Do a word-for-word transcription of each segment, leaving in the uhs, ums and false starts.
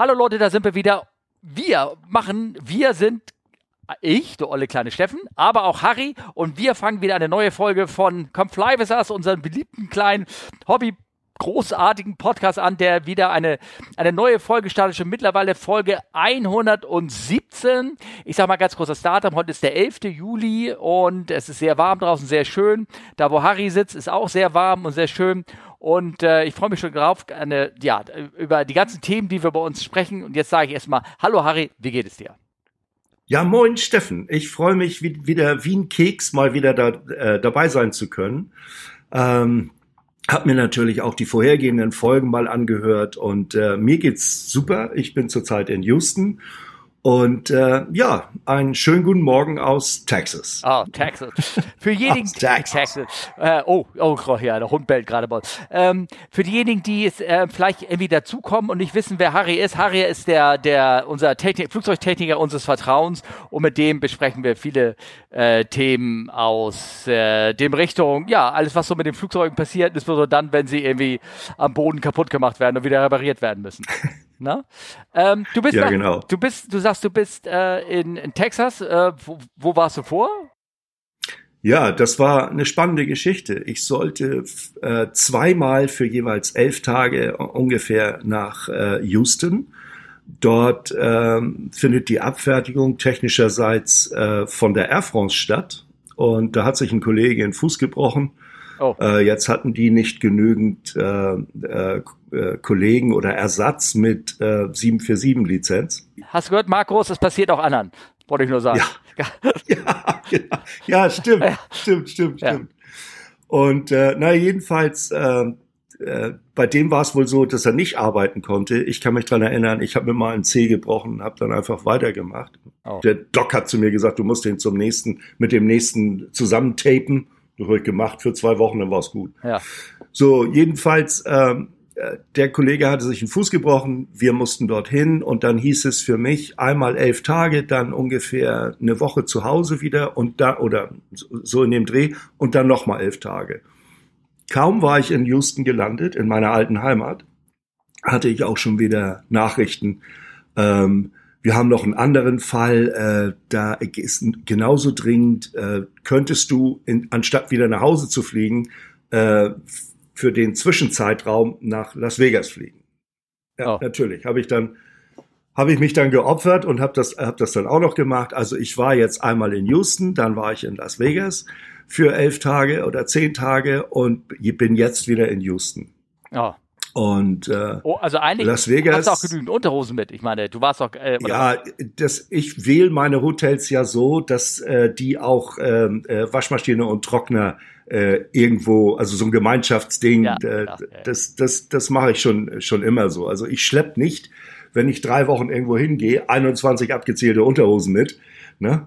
Hallo Leute, da sind wir wieder. Wir machen, wir sind ich, der olle kleine Steffen, aber auch Harry und wir fangen wieder eine neue Folge von Come Fly With Us, unseren beliebten kleinen Hobby- großartigen Podcast an, der wieder eine, eine neue Folge startet, schon mittlerweile Folge hundertsiebzehn. Ich sag mal ganz kurz das Datum, heute ist der elfter Juli und es ist sehr warm draußen, sehr schön. Da, wo Harry sitzt, ist auch sehr warm und sehr schön und äh, ich freue mich schon drauf, eine, ja, über die ganzen Themen, die wir bei uns sprechen und jetzt sage ich erstmal, hallo Harry, wie geht es dir? Ja, moin Steffen, ich freue mich wie, wieder wie ein Keks, mal wieder da, äh, dabei sein zu können. Ähm, Hab mir natürlich auch die vorhergehenden Folgen mal angehört und äh, mir geht's super. Ich bin zurzeit in Houston und äh, ja, einen schönen guten Morgen aus Texas. Ah, oh, Texas. Für diejenigen, aus Texas. Texas. Äh, oh, oh, ja, der Hund bellt gerade mal. Ähm, für diejenigen, die es äh, vielleicht irgendwie dazukommen und nicht wissen, wer Harry ist. Harry ist der, der unser Technik, Flugzeugtechniker unseres Vertrauens und mit dem besprechen wir viele Äh, Themen aus äh, dem Richtung, ja, alles, was so mit den Flugzeugen passiert, ist nur so dann, wenn sie irgendwie am Boden kaputt gemacht werden und wieder repariert werden müssen. Na? Ähm, du bist ja, nach, genau. du bist, du sagst, du bist äh, in, in Texas. Äh, wo, wo warst du vor? Ja, das war eine spannende Geschichte. Ich sollte äh, zweimal für jeweils elf Tage ungefähr nach äh, Houston. Dort ähm, findet die Abfertigung technischerseits äh, von der Air France statt. Und da hat sich ein Kollege den Fuß gebrochen. Oh. Äh, jetzt hatten die nicht genügend äh, äh, Kollegen oder Ersatz mit äh, sieben vier sieben Lizenz. Hast du gehört, Markus, das passiert auch anderen, wollte ich nur sagen. Ja, ja, ja, ja stimmt, ja. stimmt, stimmt, ja. stimmt. Und äh, na jedenfalls... Äh, bei dem war es wohl so, dass er nicht arbeiten konnte. Ich kann mich dran erinnern, ich habe mir mal einen Zeh gebrochen und habe dann einfach weitergemacht. Oh. Der Doc hat zu mir gesagt, du musst den zum nächsten, mit dem nächsten zusammentapen. Das habe ich gemacht für zwei Wochen, dann war es gut. Ja. So, jedenfalls, ähm, der Kollege hatte sich einen Fuß gebrochen, wir mussten dorthin und dann hieß es für mich einmal elf Tage, dann ungefähr eine Woche zu Hause wieder und da oder so in dem Dreh und dann nochmal elf Tage. Kaum war ich in Houston gelandet, in meiner alten Heimat, hatte ich auch schon wieder Nachrichten. Ähm, wir haben noch einen anderen Fall, äh, da ist genauso dringend, äh, könntest du, in, anstatt wieder nach Hause zu fliegen, äh, für den Zwischenzeitraum nach Las Vegas fliegen. Ja, oh. natürlich. Habe ich dann, habe ich mich dann geopfert und habe das, habe das dann auch noch gemacht. Also ich war jetzt einmal in Houston, dann war ich in Las Vegas für elf Tage oder zehn Tage und bin jetzt wieder in Houston. Ja. Und äh, oh, also eigentlich Las Vegas, hast du auch genügend Unterhosen mit. Ich meine, du warst doch. Äh, ja, das, ich wähle meine Hotels ja so, dass äh, die auch äh, Waschmaschine und Trockner äh, irgendwo, also so ein Gemeinschaftsding, ja, äh, ja, das, das, das mache ich schon, schon immer so. Also ich schlepp nicht, wenn ich drei Wochen irgendwo hingehe, einundzwanzig abgezählte Unterhosen mit. Ne?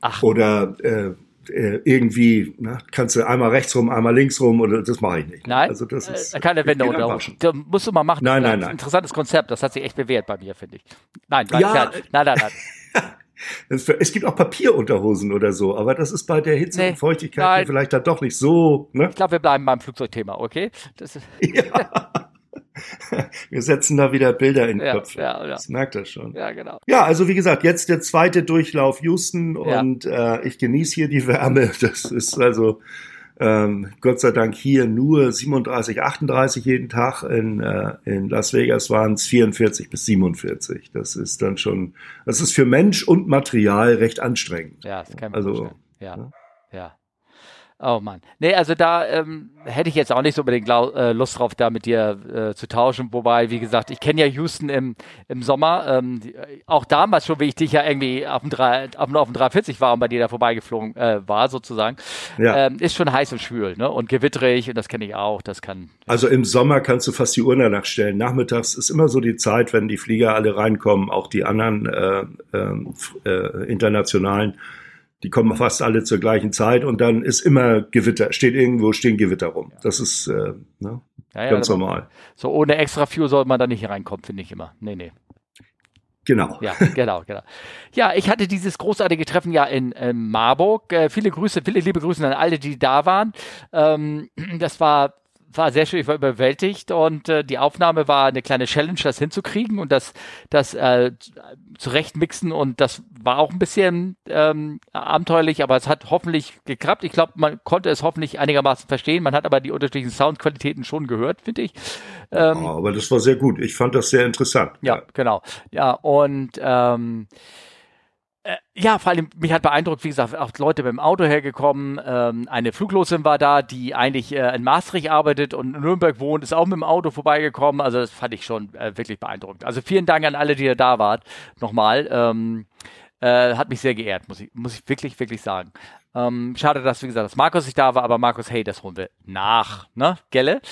Ach. Oder äh, irgendwie, ne, kannst du einmal rechts rum, einmal links rum, oder das mache ich nicht. Nein, also das ist, äh, keine Wände unterwaschen. Das musst du mal machen. Nein, nein, nein. Interessantes Konzept, das hat sich echt bewährt bei mir, finde ich. Nein, nein, ja. nein, nein, nein. nein. Es gibt auch Papierunterhosen oder so, aber das ist bei der Hitze nee, und Feuchtigkeit nein. vielleicht dann doch nicht so. Ne? Ich glaube, wir bleiben beim Flugzeugthema, okay? Das ist ja. Wir setzen da wieder Bilder in die ja, Köpfe. Ja, ja. Das merkt er schon. Ja, genau. Ja, also wie gesagt, jetzt der zweite Durchlauf Houston ja. und äh, ich genieße hier die Wärme. Das ist also ähm, Gott sei Dank hier nur siebenunddreißig, achtunddreißig jeden Tag. In, äh, in Las Vegas waren es vierundvierzig bis siebenundvierzig. Das ist dann schon, das ist für Mensch und Material recht anstrengend. Ja, das kann man also, vorstellen. Ja, ja. ja. Oh Mann. Nee, also da ähm, hätte ich jetzt auch nicht so unbedingt äh, Lust drauf, da mit dir äh, zu tauschen. Wobei, wie gesagt, ich kenne ja Houston im, im Sommer. Ähm, auch damals schon, wie ich dich ja irgendwie auf dem, auf dem drei vierzig war und bei dir da vorbeigeflogen äh, war, sozusagen. Ja. Ähm, ist schon heiß und schwül, ne? Und gewitterig und das kenne ich auch. Das kann. Also im Sommer kannst du fast die Uhr danach stellen. Nachmittags ist immer so die Zeit, wenn die Flieger alle reinkommen, auch die anderen äh, äh, äh, internationalen. Die kommen fast alle zur gleichen Zeit und dann ist immer Gewitter, steht irgendwo, stehen Gewitter rum. Ja. Das ist äh, ne? ja, ja, ganz normal. So ohne extra Fuel sollte man da nicht reinkommen, finde ich immer. Nee, nee. Genau. Ja, genau, genau. Ja, ich hatte dieses großartige Treffen ja in, in Marburg. Äh, viele Grüße, viele liebe Grüße an alle, die da waren. Ähm, das war war sehr schön, ich war überwältigt und äh, die Aufnahme war eine kleine Challenge, das hinzukriegen und das, das äh, zurechtmixen, und das war auch ein bisschen ähm, abenteuerlich, aber es hat hoffentlich geklappt. Ich glaube, man konnte es hoffentlich einigermaßen verstehen, man hat aber die unterschiedlichen Soundqualitäten schon gehört, finde ich. Ähm, ja, aber das war sehr gut, ich fand das sehr interessant. Ja, ja. Genau. Ja, und ähm, ja, vor allem, mich hat beeindruckt, wie gesagt, auch Leute mit dem Auto hergekommen. Ähm, eine Fluglotsin war da, die eigentlich äh, in Maastricht arbeitet und in Nürnberg wohnt, ist auch mit dem Auto vorbeigekommen. Also das fand ich schon äh, wirklich beeindruckend. Also vielen Dank an alle, die ihr da wart. Nochmal, ähm, äh, hat mich sehr geehrt, muss ich, muss ich wirklich, wirklich sagen. Ähm, schade, dass, wie gesagt, dass Markus nicht da war, aber Markus, hey, das holen wir nach, ne, gelle?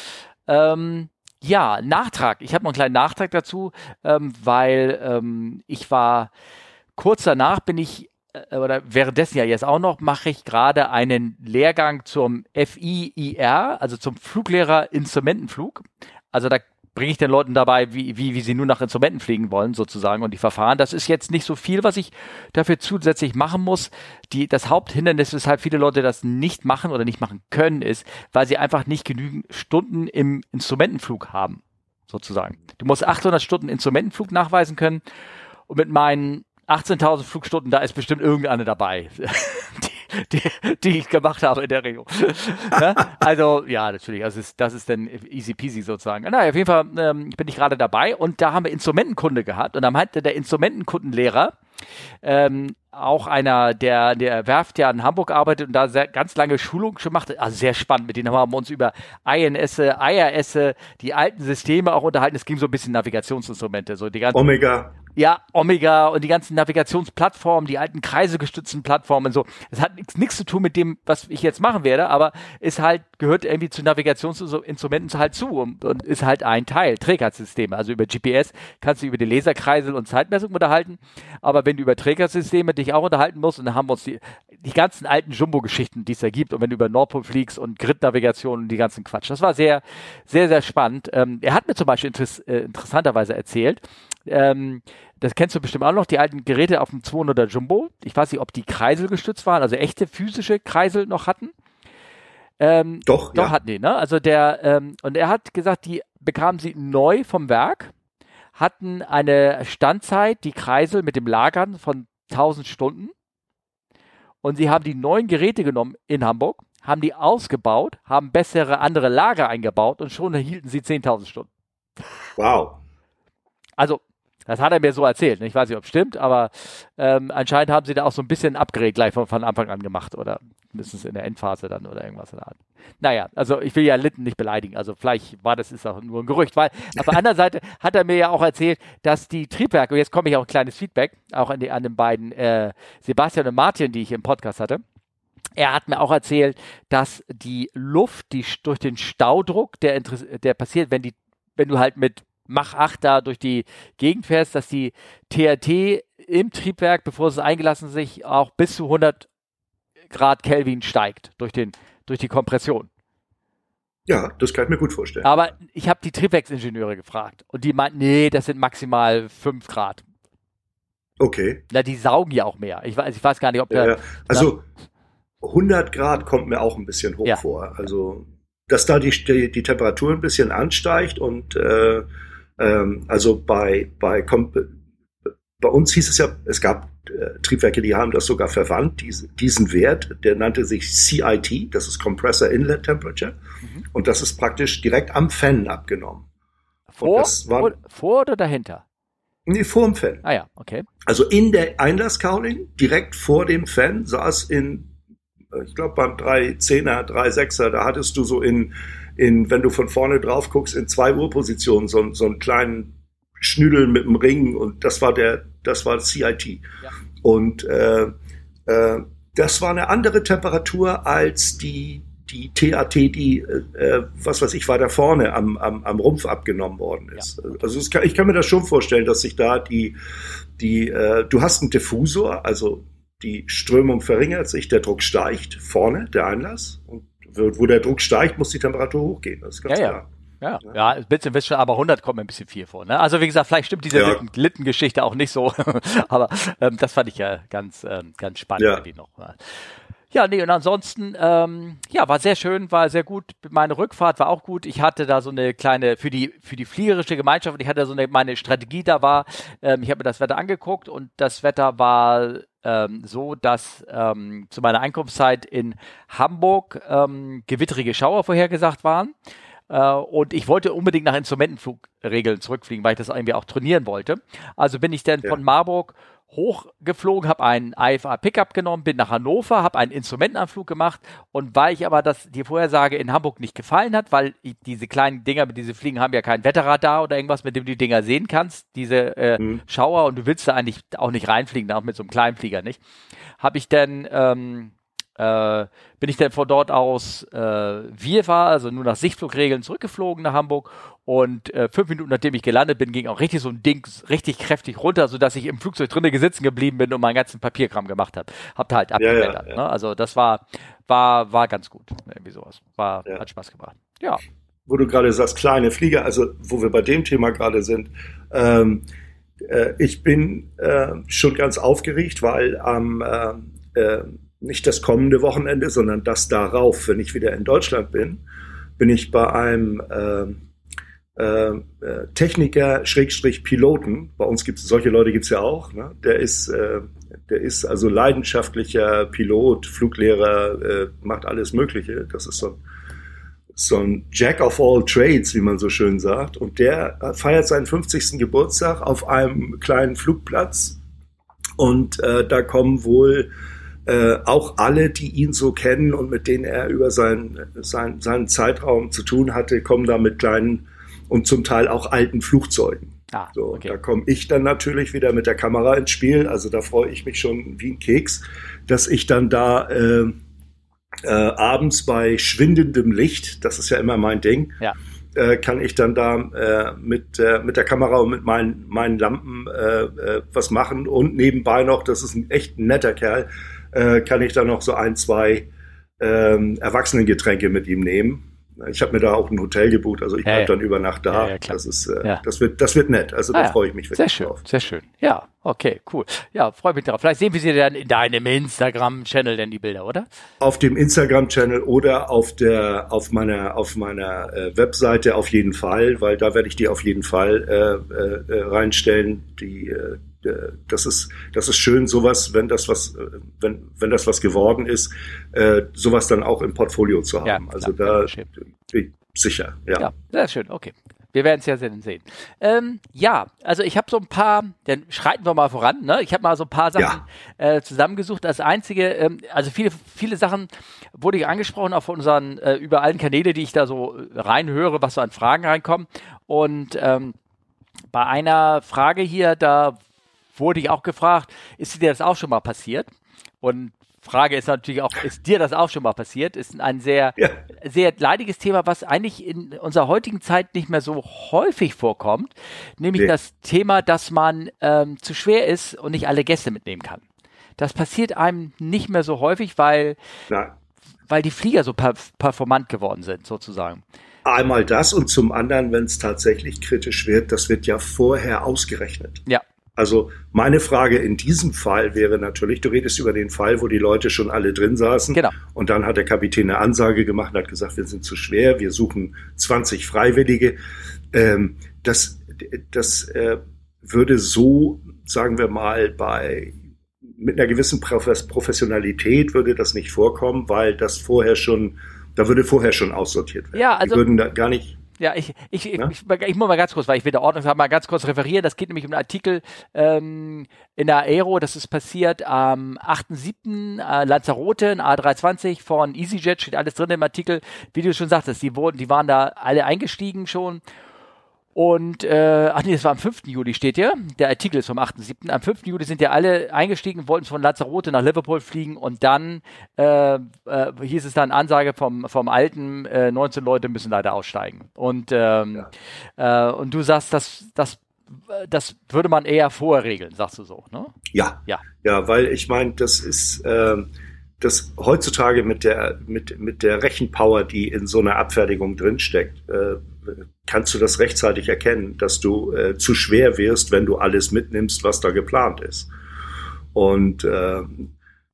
Ähm, ja, Nachtrag. Ich habe noch einen kleinen Nachtrag dazu, ähm, weil ähm, ich war... Kurz danach bin ich, oder währenddessen ja jetzt auch noch, mache ich gerade einen Lehrgang zum F I I R, also zum Fluglehrer Instrumentenflug. Also da bringe ich den Leuten dabei, wie, wie, wie sie nur nach Instrumenten fliegen wollen, sozusagen, und die Verfahren. Das ist jetzt nicht so viel, was ich dafür zusätzlich machen muss. Die, das Haupthindernis, weshalb viele Leute das nicht machen oder nicht machen können, ist, weil sie einfach nicht genügend Stunden im Instrumentenflug haben, sozusagen. Du musst achthundert Stunden Instrumentenflug nachweisen können, und mit meinen achtzehntausend Flugstunden, da ist bestimmt irgendeine dabei, die, die, die ich gemacht habe in der Regio. Ja? Also, ja, natürlich, also ist, das ist dann easy peasy sozusagen. Naja, auf jeden Fall ähm, bin ich gerade dabei, und da haben wir Instrumentenkunde gehabt, und dann hatte der Instrumentenkundenlehrer, ähm, auch einer, der in der Werft ja in Hamburg arbeitet und da sehr, ganz lange Schulung schon macht, also sehr spannend, mit denen haben wir uns über I N S, I R S, die alten Systeme auch unterhalten, es ging so ein bisschen Navigationsinstrumente, so die ganzen... Omega. Ja, Omega und die ganzen Navigationsplattformen, die alten kreisegestützten Plattformen und so. Es hat nichts zu tun mit dem, was ich jetzt machen werde, aber ist halt, gehört irgendwie zu Navigationsinstrumenten halt zu und, und ist halt ein Teil. Trägersysteme, also über G P S kannst du über die Laserkreisel und Zeitmessung unterhalten, aber wenn du über Trägersysteme dich auch unterhalten musst, und dann haben wir uns die, die ganzen alten Jumbo-Geschichten, die es da gibt, und wenn du über Nordpol fliegst und Grid-Navigation und die ganzen Quatsch. Das war sehr, sehr, sehr spannend. Ähm, er hat mir zum Beispiel interess- äh, interessanterweise erzählt, ähm, das kennst du bestimmt auch noch, die alten Geräte auf dem zweihunderter Jumbo. Ich weiß nicht, ob die kreiselgestützt waren, also echte physische Kreisel noch hatten. Ähm, doch, doch ja. hatten die, ne? Also der, ähm, und er hat gesagt, die bekamen sie neu vom Werk, hatten eine Standzeit, die Kreisel mit dem Lagern von tausend Stunden. Und sie haben die neuen Geräte genommen in Hamburg, haben die ausgebaut, haben bessere andere Lager eingebaut und schon erhielten sie zehntausend Stunden. Wow. Also, das hat er mir so erzählt. Ich weiß nicht, ob es stimmt, aber ähm, anscheinend haben sie da auch so ein bisschen ein Upgrade gleich von, von Anfang an gemacht oder mindestens in der Endphase dann oder irgendwas in der Art. Naja, also ich will ja Litten nicht beleidigen. Also vielleicht war das ist auch nur ein Gerücht, weil auf der anderen Seite hat er mir ja auch erzählt, dass die Triebwerke, und jetzt komme ich auch ein kleines Feedback, auch an, die, an den beiden äh, Sebastian und Martin, die ich im Podcast hatte. Er hat mir auch erzählt, dass die Luft, die durch den Staudruck, der, der passiert, wenn, die, wenn du halt mit Mach acht da durch die Gegend fährst, dass die T R T im Triebwerk, bevor es eingelassen sich auch bis zu hundert Grad Kelvin steigt durch, den, durch die Kompression. Ja, das kann ich mir gut vorstellen. Aber ich habe die Triebwerksingenieure gefragt und die meinten, nee, das sind maximal fünf Grad. Okay. Na, die saugen ja auch mehr. Ich weiß, ich weiß gar nicht, ob der... Äh, also na, hundert Grad kommt mir auch ein bisschen hoch ja. vor. Also, dass da die, die, die Temperatur ein bisschen ansteigt und äh, also bei, bei, bei uns hieß es ja, es gab äh, Triebwerke, die haben das sogar verwandt, diese, diesen Wert, der nannte sich C I T, das ist Compressor Inlet Temperature, mhm. und das ist praktisch direkt am Fan abgenommen. Vor, das war, vor, vor oder dahinter? Nee, vor dem Fan. Ah ja, okay. Also in der Einlasskauling, direkt vor dem Fan, saß in, ich glaube beim drei zehner, drei sechser, da hattest du so in In, wenn du von vorne drauf guckst, in zwei Uhrpositionen, so, so einen kleinen Schnüdel mit dem Ring, und das war der, das war C I T. Ja. Und äh, äh, das war eine andere Temperatur als die, die T A T, die, äh, was weiß ich, weiter vorne am, am, am Rumpf abgenommen worden ist. Ja. Also es kann, ich kann mir das schon vorstellen, dass sich da die, die äh, du hast einen Diffusor, also die Strömung verringert sich, der Druck steigt vorne, der Einlass, und wo der Druck steigt, muss die Temperatur hochgehen. Das ist ganz ja, klar. Ja, ja. ja ein bisschen, bisschen, aber hundert kommt mir ein bisschen viel vor. Ne? Also wie gesagt, vielleicht stimmt diese ja. Litten-Geschichte auch nicht so, aber ähm, das fand ich ja ganz, ähm, ganz spannend. Ja. Noch. Ja, nee, und ansonsten, ähm, ja, war sehr schön, war sehr gut. Meine Rückfahrt war auch gut. Ich hatte da so eine kleine, für die, für die fliegerische Gemeinschaft, ich hatte so eine, meine Strategie da war, ähm, ich habe mir das Wetter angeguckt und das Wetter war ähm, so, dass ähm, zu meiner Ankunftszeit in Hamburg ähm, gewitterige Schauer vorhergesagt waren. Uh, und ich wollte unbedingt nach Instrumentenflugregeln zurückfliegen, weil ich das irgendwie auch trainieren wollte. Also bin ich dann ja. von Marburg hochgeflogen, habe einen I F A-Pickup genommen, bin nach Hannover, habe einen Instrumentenanflug gemacht und weil ich aber das, die Vorhersage in Hamburg nicht gefallen hat, weil ich, diese kleinen Dinger, mit diesen Fliegen haben ja kein Wetterradar oder irgendwas, mit dem du die Dinger sehen kannst, diese äh, mhm. Schauer, und du willst da eigentlich auch nicht reinfliegen, auch mit so einem kleinen Flieger nicht, habe ich dann... Ähm, Äh, bin ich dann von dort aus äh, Vierfahr, also nur nach Sichtflugregeln, zurückgeflogen nach Hamburg und äh, fünf Minuten nachdem ich gelandet bin, ging auch richtig so ein Ding richtig kräftig runter, sodass ich im Flugzeug drinnen sitzen geblieben bin und meinen ganzen Papierkram gemacht habe. Hab da halt abgeblättert. Ja, ja, ja. Ne? Also das war, war, war ganz gut. Irgendwie sowas. War, ja. Hat Spaß gemacht. Ja. Wo du gerade sagst, kleine Flieger, also wo wir bei dem Thema gerade sind, ähm, äh, ich bin äh, schon ganz aufgeregt, weil am ähm, äh, nicht das kommende Wochenende, sondern das darauf, wenn ich wieder in Deutschland bin, bin ich bei einem äh, äh, Techniker Schrägstrich Piloten, bei uns gibt es, solche Leute gibt es ja auch, ne? der, ist, äh, der ist also leidenschaftlicher Pilot, Fluglehrer, äh, macht alles Mögliche, das ist so ein, so ein Jack of all Trades, wie man so schön sagt, und der feiert seinen fünfzigsten Geburtstag auf einem kleinen Flugplatz und äh, da kommen wohl Äh, auch alle, die ihn so kennen und mit denen er über seinen, seinen, seinen Zeitraum zu tun hatte, kommen da mit kleinen und zum Teil auch alten Flugzeugen. Ah, so, okay. Da komme ich dann natürlich wieder mit der Kamera ins Spiel. Also da freue ich mich schon wie ein Keks, dass ich dann da äh, äh, abends bei schwindendem Licht, das ist ja immer mein Ding, ja. äh, kann ich dann da äh, mit, äh, mit der Kamera und mit meinen, meinen Lampen äh, äh, was machen. Und nebenbei noch, das ist ein echt netter Kerl, kann ich da noch so ein, zwei ähm, Erwachsenengetränke mit ihm nehmen. Ich habe mir da auch ein Hotel gebucht, also ich bleib ja, ja. dann über Nacht da. Ja, ja, das, ist, äh, ja. das, wird, das wird nett, also ah, da ja. freue ich mich wirklich sehr schön, drauf. Sehr schön, ja, okay, cool. Ja, freue mich drauf. Vielleicht sehen wir sie dann in deinem Instagram-Channel denn die Bilder, oder? Auf dem Instagram-Channel oder auf, der, auf meiner, auf meiner äh, Webseite auf jeden Fall, weil da werde ich die auf jeden Fall äh, äh, reinstellen, die äh, Das ist, das ist schön, sowas, wenn das was, wenn, wenn das was geworden ist, äh, sowas dann auch im Portfolio zu haben. Ja, klar, also da bin ich sicher. Ja. ja, sehr schön, okay. Wir werden es ja sehen. Ähm, ja, also ich habe so ein paar, dann schreiten wir mal voran, ne? Ich habe mal so ein paar Sachen ja. äh, zusammengesucht. Als einzige, ähm, also viele, viele Sachen wurde ich angesprochen, auch von unseren, äh, über allen Kanäle, die ich da so reinhöre, was so an Fragen reinkommen. Und ähm, bei einer Frage hier, da wurde ich auch gefragt, ist dir das auch schon mal passiert? Und Frage ist natürlich auch, ist dir das auch schon mal passiert? Ist ein sehr, ja. sehr leidiges Thema, was eigentlich in unserer heutigen Zeit nicht mehr so häufig vorkommt, nämlich nee. das Thema, dass man ähm, zu schwer ist und nicht alle Gäste mitnehmen kann. Das passiert einem nicht mehr so häufig, weil, weil die Flieger so performant geworden sind, sozusagen. Einmal das und zum anderen, wenn es tatsächlich kritisch wird, das wird ja vorher ausgerechnet. Ja. Also meine Frage in diesem Fall wäre natürlich, du redest über den Fall, wo die Leute schon alle drin saßen. Genau. Und dann hat der Kapitän eine Ansage gemacht und hat gesagt, wir sind zu schwer, wir suchen zwanzig Freiwillige. Ähm, das das äh, würde so, sagen wir mal, bei mit einer gewissen Professionalität würde das nicht vorkommen, weil das vorher schon, da würde vorher schon aussortiert werden. Ja, also die würden da gar nicht... Ja, ich, ich, ich, ich, ich muss mal ganz kurz, weil ich will der Ordnung haben, mal ganz kurz referieren. Das geht nämlich um einen Artikel ähm, in der Aero, das ist passiert am achten siebten Äh, Lanzarote, ein A drei zwanzig von EasyJet, steht alles drin im Artikel. Wie du schon sagtest, die, wurden, die waren da alle eingestiegen schon. Und, äh, ach nee, das war am fünften Juli, steht hier. Der Artikel ist vom achten siebten Am fünften Juli sind ja alle eingestiegen, wollten von Lanzarote nach Liverpool fliegen und dann äh, äh, hieß es dann Ansage vom, vom Alten, äh, neunzehn Leute müssen leider aussteigen. Und, ähm, ja. äh, und du sagst, das, das, das würde man eher vorregeln, sagst du so, ne? Ja, ja, ja, weil ich meine, das ist... Ähm das heutzutage mit der, mit, mit der Rechenpower, die in so einer Abfertigung drinsteckt, äh, kannst du das rechtzeitig erkennen, dass du äh, zu schwer wirst, wenn du alles mitnimmst, was da geplant ist. Und äh,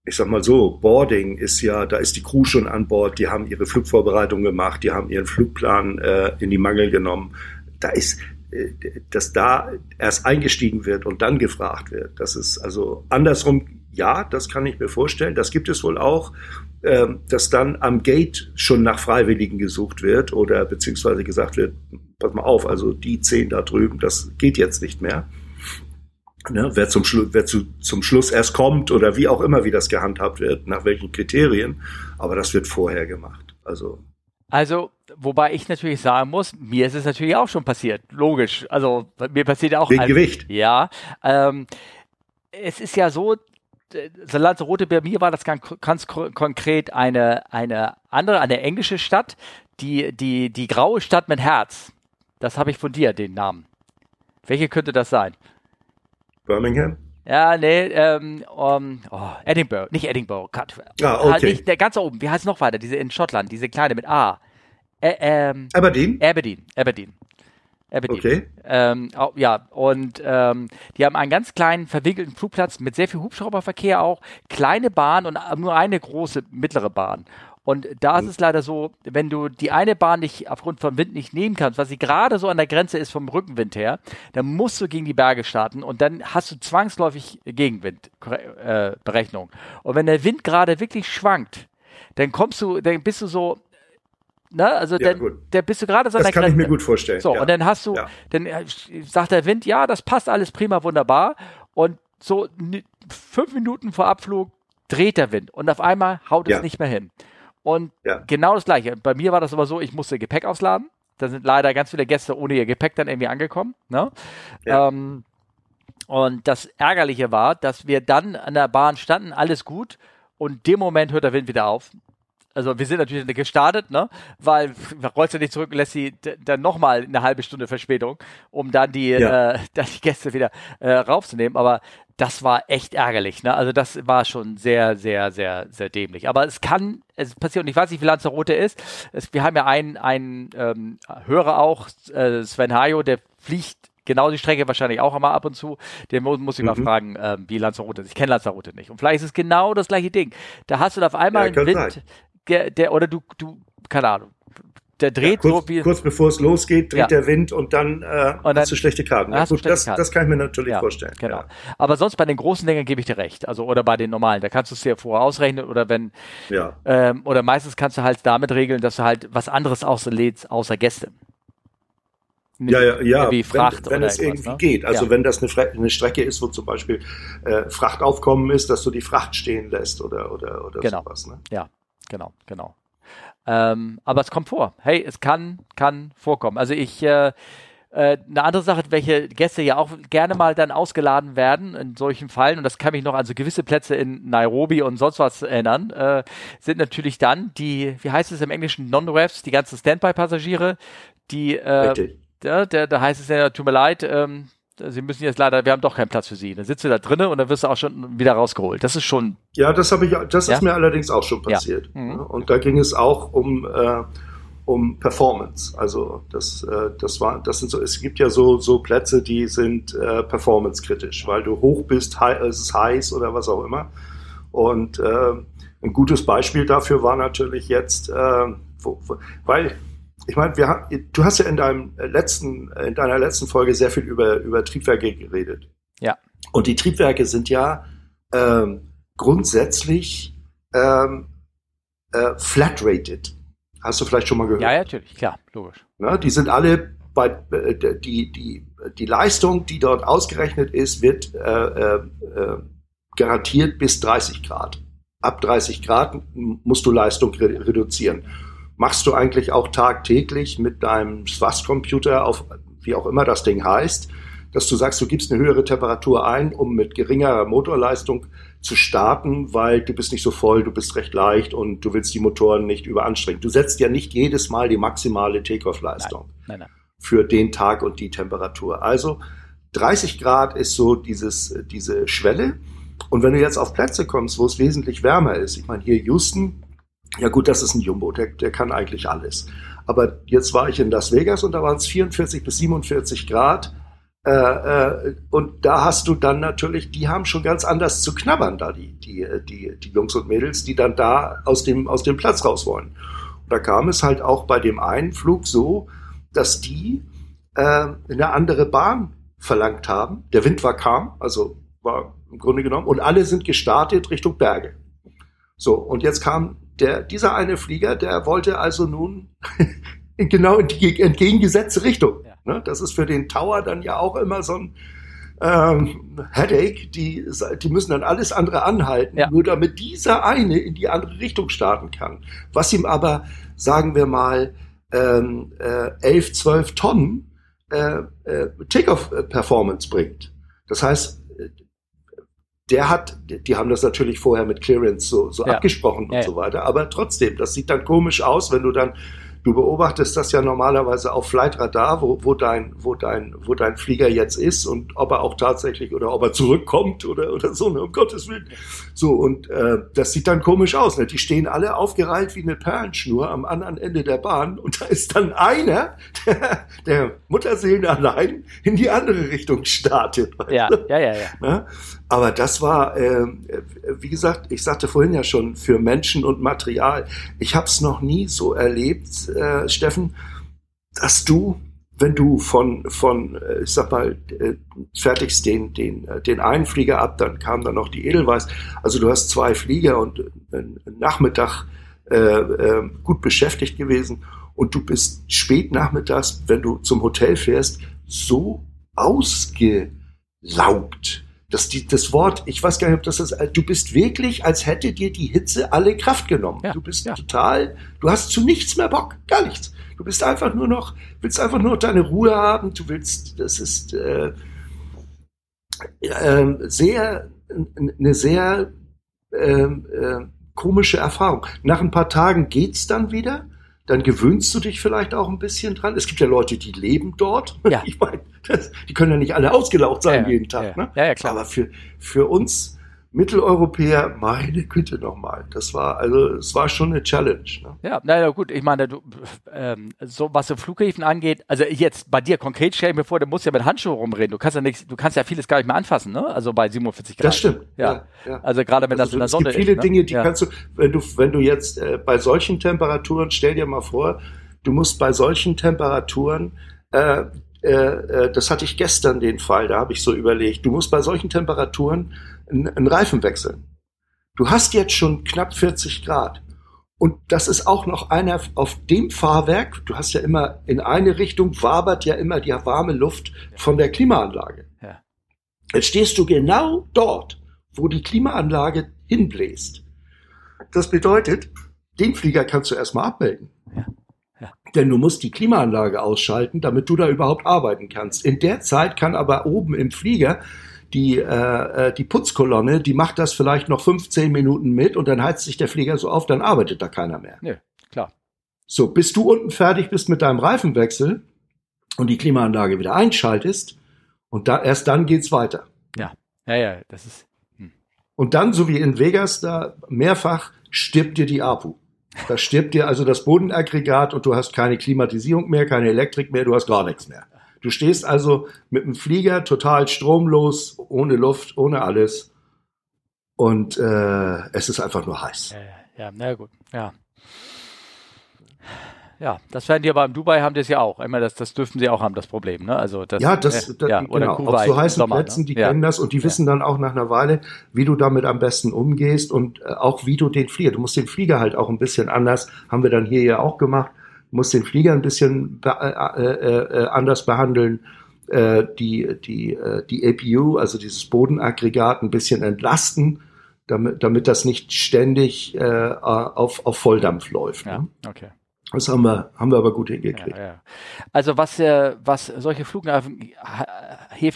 ich sag mal so, Boarding ist ja, da ist die Crew schon an Bord, die haben ihre Flugvorbereitung gemacht, die haben ihren Flugplan äh, in die Mangel genommen. Da ist, äh, dass da erst eingestiegen wird und dann gefragt wird. Das ist also andersrum, ja, das kann ich mir vorstellen. Das gibt es wohl auch, äh, dass dann am Gate schon nach Freiwilligen gesucht wird oder beziehungsweise gesagt wird, pass mal auf, also die zehn da drüben, das geht jetzt nicht mehr. Ne, wer zum, Schlu- wer zu, zum Schluss erst kommt oder wie auch immer, wie das gehandhabt wird, nach welchen Kriterien, aber das wird vorher gemacht. Also, also wobei ich natürlich sagen muss, mir ist es natürlich auch schon passiert, logisch. Also mir passiert auch... Wegen ein, Gewicht. Ja, ähm, es ist ja so, Lanzarote, bei mir war das ganz, ganz konkret eine, eine andere, eine englische Stadt, die, die, die graue Stadt mit Herz. Das habe ich von dir, den Namen. Welche könnte das sein? Birmingham? Ja, nee, ähm, um, oh, Edinburgh, nicht Edinburgh, Gott. Ah, okay. Halt nicht, der ganz oben, wie heißt es noch weiter? Diese in Schottland, diese kleine mit A. Ä- ähm, Aberdeen? Aberdeen, Aberdeen. Aberdeen. Okay. Ähm, oh, ja, und ähm, die haben einen ganz kleinen, verwinkelten Flugplatz mit sehr viel Hubschrauberverkehr auch, kleine Bahn und nur eine große, mittlere Bahn. Und da ist es leider so, wenn du die eine Bahn nicht aufgrund vom Wind nicht nehmen kannst, was sie gerade so an der Grenze ist vom Rückenwind her, dann musst du gegen die Berge starten und dann hast du zwangsläufig Gegenwindberechnung. Äh, und wenn der Wind gerade wirklich schwankt, dann kommst du, dann bist du so, ne, also ja, dann, dann bist du gerade so an der Grenze. Das kann ich mir gut vorstellen. So, ja. Und dann hast du, ja. Dann sagt der Wind, ja, das passt alles prima, wunderbar. Und so n- fünf Minuten vor Abflug dreht der Wind und auf einmal haut ja. es nicht mehr hin. Und ja. genau das Gleiche. Bei mir war das aber so, ich musste Gepäck ausladen. Da sind leider ganz viele Gäste ohne ihr Gepäck dann irgendwie angekommen. Ne? Ja. Ähm, und das Ärgerliche war, dass wir dann an der Bahn standen, alles gut. Und in dem Moment hört der Wind wieder auf. Also wir sind natürlich gestartet, ne? Weil rollst du nicht zurück und lässt sie d- dann nochmal eine halbe Stunde Verspätung, um dann die, ja. äh, dann die Gäste wieder äh, raufzunehmen. Aber das war echt ärgerlich, ne? Also das war schon sehr, sehr, sehr, sehr dämlich. Aber es kann, es passiert, und ich weiß nicht, wie Lanzarote ist. Es, wir haben ja einen, einen ähm, Hörer auch, äh, Sven Hajo, der fliegt genau die Strecke wahrscheinlich auch einmal ab und zu. Den muss ich mhm. mal fragen, äh, wie Lanzarote ist. Ich kenne Lanzarote nicht. Und vielleicht ist es genau das gleiche Ding. Da hast du da auf einmal ja, einen Wind, sein. der, der oder du, du, keine Ahnung. Der dreht ja, kurz, so wie kurz bevor es losgeht, dreht ja. der Wind und dann, äh, und dann hast du schlechte Karten. Hast du schlechte das, Karten. Das kann ich mir natürlich ja, vorstellen. Genau. Ja. Aber sonst bei den großen Dingen gebe ich dir recht. Also, oder bei den normalen. Da kannst du es dir vorher ausrechnen oder wenn, ja. ähm, oder meistens kannst du halt damit regeln, dass du halt was anderes außerlädst, außer Gäste. Ja, ja, ja. Wie Fracht wenn, wenn oder es irgendwie ne? geht. Also, ja. wenn das eine, Fre- eine Strecke ist, wo zum Beispiel äh, Frachtaufkommen ist, dass du die Fracht stehen lässt oder, oder, oder genau. sowas. Ne? Ja, genau, genau. Ähm, aber es kommt vor. Hey, es kann, kann vorkommen. Also ich, äh, äh, eine andere Sache, welche Gäste ja auch gerne mal dann ausgeladen werden in solchen Fällen, und das kann mich noch an so gewisse Plätze in Nairobi und sonst was erinnern, äh, sind natürlich dann die, wie heißt es im Englischen, Non-Refs, die ganzen Standby-Passagiere, die, äh, da, da, da heißt es ja, tut mir leid, ähm, Sie müssen jetzt leider, wir haben doch keinen Platz für Sie. Dann sitzt du da drinnen und dann wirst du auch schon wieder rausgeholt. Das ist schon... Ja, das habe ich, das ja? ist mir allerdings auch schon passiert. Ja. Mhm. Und da ging es auch um, äh, um Performance. Also das, äh, das war, das sind so, es gibt ja so, so Plätze, die sind äh, performance-kritisch, weil du hoch bist, high, es ist heiß oder was auch immer. Und äh, ein gutes Beispiel dafür war natürlich jetzt, äh, wo, wo, weil... Ich meine, wir haben, du hast ja in deinem letzten, in deiner letzten Folge sehr viel über, über Triebwerke geredet. Ja. Und die Triebwerke sind ja ähm, grundsätzlich ähm, äh, flat-rated. Hast du vielleicht schon mal gehört? Ja, ja natürlich, klar, logisch. Na, die sind alle bei äh, die die die Leistung, die dort ausgerechnet ist, wird äh, äh, garantiert bis dreißig Grad. Ab dreißig Grad musst du Leistung re- reduzieren. Machst du eigentlich auch tagtäglich mit deinem S W A S-Computer, auf wie auch immer das Ding heißt, dass du sagst, du gibst eine höhere Temperatur ein, um mit geringerer Motorleistung zu starten, weil du bist nicht so voll, du bist recht leicht und du willst die Motoren nicht überanstrengen. Du setzt ja nicht jedes Mal die maximale Takeoff-Leistung nein, nein, nein. für den Tag und die Temperatur. Also dreißig Grad ist so dieses, diese Schwelle. Und wenn du jetzt auf Plätze kommst, wo es wesentlich wärmer ist, ich meine hier Houston, ja gut, das ist ein Jumbo, der, der kann eigentlich alles. Aber jetzt war ich in Las Vegas und da waren es vierundvierzig bis siebenundvierzig Grad Äh, äh, und da hast du dann natürlich, die haben schon ganz anders zu knabbern da, die, die, die, die Jungs und Mädels, die dann da aus dem, aus dem Platz raus wollen. Und da kam es halt auch bei dem einen Flug so, dass die äh, eine andere Bahn verlangt haben. Der Wind war kaum, also war im Grunde genommen, und alle sind gestartet Richtung Berge. So, und jetzt kam der, dieser eine Flieger, der wollte also nun genau in die entgegengesetzte Richtung. Ja. Ne? Das ist für den Tower dann ja auch immer so ein ähm, Headache. Die, die müssen dann alles andere anhalten, ja, nur damit dieser eine in die andere Richtung starten kann. Was ihm aber, sagen wir mal, ähm, äh, elf, zwölf Tonnen äh, äh, Takeoff-Performance bringt. Das heißt, der hat, die haben das natürlich vorher mit Clearance so, so ja. abgesprochen und ja, ja. so weiter, aber trotzdem, das sieht dann komisch aus, wenn du dann, du beobachtest das ja normalerweise auf Flightradar, wo, wo dein, wo dein, wo dein Flieger jetzt ist und ob er auch tatsächlich oder ob er zurückkommt oder, oder so, ne, um Gottes Willen. So, und äh, das sieht dann komisch aus, ne? Die stehen alle aufgereiht wie eine Perlenschnur am anderen Ende der Bahn und da ist dann einer, der, der Mutterseelen allein in die andere Richtung startet. Ja, weißt du? ja, ja, ja. Ne? Aber das war, äh, wie gesagt, ich sagte vorhin ja schon, für Menschen und Material. Ich habe es noch nie so erlebt, äh, Steffen, dass du, wenn du von, von ich sag mal, äh, fertigst den, den, den einen Flieger ab, dann kam dann noch die Edelweiß. Also du hast zwei Flieger und äh, Nachmittag äh, äh, gut beschäftigt gewesen und du bist spät nachmittags, wenn du zum Hotel fährst, so ausgelaugt. Das, die, das Wort, ich weiß gar nicht, ob das ist, du bist wirklich, als hätte dir die Hitze alle Kraft genommen. Ja, du bist ja. total, du hast zu nichts mehr Bock, gar nichts. Du bist einfach nur noch, willst einfach nur deine Ruhe haben, du willst, das ist äh, äh, sehr, eine sehr äh, äh, komische Erfahrung. Nach ein paar Tagen geht's dann wieder. Dann gewöhnst du dich vielleicht auch ein bisschen dran. Es gibt ja Leute, die leben dort. Ja. Ich meine, das, die können ja nicht alle ausgelaugt sein ja, jeden Tag. Ja, ne? ja, ja klar. Aber für, für uns Mitteleuropäer, meine Güte nochmal, das war also, es war schon eine Challenge. Ne? Ja, naja, gut, ich meine, du, ähm, so was so Flughäfen angeht, also jetzt bei dir konkret stell ich mir vor, du musst ja mit Handschuhen rumreden. Du kannst ja nichts, du kannst ja vieles gar nicht mehr anfassen, ne? Also bei siebenundvierzig Grad. Das stimmt. Ja, ja. Also gerade wenn also, das in der Sonne ist. Es gibt viele ist, ne? Dinge, die ja. kannst du, wenn du, wenn du jetzt äh, bei solchen Temperaturen, stell dir mal vor, du musst bei solchen Temperaturen äh, äh, das hatte ich gestern den Fall, da habe ich so überlegt, du musst bei solchen Temperaturen einen Reifen wechseln. Du hast jetzt schon knapp vierzig Grad und das ist auch noch einer auf dem Fahrwerk, du hast ja immer in eine Richtung, wabert ja immer die warme Luft von der Klimaanlage. Ja. Jetzt stehst du genau dort, wo die Klimaanlage hinbläst. Das bedeutet, den Flieger kannst du erstmal abmelden. Ja. Ja. Denn du musst die Klimaanlage ausschalten, damit du da überhaupt arbeiten kannst. In der Zeit kann aber oben im Flieger Die, äh, die Putzkolonne, die macht das vielleicht noch fünfzehn Minuten mit und dann heizt sich der Flieger so auf, dann arbeitet da keiner mehr. Nee, klar. So, bis du unten fertig bist mit deinem Reifenwechsel und die Klimaanlage wieder einschaltest und da, erst dann geht's weiter. Ja, ja, ja, das ist... Hm. Und dann, so wie in Vegas, da mehrfach stirbt dir die A P U. Da stirbt dir also das Bodenaggregat und du hast keine Klimatisierung mehr, keine Elektrik mehr, du hast gar nichts mehr. Du stehst also mit dem Flieger total stromlos, ohne Luft, ohne alles und äh, es ist einfach nur heiß. Ja, ja, na gut, ja. Ja, das werden die aber in Dubai haben das ja auch. Immer das, das dürfen sie auch haben, das Problem. Ne? Also das, ja, das, äh, das ja, genau. Oder auf so heißen Sommer, Plätzen, ne? die ja. kennen das und die ja. wissen dann auch nach einer Weile, wie du damit am besten umgehst und äh, auch wie du den Flieger, du musst den Flieger halt auch ein bisschen anders, haben wir dann hier ja auch gemacht, muss den Flieger ein bisschen äh, äh, äh, anders behandeln, äh, die, die, äh, die A P U, also dieses Bodenaggregat, ein bisschen entlasten, damit, damit das nicht ständig äh, auf, auf Volldampf läuft. Ne? Ja, okay. Das haben wir, haben wir aber gut hingekriegt. Ja, ja. Also was, äh, was solche Flughäfen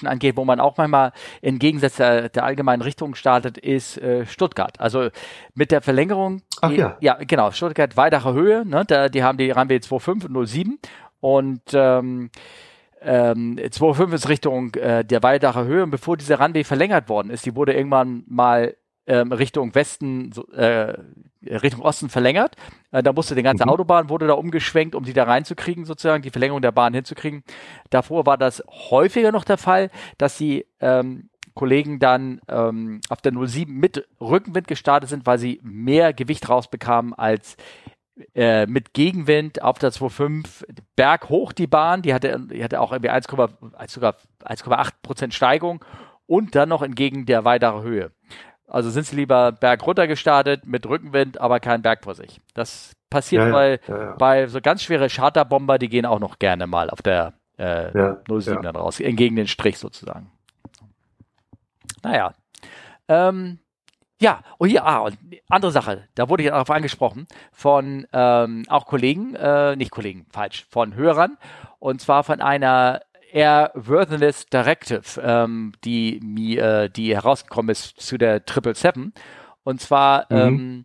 angeht, wo man auch manchmal im Gegensatz der, der allgemeinen Richtung startet, ist äh, Stuttgart. Also mit der Verlängerung. Ach die, ja. Ja, genau. Stuttgart, Weidacher Höhe. Ne, da, die haben die Runway fünfundzwanzig und null sieben. Und ähm, ähm, fünfundzwanzig ist Richtung äh, der Weidacher Höhe. Und bevor diese Runway verlängert worden ist, die wurde irgendwann mal ähm, Richtung Westen, so, äh, Richtung Osten verlängert. Äh, da musste die ganze mhm. Autobahn, wurde da umgeschwenkt, um die da reinzukriegen sozusagen, die Verlängerung der Bahn hinzukriegen. Davor war das häufiger noch der Fall, dass die ähm, Kollegen dann ähm, auf der null sieben mit Rückenwind gestartet sind, weil sie mehr Gewicht rausbekamen als äh, mit Gegenwind auf der zwei fünf. Berghoch die Bahn, die hatte, die hatte auch irgendwie eins Komma acht Prozent Steigung und dann noch entgegen der Weidacher Höhe. Also sind sie lieber bergrunter gestartet mit Rückenwind, aber kein Berg vor sich. Das passiert ja, ja, bei, ja, ja. bei so ganz schwere Charterbomber, die gehen auch noch gerne mal auf der äh, ja, null sieben ja. dann raus, entgegen den Strich sozusagen. Naja, ähm, ja, oh ja, ah, und andere Sache, da wurde ich darauf angesprochen, von ähm, auch Kollegen, äh, nicht Kollegen, falsch, von Hörern, und zwar von einer Airworthiness Directive, ähm, die, mir, die herausgekommen ist zu der sieben sieben sieben, und zwar mhm. ähm,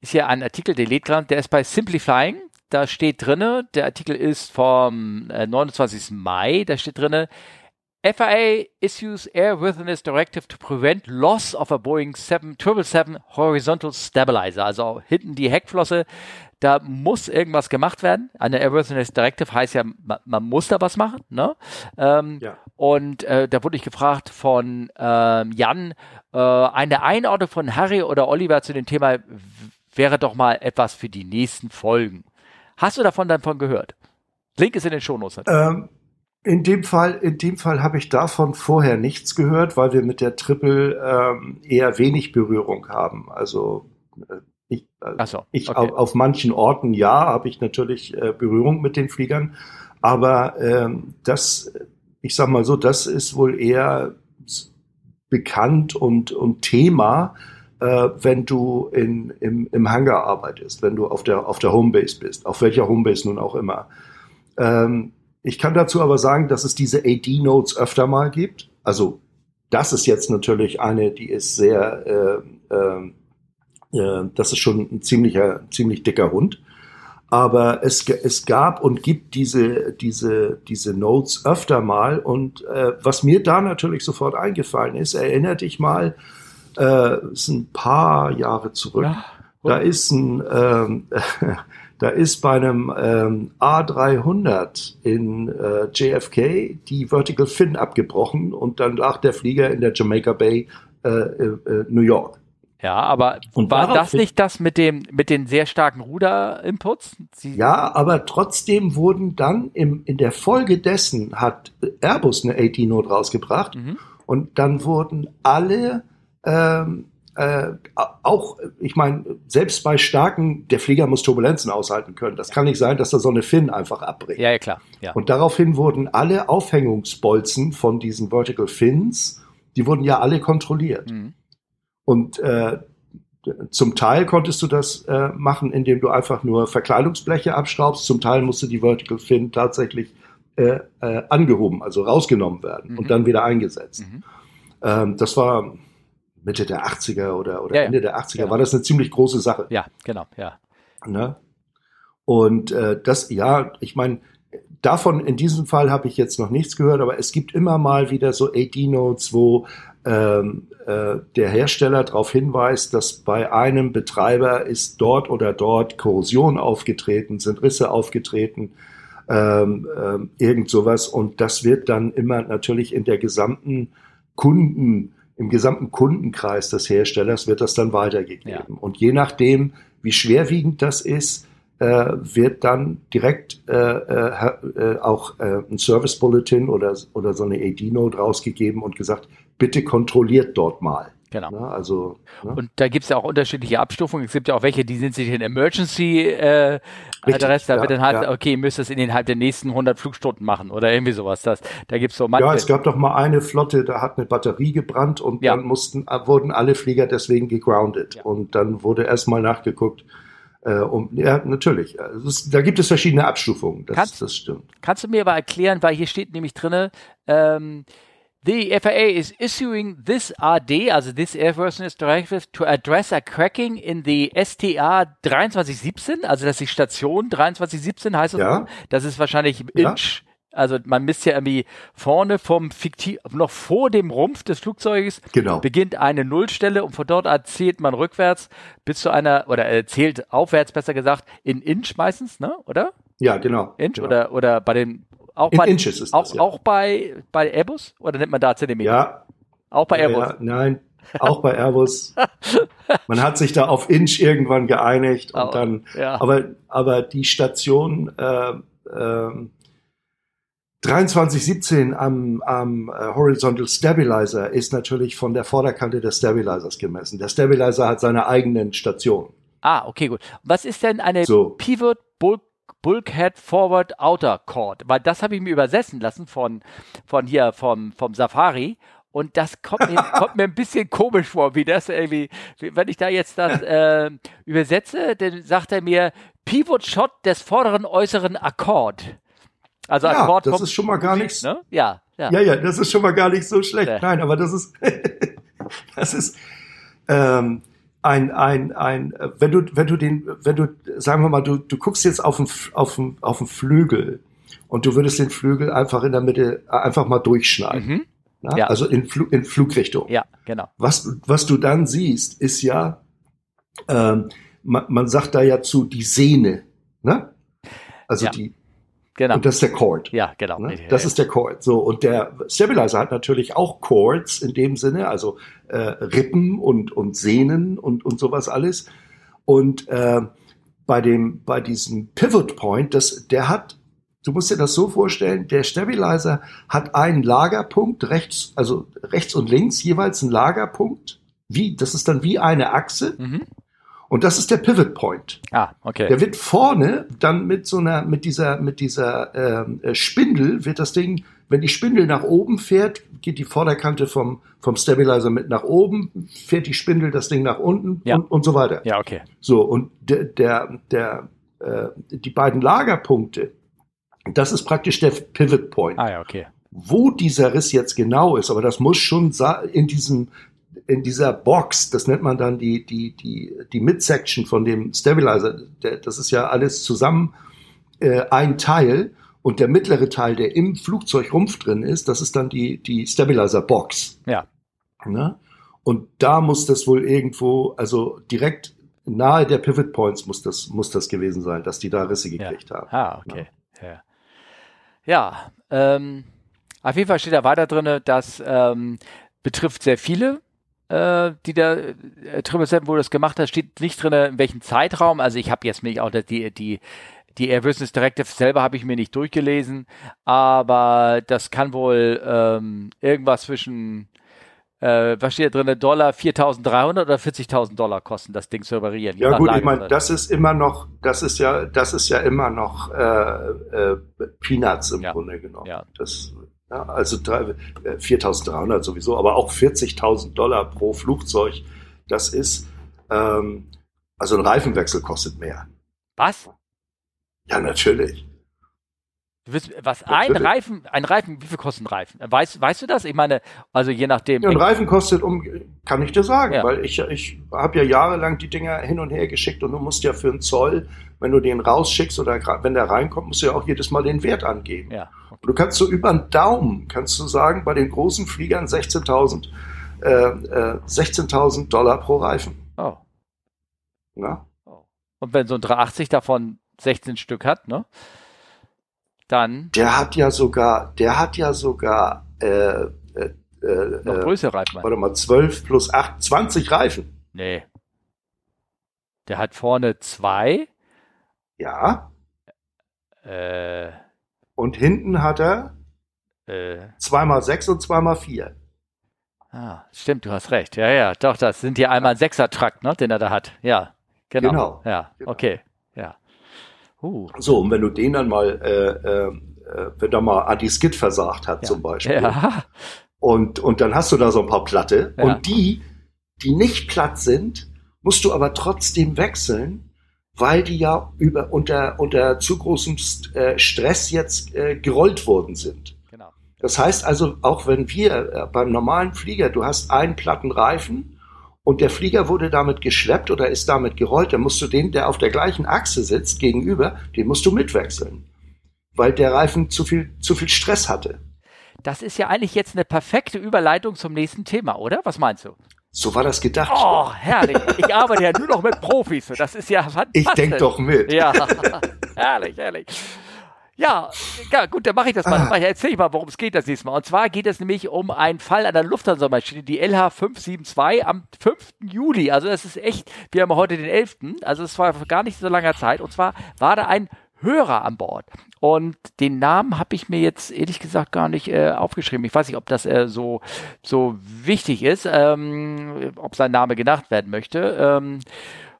ist hier ein Artikel, der lädt gerade, der ist bei Simply Flying, da steht drinne, der Artikel ist vom äh, neunundzwanzigsten Mai, da steht drinne, F A A issues Airworthiness Directive to prevent loss of a Boeing seven seventy-seven horizontal stabilizer. Also hinten die Heckflosse, da muss irgendwas gemacht werden. Eine Airworthiness Directive heißt ja, man, man muss da was machen. Ne? Ähm, ja. Und äh, da wurde ich gefragt von ähm, Jan, äh, eine Einordnung von Harry oder Oliver zu dem Thema wäre doch mal etwas für die nächsten Folgen. Hast du davon dann von gehört? Link ist in den Shownotes natürlich. Ähm. In dem Fall, in dem Fall habe ich davon vorher nichts gehört, weil wir mit der Triple ähm, eher wenig Berührung haben. Also ich, Ach so, ich okay. auf, auf manchen Orten ja, habe ich natürlich äh, Berührung mit den Fliegern, aber ähm, das, ich sag mal so, das ist wohl eher bekannt und und Thema, äh, wenn du in im, im Hangar arbeitest, wenn du auf der auf der Homebase bist, auf welcher Homebase nun auch immer. Ähm, Ich kann dazu aber sagen, dass es diese A D-Notes öfter mal gibt. Also das ist jetzt natürlich eine, die ist sehr, äh, äh, äh, das ist schon ein ziemlicher, ziemlich dicker Hund. Aber es, es gab und gibt diese, diese, diese Notes öfter mal. Und äh, was mir da natürlich sofort eingefallen ist, erinnere dich mal, äh, ist ein paar Jahre zurück. Ja, da ist ein ähm, Da ist bei einem ähm, A dreihundert in äh, J F K die Vertical Fin abgebrochen und dann lag der Flieger in der Jamaica Bay, äh, äh, New York. Ja, aber und war das nicht das mit dem mit den sehr starken Ruder-Inputs? Sie ja, aber trotzdem wurden dann im, in der Folge dessen hat Airbus eine A T-Note rausgebracht mhm. und dann wurden alle ähm, Äh, auch, ich meine, selbst bei starken, der Flieger muss Turbulenzen aushalten können. Das kann nicht sein, dass da so eine Fin einfach abbricht. Ja, ja, klar. Ja. Und daraufhin wurden alle Aufhängungsbolzen von diesen Vertical Fins, die wurden ja alle kontrolliert. Mhm. Und äh, zum Teil konntest du das äh, machen, indem du einfach nur Verkleidungsbleche abschraubst. Zum Teil musste die Vertical Fin tatsächlich äh, äh, angehoben, also rausgenommen werden mhm. und dann wieder eingesetzt. Mhm. Ähm, das war Mitte der achtziger oder, oder ja, Ende der achtziger genau. war das eine ziemlich große Sache. Ja, genau, ja. Ne? Und äh, das, ja, ich meine, davon in diesem Fall habe ich jetzt noch nichts gehört, aber es gibt immer mal wieder so A D-Notes, wo ähm, äh, der Hersteller darauf hinweist, dass bei einem Betreiber ist dort oder dort Korrosion aufgetreten, sind Risse aufgetreten, ähm, ähm, irgend sowas. Und das wird dann immer natürlich in der gesamten Kunden- Im gesamten Kundenkreis des Herstellers wird das dann weitergegeben. Ja. Und je nachdem, wie schwerwiegend das ist, äh, wird dann direkt äh, äh, auch äh, ein Service Bulletin oder, oder so eine A D-Note rausgegeben und gesagt, bitte kontrolliert dort mal. Genau. Ja, also, ja. Und da gibt es ja auch unterschiedliche Abstufungen. Es gibt ja auch welche, die sind sich in Emergency-Adresse. Äh, da ja, wird dann halt, ja. okay, ihr müsst das innerhalb der nächsten hundert Flugstunden machen oder irgendwie sowas. Das, da gibt's so manche. Ja, es gab doch mal eine Flotte, da hat eine Batterie gebrannt und ja. dann mussten, wurden alle Flieger deswegen gegroundet. Ja. Und dann wurde erstmal nachgeguckt. Äh, um, ja, natürlich. Also es, da gibt es verschiedene Abstufungen. Das, kannst, das stimmt. Kannst du mir aber erklären, weil hier steht nämlich drinne, ähm, the F A A is issuing this R D, also this Airworthiness Directive, to address a cracking in the S T A dreiundzwanzig siebzehn, also das ist die Station dreiundzwanzig siebzehn heißt es ja. so. Das ist wahrscheinlich Inch, ja. Also man misst ja irgendwie vorne vom fiktiv, noch vor dem Rumpf des Flugzeuges, genau, beginnt eine Nullstelle und von dort an zählt man rückwärts bis zu einer, oder äh, zählt aufwärts, besser gesagt, in Inch meistens, ne? Oder? Ja, genau. Inch, genau. Oder, oder bei den, auch in bei, Inches ist auch, das, ja. Auch bei, bei Airbus? Oder nennt man da Zentimeter? Ja. Auch bei Airbus? Ja, nein, auch bei Airbus. Man hat sich da auf Inch irgendwann geeinigt und oh, dann, ja. aber, aber die Station, äh, ähm, dreiundzwanzig siebzehn am, am Horizontal Stabilizer ist natürlich von der Vorderkante des Stabilizers gemessen. Der Stabilizer hat seine eigenen Stationen. Ah, okay, gut. Was ist denn eine so. Pivot Bulk, Bulkhead Forward Outer Chord? Weil das habe ich mir übersetzen lassen von, von hier, vom, vom Safari. Und das kommt mir, kommt mir ein bisschen komisch vor, wie das irgendwie, wenn ich da jetzt das äh, übersetze, dann sagt er mir Pivot Shot des vorderen äußeren Akkord. Also ja, Akkord das ist schon mal gar nichts. Ne? Ja, ja, ja, ja, das ist schon mal gar nicht so schlecht. Ja. Nein, aber das ist, das ist ähm, ein, ein, ein. Wenn du, wenn du den, wenn du, sagen wir mal, du, du guckst jetzt auf den, auf den, auf den Flügel und du würdest den Flügel einfach in der Mitte einfach mal durchschneiden. Mhm. Na? Ja. Also in, Fl- in Flugrichtung. Ja, genau. Was, was du dann siehst, ist ja, ähm, man, man sagt da ja zu die Sehne, ne? Also ja. die Genau. Und das ist der Chord. Ja, genau. Ne? Das ist der Chord. So, und der Stabilizer hat natürlich auch Chords in dem Sinne, also äh, Rippen und, und Sehnen und, und sowas alles. Und äh, bei, dem, bei diesem Pivot Point, das, der hat, du musst dir das so vorstellen, der Stabilizer hat einen Lagerpunkt, rechts, also rechts und links jeweils einen Lagerpunkt. Wie, das ist dann wie eine Achse. Mhm. Und das ist der Pivot Point. Ah, okay. Der wird vorne dann mit so einer, mit dieser, mit dieser ähm, Spindel wird das Ding, wenn die Spindel nach oben fährt, geht die Vorderkante vom vom Stabilizer mit nach oben, fährt die Spindel das Ding nach unten, ja, und, und so weiter. Ja, okay. So, und der der der äh, die beiden Lagerpunkte, das ist praktisch der Pivot Point. Ah, ja, okay. Wo dieser Riss jetzt genau ist, aber das muss schon in diesem in dieser Box, das nennt man dann die, die, die, die Midsection von dem Stabilizer, der, das ist ja alles zusammen äh, ein Teil, und der mittlere Teil, der im Flugzeugrumpf drin ist, das ist dann die, die Stabilizer-Box. Ja. Na? Und da muss das wohl irgendwo, also direkt nahe der Pivot Points muss das, muss das gewesen sein, dass die da Risse gekriegt ja. haben. Ah, okay. Ja, ja, ähm, auf jeden Fall steht da weiter drin, das ähm, betrifft sehr viele, die da sieben sieben sieben, wo das gemacht hat, steht nicht drin, in welchem Zeitraum. Also ich habe jetzt mich auch die die die Airworthiness Directive selber habe ich mir nicht durchgelesen, aber das kann wohl ähm, irgendwas zwischen äh, was steht da drin, Dollar viertausenddreihundert oder vierzigtausend Dollar kosten, das Ding zu reparieren. Ja gut, ich meine, das ist immer noch, das ist ja, das ist ja immer noch äh, äh, Peanuts im ja. Grunde genommen. Ja. Das Ja, also viertausenddreihundert sowieso, aber auch vierzigtausend Dollar pro Flugzeug, das ist, ähm, also ein Reifenwechsel kostet mehr. Was? Ja, natürlich. Du willst, was, natürlich. ein Reifen, ein Reifen, wie viel kostet ein Reifen? Weißt, weißt du das? Ich meine, also je nachdem. Ja, ein Reifen kostet, um, kann ich dir sagen, ja. weil ich, ich habe ja jahrelang die Dinger hin und her geschickt, und du musst ja für einen Zoll, wenn du den rausschickst oder wenn der reinkommt, musst du ja auch jedes Mal den Wert angeben. Ja. Du kannst so über den Daumen, kannst du sagen, bei den großen Fliegern sechzehntausend Dollar pro Reifen. Oh. Na? Und wenn so ein dreihundertachtzig davon sechzehn Stück hat, ne? Dann. Der hat ja sogar, der hat ja sogar, äh, äh, äh, noch größere Reifen. Warte mal, zwölf plus acht, zwanzig Reifen. Nee. Der hat vorne zwei. Ja. Äh. Und hinten hat er äh. zwei mal sechs und zwei mal vier. Ah, stimmt, du hast recht. Ja, ja, doch, das sind hier einmal ein Sechser-Trakt, ne, den er da hat. Ja, genau. genau. Ja, genau. okay. Ja. Uh. So, und wenn du den dann mal, äh, äh, wenn er mal Anti-Skid versagt hat, ja. zum Beispiel. Ja. Und, und dann hast du da so ein paar Platte. Ja. Und die, die nicht platt sind, musst du aber trotzdem wechseln, weil die ja über, unter, unter zu großem äh, Stress jetzt äh, gerollt worden sind. Genau. Das heißt also, auch wenn wir äh, beim normalen Flieger, du hast einen platten Reifen und der Flieger wurde damit geschleppt oder ist damit gerollt, dann musst du den, der auf der gleichen Achse sitzt, gegenüber, den musst du mitwechseln. weil der Reifen zu viel, zu viel Stress hatte. Das ist ja eigentlich jetzt eine perfekte Überleitung zum nächsten Thema, oder? Was meinst du? So war das gedacht. Oh, herrlich. Ich arbeite ja nur noch mit Profis. Das ist ja fantastisch. Ich denke doch mit. Ja, herrlich, herrlich. Ja, ja, gut, dann mache ich das mal. Ah. Erzähl ich mal, worum es geht das nächste Mal. Und zwar geht es nämlich um einen Fall an der Lufthansa-Maschine, die L H fünf sieben zwei am fünften Juli. Also das ist echt, wir haben heute den elften Also es war gar nicht so langer Zeit. Und zwar war da ein Hörer an Bord. Und den Namen habe ich mir jetzt ehrlich gesagt gar nicht äh, aufgeschrieben. Ich weiß nicht, ob das äh, so, so wichtig ist, ähm, ob sein Name genannt werden möchte. Ähm,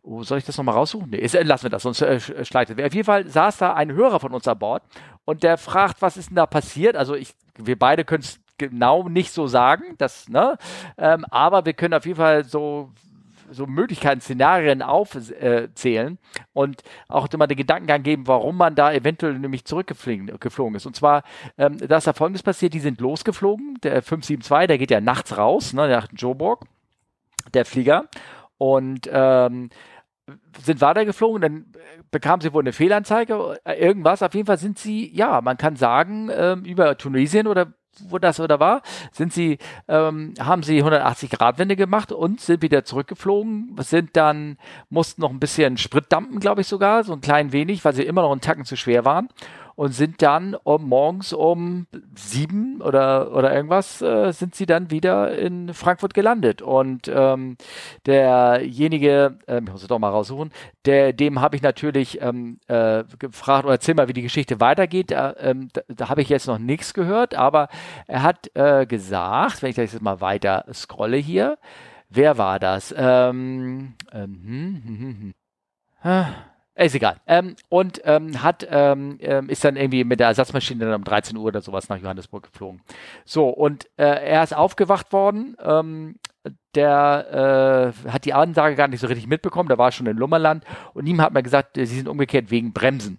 Oh, soll ich das nochmal raussuchen? Nee, lassen wir das, sonst äh, schleitet wir. Auf jeden Fall saß da ein Hörer von uns an Bord und der fragt, was ist denn da passiert? Also ich, wir beide können es genau nicht so sagen, das, ne? Ähm, aber wir können auf jeden Fall so, so Möglichkeiten, Szenarien aufzählen äh, und auch immer den Gedankengang geben, warum man da eventuell nämlich zurückgeflogen ist. Und zwar, ähm, da ist da Folgendes passiert, die sind losgeflogen, der fünf sieben zwei, der geht ja nachts raus, ne, nach Joburg, der Flieger, und ähm, sind weitergeflogen, dann bekamen sie wohl eine Fehlanzeige, irgendwas. Auf jeden Fall sind sie, ja, man kann sagen, ähm, über Tunesien oder wo das oder war, sind sie, ähm, haben sie hundertachtzig Grad Wende gemacht und sind wieder zurückgeflogen, sind dann, mussten noch ein bisschen Sprit dampfen, glaube ich sogar, so ein klein wenig, weil sie immer noch einen Tacken zu schwer waren, und sind dann um, morgens um sieben oder, oder irgendwas, äh, sind sie dann wieder in Frankfurt gelandet. Und ähm, derjenige, äh, ich muss es doch mal raussuchen, der, dem habe ich natürlich ähm, äh, gefragt, oder erzähl mal, wie die Geschichte weitergeht. Äh, ähm, da da habe ich jetzt noch nichts gehört, aber er hat äh, gesagt, wenn ich das jetzt mal weiter scrolle hier, wer war das? Ähm, ähm, hm, hm, hm, hm. Ah. Ist egal. Ähm, und ähm, hat ähm, ist dann irgendwie mit der Ersatzmaschine dann um dreizehn Uhr oder sowas nach Johannesburg geflogen. So, und äh, er ist aufgewacht worden. Ähm, der äh, hat die Ansage gar nicht so richtig mitbekommen. Der war schon in Lummerland. Und ihm hat man gesagt, sie sind umgekehrt wegen Bremsen.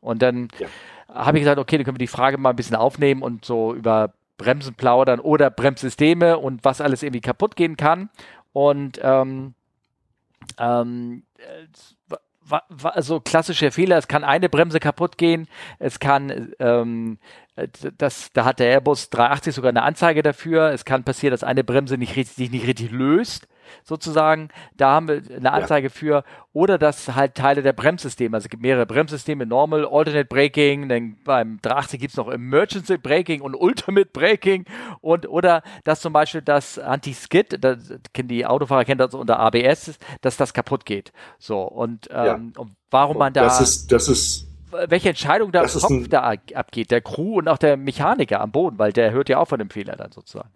Und dann ja. habe ich gesagt, okay, dann können wir die Frage mal ein bisschen aufnehmen und so über Bremsen plaudern oder Bremssysteme und was alles irgendwie kaputt gehen kann. Und ähm, ähm, also klassische Fehler, es kann eine Bremse kaputt gehen, es kann, ähm, das, da hat der Airbus dreihundertachtzig sogar eine Anzeige dafür, es kann passieren, dass eine Bremse nicht richtig, sich nicht richtig löst, sozusagen, da haben wir eine Anzeige ja. für, oder dass halt Teile der Bremssysteme, also es gibt mehrere Bremssysteme, Normal, Alternate Braking, dann beim dreihundertachtzig gibt es noch Emergency Braking und Ultimate Braking, und oder dass zum Beispiel das Anti-Skid, das, die Autofahrer kennen das unter A B S, dass das kaputt geht. So, und, ähm, ja. und warum man da... Das ist, das ist welche Entscheidung da im Kopf da abgeht, der Crew und auch der Mechaniker am Boden, weil der hört ja auch von dem Fehler dann sozusagen.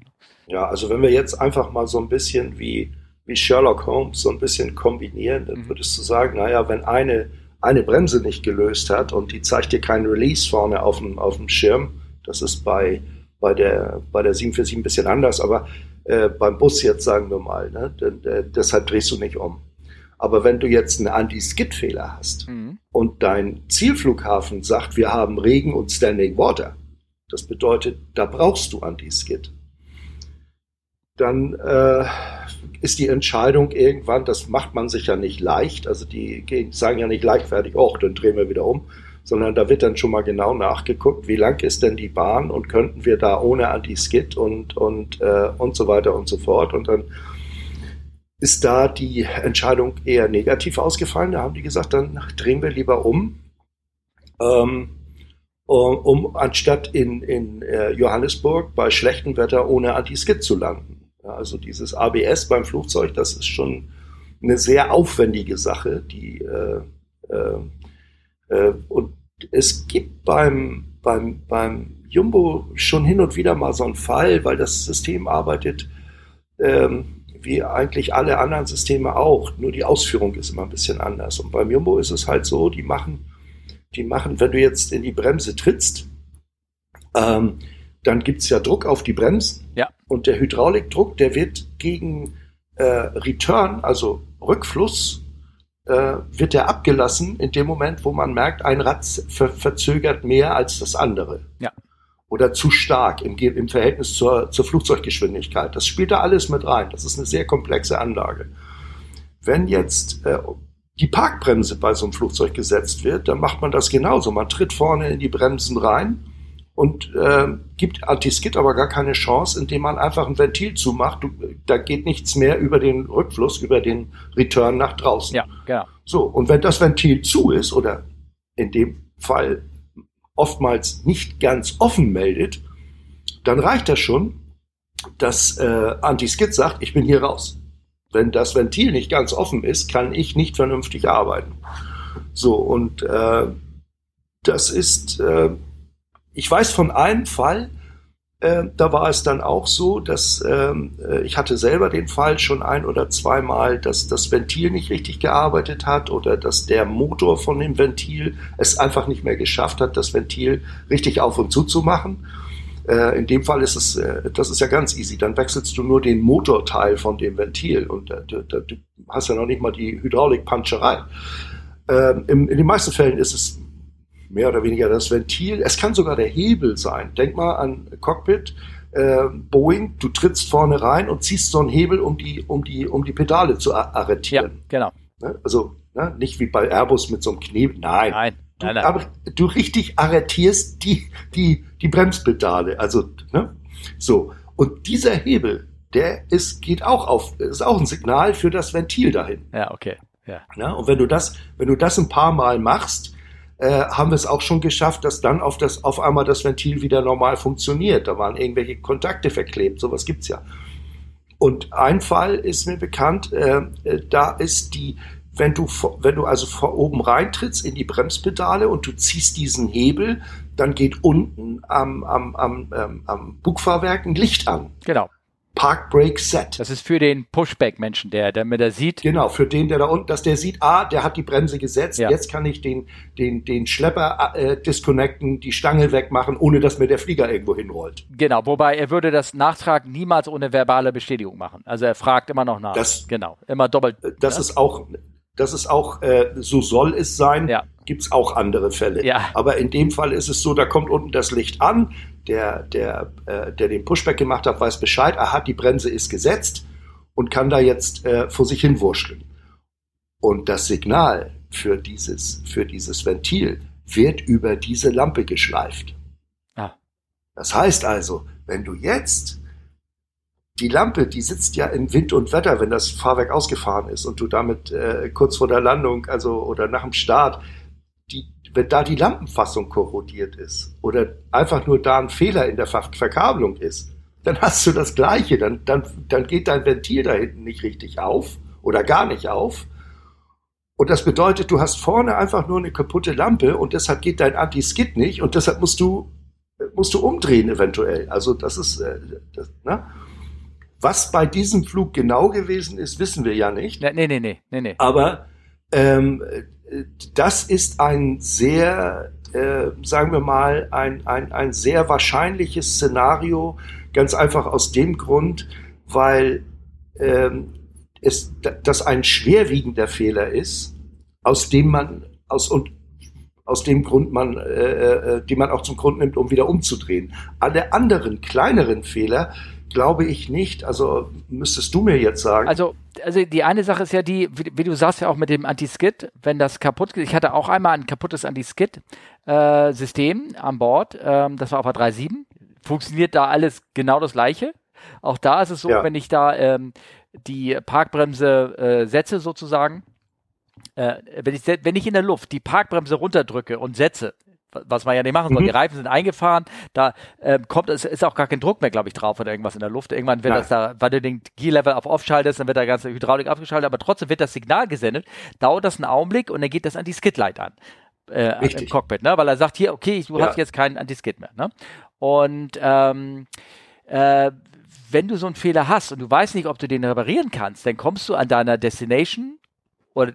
Ja, also wenn wir jetzt einfach mal so ein bisschen wie wie Sherlock Holmes so ein bisschen kombinieren, dann würdest du sagen, naja, wenn eine, eine Bremse nicht gelöst hat und die zeigt dir keinen Release vorne auf dem, auf dem Schirm, das ist bei, bei, der, bei der sieben vier sieben ein bisschen anders, aber äh, beim Bus jetzt sagen wir mal, ne, denn, äh, deshalb drehst du nicht um. Aber wenn du jetzt einen Anti-Skid-Fehler hast mhm. und dein Zielflughafen sagt, wir haben Regen und Standing Water, das bedeutet, da brauchst du Anti-Skid, dann äh, ist die Entscheidung irgendwann, das macht man sich ja nicht leicht, also die sagen ja nicht leichtfertig, oh, dann drehen wir wieder um, sondern da wird dann schon mal genau nachgeguckt, wie lang ist denn die Bahn und könnten wir da ohne Anti-Skid und, und, äh, und so weiter und so fort. Und dann ist da die Entscheidung eher negativ ausgefallen, da haben die gesagt, dann drehen wir lieber um, ähm, um, um anstatt in, in äh, Johannesburg bei schlechtem Wetter ohne Anti-Skid zu landen. Also dieses A B S beim Flugzeug, das ist schon eine sehr aufwendige Sache. Die, äh, äh, äh, und es gibt beim, beim, beim Jumbo schon hin und wieder mal so einen Fall, weil das System arbeitet ähm, wie eigentlich alle anderen Systeme auch. Nur die Ausführung ist immer ein bisschen anders. Und beim Jumbo ist es halt so, die machen, die machen, wenn du jetzt in die Bremse trittst, ähm, dann gibt es ja Druck auf die Bremsen. Ja. Und der Hydraulikdruck, der wird gegen äh, Return, also Rückfluss, äh, wird der abgelassen in dem Moment, wo man merkt, ein Rad ver- verzögert mehr als das andere. Ja. Oder zu stark im, im Verhältnis zur, zur Flugzeuggeschwindigkeit. Das spielt da alles mit rein. Das ist eine sehr komplexe Anlage. Wenn jetzt äh, die Parkbremse bei so einem Flugzeug gesetzt wird, dann macht man das genauso. Man tritt vorne in die Bremsen rein und äh, gibt Antiskid aber gar keine Chance, indem man einfach ein Ventil zumacht. Du, da geht nichts mehr über den Rückfluss, über den Return nach draußen. Ja, genau. So, und wenn das Ventil zu ist oder in dem Fall oftmals nicht ganz offen meldet, dann reicht das schon, dass äh, Antiskid sagt, ich bin hier raus. Wenn das Ventil nicht ganz offen ist, kann ich nicht vernünftig arbeiten. So, und äh, das ist, äh, ich weiß von einem Fall, äh, da war es dann auch so, dass äh, ich hatte selber den Fall schon ein- oder zweimal, dass das Ventil nicht richtig gearbeitet hat oder dass der Motor von dem Ventil es einfach nicht mehr geschafft hat, das Ventil richtig auf und zu zu machen. In dem Fall ist es, das ist ja ganz easy, dann wechselst du nur den Motorteil von dem Ventil und du, du, du hast ja noch nicht mal die Hydraulikpanscherei. Ähm, in, in den meisten Fällen ist es mehr oder weniger das Ventil, es kann sogar der Hebel sein. Denk mal an Cockpit, äh, Boeing, du trittst vorne rein und ziehst so einen Hebel, um die, um die, um die Pedale zu arretieren. Ja, genau. Also ne, nicht wie bei Airbus mit so einem Knebel, nein. Nein. Du, nein, nein. Aber du richtig arretierst die, die, die Bremspedale. Also, ne? So. Und dieser Hebel, der ist, geht auch auf, ist auch ein Signal für das Ventil dahin. Ja, okay. Ja. Ne? Und wenn du das, wenn du das ein paar Mal machst, äh, haben wir es auch schon geschafft, dass dann auf das, auf einmal das Ventil wieder normal funktioniert. Da waren irgendwelche Kontakte verklebt. Sowas gibt's ja. Und ein Fall ist mir bekannt, äh, da ist die, Wenn du, wenn du also vor oben reintrittst in die Bremspedale und du ziehst diesen Hebel, dann geht unten am, am, am, am, am Bugfahrwerk ein Licht an. Genau. Park Brake Set. Das ist für den Pushback-Menschen, der, damit er sieht. Genau, für den, der da unten, dass der sieht, ah, der hat die Bremse gesetzt, ja. Jetzt kann ich den, den, den Schlepper äh, disconnecten, die Stange wegmachen, ohne dass mir der Flieger irgendwo hinrollt. Genau, wobei er würde das nachtragen niemals ohne verbale Bestätigung machen. Also er fragt immer noch nach. Das, genau, immer doppelt. Das ne? ist auch... Das ist auch, äh, so soll es sein, ja. Gibt es auch andere Fälle. Ja. Aber in dem Fall ist es so, da kommt unten das Licht an, der, der, äh, der den Pushback gemacht hat, weiß Bescheid, aha, die Bremse ist gesetzt und kann da jetzt äh, vor sich hin wurschteln. Und das Signal für dieses, für dieses Ventil wird über diese Lampe geschleift. Ah. Das heißt also, wenn du jetzt... Die Lampe, die sitzt ja im Wind und Wetter, wenn das Fahrwerk ausgefahren ist und du damit äh, kurz vor der Landung, also oder nach dem Start, die, wenn da die Lampenfassung korrodiert ist oder einfach nur da ein Fehler in der Ver- Verkabelung ist, dann hast du das Gleiche. Dann, dann, dann geht dein Ventil da hinten nicht richtig auf oder gar nicht auf. Und das bedeutet, du hast vorne einfach nur eine kaputte Lampe und deshalb geht dein Anti-Skid nicht und deshalb musst du, musst du umdrehen eventuell. Also das ist, äh, das, ne? Was bei diesem Flug genau gewesen ist, wissen wir ja nicht. Nee, nee, nee, nee, nee. Aber ähm, das ist ein sehr, äh, sagen wir mal, ein, ein, ein sehr wahrscheinliches Szenario, ganz einfach aus dem Grund, weil ähm, es, das ein schwerwiegender Fehler ist, aus dem man, aus und aus dem Grund, man, äh, die man auch zum Grund nimmt, um wieder umzudrehen. Alle anderen, kleineren Fehler glaube ich nicht, also müsstest du mir jetzt sagen. Also, also die eine Sache ist ja die, wie, wie du sagst ja auch mit dem Anti-Skid, wenn das kaputt geht. Ich hatte auch einmal ein kaputtes Anti-Skid-System äh, an Bord, ähm, das war auf der drei sieben. Funktioniert da alles genau das Gleiche. Auch da ist es so, ja. Wenn ich da ähm, die Parkbremse äh, setze sozusagen, äh, wenn, ich, wenn ich in der Luft die Parkbremse runterdrücke und setze, was man ja nicht machen soll. Mhm. Die Reifen sind eingefahren, da äh, kommt, es ist auch gar kein Druck mehr, glaube ich, drauf oder irgendwas in der Luft. Irgendwann wird Nein. das da, weil du den Gear-Level auf Off schaltest, dann wird da ganze Hydraulik abgeschaltet, aber trotzdem wird das Signal gesendet, dauert das einen Augenblick und dann geht das Anti-Skid-Light an. Äh, im Cockpit, ne? Weil er sagt, hier, okay, du ja. hast jetzt keinen Anti-Skid mehr. Ne? Und ähm, äh, wenn du so einen Fehler hast und du weißt nicht, ob du den reparieren kannst, dann kommst du an deiner Destination oder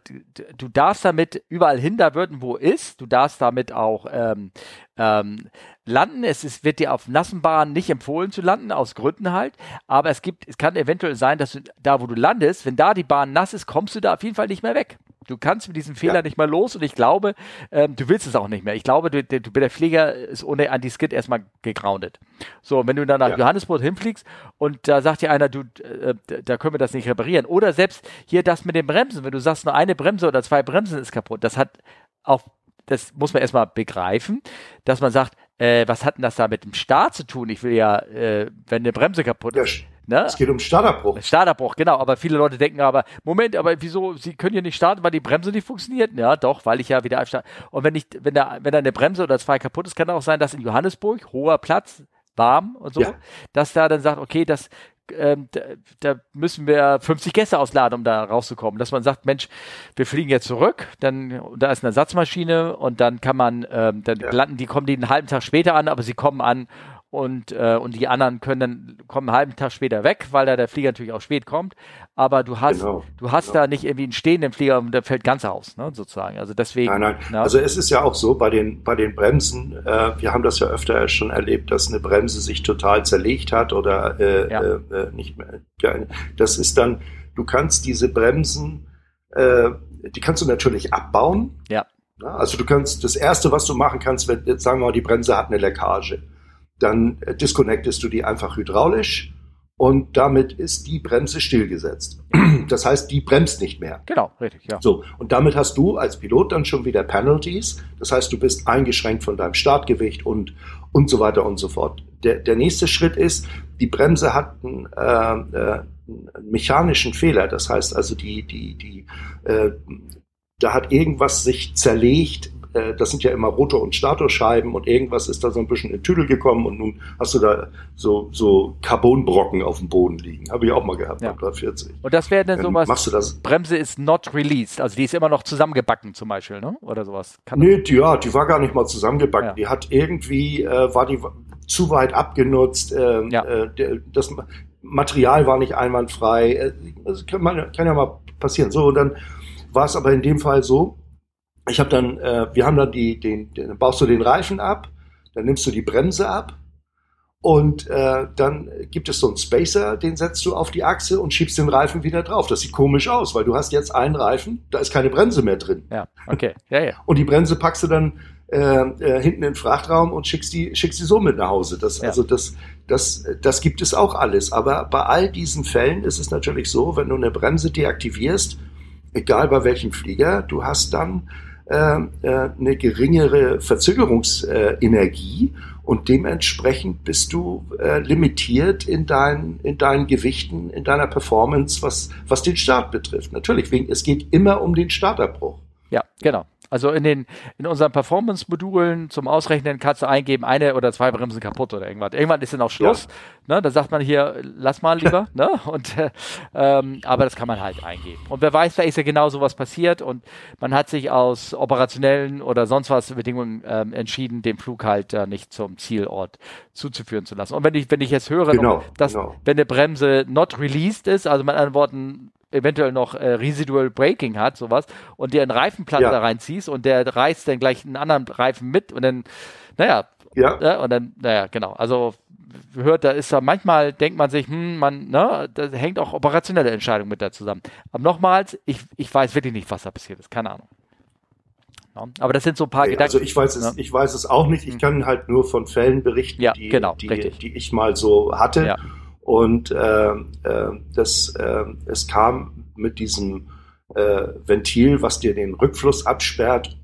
du darfst damit überall hin, da würden, wo ist. Du darfst damit auch ähm, ähm, landen. Es ist, wird dir auf nassen Bahnen nicht empfohlen zu landen, aus Gründen halt. Aber es gibt, es kann eventuell sein, dass du da, wo du landest, wenn da die Bahn nass ist, kommst du da auf jeden Fall nicht mehr weg. du kannst mit diesem Fehler ja. nicht mal los und ich glaube, ähm, du willst es auch nicht mehr. Ich glaube, du, du, der Flieger ist ohne Anti-Skid erstmal gegroundet. So, und wenn du dann nach ja. Johannesburg hinfliegst und da sagt dir einer, du, äh, da können wir das nicht reparieren. Oder selbst hier das mit den Bremsen, wenn du sagst, nur eine Bremse oder zwei Bremsen ist kaputt, das hat auch, das muss man erstmal begreifen, dass man sagt, äh, was hat denn das da mit dem Start zu tun? Ich will ja, äh, wenn eine Bremse kaputt ist. Ja. Ne? Es geht um Starterbruch. Starterbruch, genau. Aber viele Leute denken aber, Moment, aber wieso, Sie können hier nicht starten, weil die Bremse nicht funktioniert? Ja, doch, weil ich ja wieder starte. Und wenn ich, wenn da, wenn da eine Bremse oder zwei kaputt ist, kann auch sein, dass in Johannesburg, hoher Platz, warm und so, ja. dass da dann sagt, okay, das, ähm, da, da müssen wir fünfzig Gäste ausladen, um da rauszukommen. Dass man sagt, Mensch, wir fliegen jetzt zurück, dann, da ist eine Ersatzmaschine und dann kann man, ähm, dann ja. landen, die kommen die einen halben Tag später an, aber sie kommen an. Und, äh, und die anderen können dann kommen einen halben Tag später weg, weil da der Flieger natürlich auch spät kommt. Aber du hast, genau, du hast genau. da nicht irgendwie einen stehenden Flieger und der fällt ganz aus, ne, sozusagen. Also deswegen. Nein, nein. Ne? Also es ist ja auch so bei den, bei den Bremsen. Äh, wir haben das ja öfter schon erlebt, dass eine Bremse sich total zerlegt hat oder äh, ja. äh, nicht mehr. Das ist dann. Du kannst diese Bremsen, äh, die kannst du natürlich abbauen. Ja. Ne? Also du kannst das Erste, was du machen kannst, wenn jetzt sagen wir mal, die Bremse hat eine Leckage. Dann disconnectest du die einfach hydraulisch und damit ist die Bremse stillgesetzt. Das heißt, die bremst nicht mehr. Genau, richtig, ja. So, und damit hast du als Pilot dann schon wieder Penalties. Das heißt, du bist eingeschränkt von deinem Startgewicht und, und so weiter und so fort. Der, der nächste Schritt ist, die Bremse hat einen, äh, einen mechanischen Fehler. Das heißt also, die, die, die, äh, da hat irgendwas sich zerlegt. Das sind ja immer Rotor- und Statorscheiben und irgendwas ist da so ein bisschen in Tüdel gekommen und nun hast du da so, so Carbonbrocken auf dem Boden liegen. Habe ich auch mal gehabt, ja. bei dreihundertvierzig. Und das wäre dann sowas, machst du das? Bremse ist not released, also die ist immer noch zusammengebacken zum Beispiel, ne? Oder sowas. Kann nee, die, ja, die war gar nicht mal zusammengebacken. Ja. Die hat irgendwie, äh, war die zu weit abgenutzt, äh, ja. äh, das Material war nicht einwandfrei, äh, das kann, man, kann ja mal passieren. So, und dann war es aber in dem Fall so, Ich habe dann, äh, wir haben dann die, den, den, baust du den Reifen ab, dann nimmst du die Bremse ab und äh, dann gibt es so einen Spacer, den setzt du auf die Achse und schiebst den Reifen wieder drauf. Das sieht komisch aus, weil du hast jetzt einen Reifen, da ist keine Bremse mehr drin. Ja, okay, ja, ja. Und die Bremse packst du dann äh, äh, hinten in den Frachtraum und schickst die, schickst die so mit nach Hause. Das, ja. Also das, das, das gibt es auch alles. Aber bei all diesen Fällen ist es natürlich so, wenn du eine Bremse deaktivierst, egal bei welchem Flieger, du hast dann eine geringere Verzögerungsenergie und dementsprechend bist du limitiert in deinen, in deinen Gewichten, in deiner Performance, was, was den Start betrifft. Natürlich, wegen, es geht immer um den Startabbruch. Ja, genau. Also in den, in unseren Performance-Modulen zum Ausrechnen kannst du eingeben, eine oder zwei Bremsen kaputt oder irgendwas. Irgendwann ist dann auch Schluss. Ja. Ne? Da sagt man hier, lass mal lieber. ne? Und, äh, ähm, aber das kann man halt eingeben. Und wer weiß, da ist ja genau sowas passiert und man hat sich aus operationellen oder sonst was Bedingungen ähm, entschieden, den Flug halt äh, nicht zum Zielort zuzuführen zu lassen. Und wenn ich, wenn ich jetzt höre, genau, noch, dass genau. wenn eine Bremse not released ist, also mit anderen Worten, eventuell noch äh, Residual Braking hat, sowas, und dir einen Reifenplatz ja. da reinziehst und der reißt dann gleich einen anderen Reifen mit und dann, naja, ja. äh, und dann, naja, genau, also hört, da ist da manchmal, denkt man sich, hm, man, ne, da hängt auch operationelle Entscheidungen mit da zusammen. Aber nochmals, ich, ich weiß wirklich nicht, was da passiert ist, keine Ahnung. No? Aber das sind so ein paar hey, Gedanken. Also ich weiß, es, ne? ich weiß es auch nicht, ich hm. kann halt nur von Fällen berichten, ja, die, genau, die, die ich mal so hatte. Ja. Und äh, äh, das, äh, es kam mit diesem äh, Ventil, was dir den Rückfluss absperrt,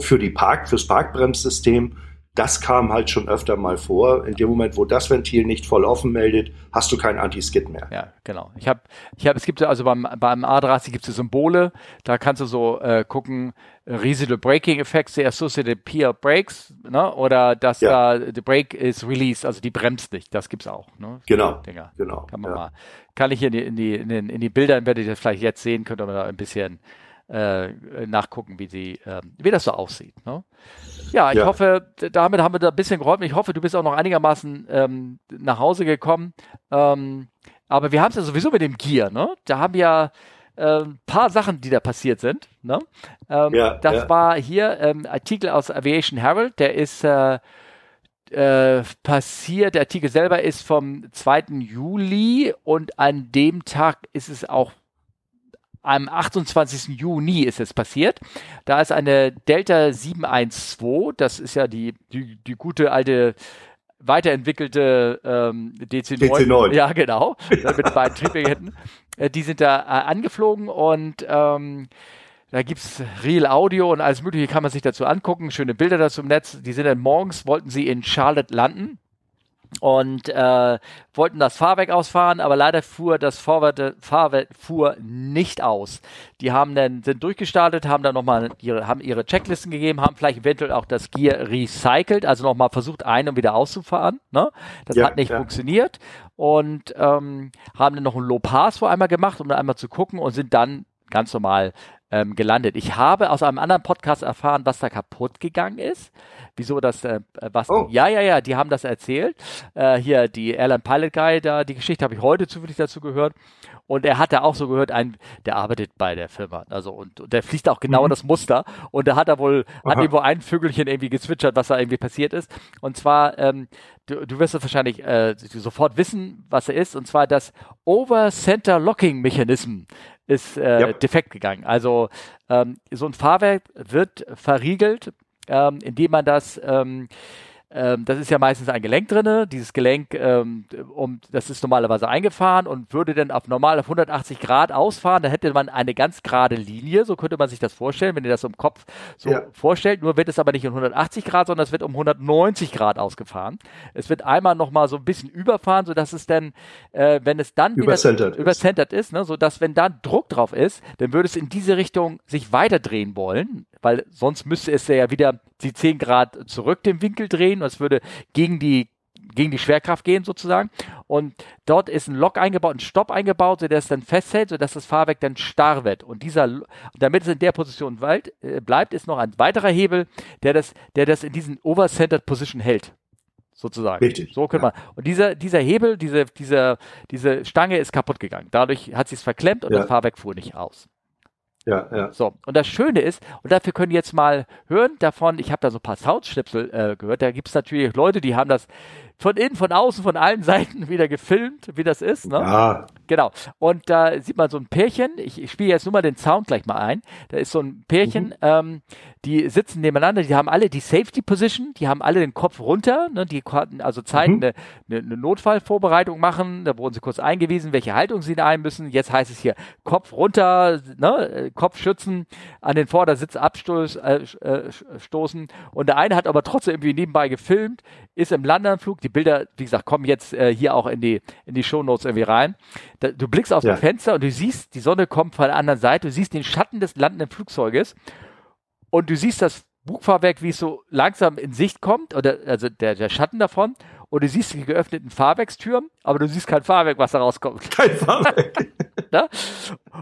für die Park, fürs Parkbremssystem. Das kam halt schon öfter mal vor. In dem Moment, wo das Ventil nicht voll offen meldet, hast du kein Anti-Skid mehr. Ja, genau. Ich habe, ich habe, es gibt also beim, beim A dreißig gibt es Symbole. Da kannst du so äh, gucken, Residual Braking Effects, the associated Pier Brakes, ne? Oder dass ja. da the Brake is released, also die bremst nicht. Das gibt's auch. Ne? Genau. Dinger. Genau. Kann man ja. mal. Kann ich hier in die, in die, in die Bildern, werdet ihr vielleicht jetzt sehen, könnt ihr da ein bisschen Äh, nachgucken, wie die, äh, wie das so aussieht. Ne? Ja, ich ja. hoffe, damit haben wir da ein bisschen geholfen. Ich hoffe, du bist auch noch einigermaßen ähm, nach Hause gekommen. Ähm, aber wir haben es ja sowieso mit dem Gear. Ne? Da haben wir ja äh, ein paar Sachen, die da passiert sind. Ne? Ähm, ja, das ja. war hier ein ähm, Artikel aus Aviation Herald. Der ist äh, äh, passiert. Der Artikel selber ist vom zweiten Juli und an dem Tag ist es auch Am achtundzwanzigsten Juni ist es passiert. Da ist eine Delta sieben eins zwei, das ist ja die, die, die gute alte weiterentwickelte ähm, D C neun. Ja, genau. Ja. Mit beiden Triebwerken. Die sind da angeflogen und ähm, da gibt es Real Audio und alles Mögliche, kann man sich dazu angucken. Schöne Bilder dazu im Netz. Die sind dann morgens, wollten sie in Charlotte landen und äh, wollten das Fahrwerk ausfahren, aber leider fuhr das Vorwärts, Fahrwerk fuhr nicht aus. Die haben dann, sind durchgestartet, haben dann nochmal ihre, haben ihre Checklisten gegeben, haben vielleicht eventuell auch das Gear recycelt, also nochmal versucht, ein- und wieder auszufahren. Ne? Das ja, hat nicht ja. funktioniert und ähm, haben dann noch einen Low-Pass vor einmal gemacht, um dann einmal zu gucken und sind dann ganz normal Ähm, gelandet. Ich habe aus einem anderen Podcast erfahren, was da kaputt gegangen ist. Wieso das, äh, was, oh. ja, ja, ja, die haben das erzählt. Äh, hier, die Airline Pilot Guy, da, die Geschichte habe ich heute zufällig dazu gehört. Und er hat da auch so gehört, ein, der arbeitet bei der Firma. Also, und, und der fliegt auch genau mhm. das Muster. Und da hat er wohl, Aha. hat ihm wohl ein Vögelchen irgendwie gezwitschert, was da irgendwie passiert ist. Und zwar, ähm, du, du wirst es wahrscheinlich äh, sofort wissen, was er ist. Und zwar das Over-Center-Locking-Mechanism ist äh, ja. defekt gegangen. Also ähm, so ein Fahrwerk wird verriegelt, ähm, indem man das, ähm, ähm, das ist ja meistens ein Gelenk drin, dieses Gelenk, ähm, um, das ist normalerweise eingefahren und würde dann auf normal auf hundertachtzig Grad ausfahren, da hätte man eine ganz gerade Linie, so könnte man sich das vorstellen, wenn ihr das im Kopf so ja. vorstellt, nur wird es aber nicht in hundertachtzig Grad, sondern es wird um hundertneunzig Grad ausgefahren. Es wird einmal nochmal so ein bisschen überfahren, sodass es dann, äh, wenn es dann übercentert ist, ist ne, sodass, wenn da Druck drauf ist, dann würde es in diese Richtung sich weiter drehen wollen, weil sonst müsste es ja wieder die zehn Grad zurück den Winkel drehen und es würde gegen die, gegen die Schwerkraft gehen sozusagen. Und dort ist ein Lock eingebaut, ein Stopp eingebaut, sodass es dann festhält, sodass das Fahrwerk dann starr wird. Und dieser, damit es in der Position bleibt, ist noch ein weiterer Hebel, der das, der das in diesen Over-Centered Position hält. Sozusagen. Richtig. So können wir. Ja. Und dieser, dieser Hebel, diese, diese, diese Stange ist kaputt gegangen. Dadurch hat sie es verklemmt und ja. das Fahrwerk fuhr nicht aus. Ja, ja. So, und das Schöne ist, und dafür können wir jetzt mal hören davon, ich habe da so ein paar Soundschnipsel äh, gehört, da gibt es natürlich Leute, die haben das von innen, von außen, von allen Seiten wieder gefilmt, wie das ist, ne? Ja. Genau, und da sieht man so ein Pärchen, ich, ich spiele jetzt nur mal den Sound gleich mal ein, da ist so ein Pärchen, mhm. ähm, die sitzen nebeneinander, die haben alle die Safety Position, die haben alle den Kopf runter, ne? Die hatten also Zeit, mhm. eine, eine, eine Notfallvorbereitung machen, da wurden sie kurz eingewiesen, welche Haltung sie einnehmen müssen, jetzt heißt es hier Kopf runter, ne? Kopf schützen, an den Vordersitz abstoßen äh, stoßen. Und der eine hat aber trotzdem irgendwie nebenbei gefilmt, ist im Landeanflug. Die Bilder, wie gesagt, kommen jetzt äh, hier auch in die, in die Shownotes irgendwie rein. Da, du blickst aus ja. dem Fenster und du siehst, die Sonne kommt von der anderen Seite, du siehst den Schatten des landenden Flugzeuges und du siehst das Bugfahrwerk, wie es so langsam in Sicht kommt, oder also der, der Schatten davon, und du siehst die geöffneten Fahrwerkstüren, aber du siehst kein Fahrwerk, was da rauskommt. Kein Fahrwerk. Ne?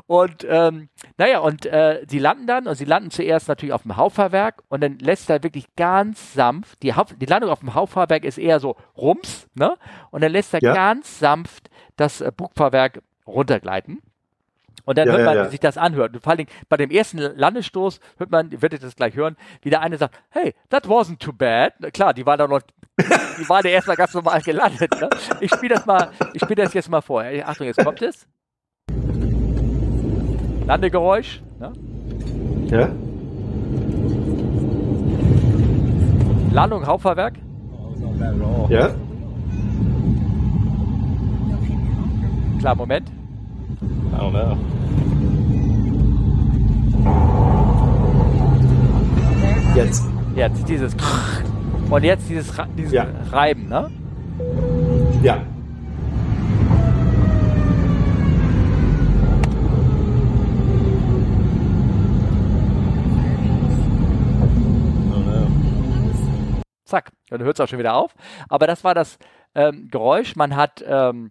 Und ähm, naja, und äh, sie landen dann, und sie landen zuerst natürlich auf dem Hauptfahrwerk und dann lässt er wirklich ganz sanft, die, Haupt, die Landung auf dem Hauptfahrwerk ist eher so rums, ne? Und dann lässt er ja. ganz sanft das äh, Bugfahrwerk runtergleiten. Und dann ja, hört man, ja, ja. sich das anhört. Und vor allem bei dem ersten Landestoß hört man, werdet ihr das gleich hören, wie der eine sagt, hey, that wasn't too bad. Na klar, die war da noch, die war da erstmal ganz normal gelandet. Ne? Ich spiele das mal, ich spiele das jetzt mal vor. Achtung, jetzt kommt es. Landegeräusch. Ne? Ja. Landung, Hauptfahrwerk. Ja. Klar, Moment. I don't know. Jetzt. Jetzt dieses Krrr. Und jetzt dieses, dieses ja. Reiben, ne? Ja. Zack. Und dann hört es auch schon wieder auf. Aber das war das ähm, Geräusch. Man hat ähm,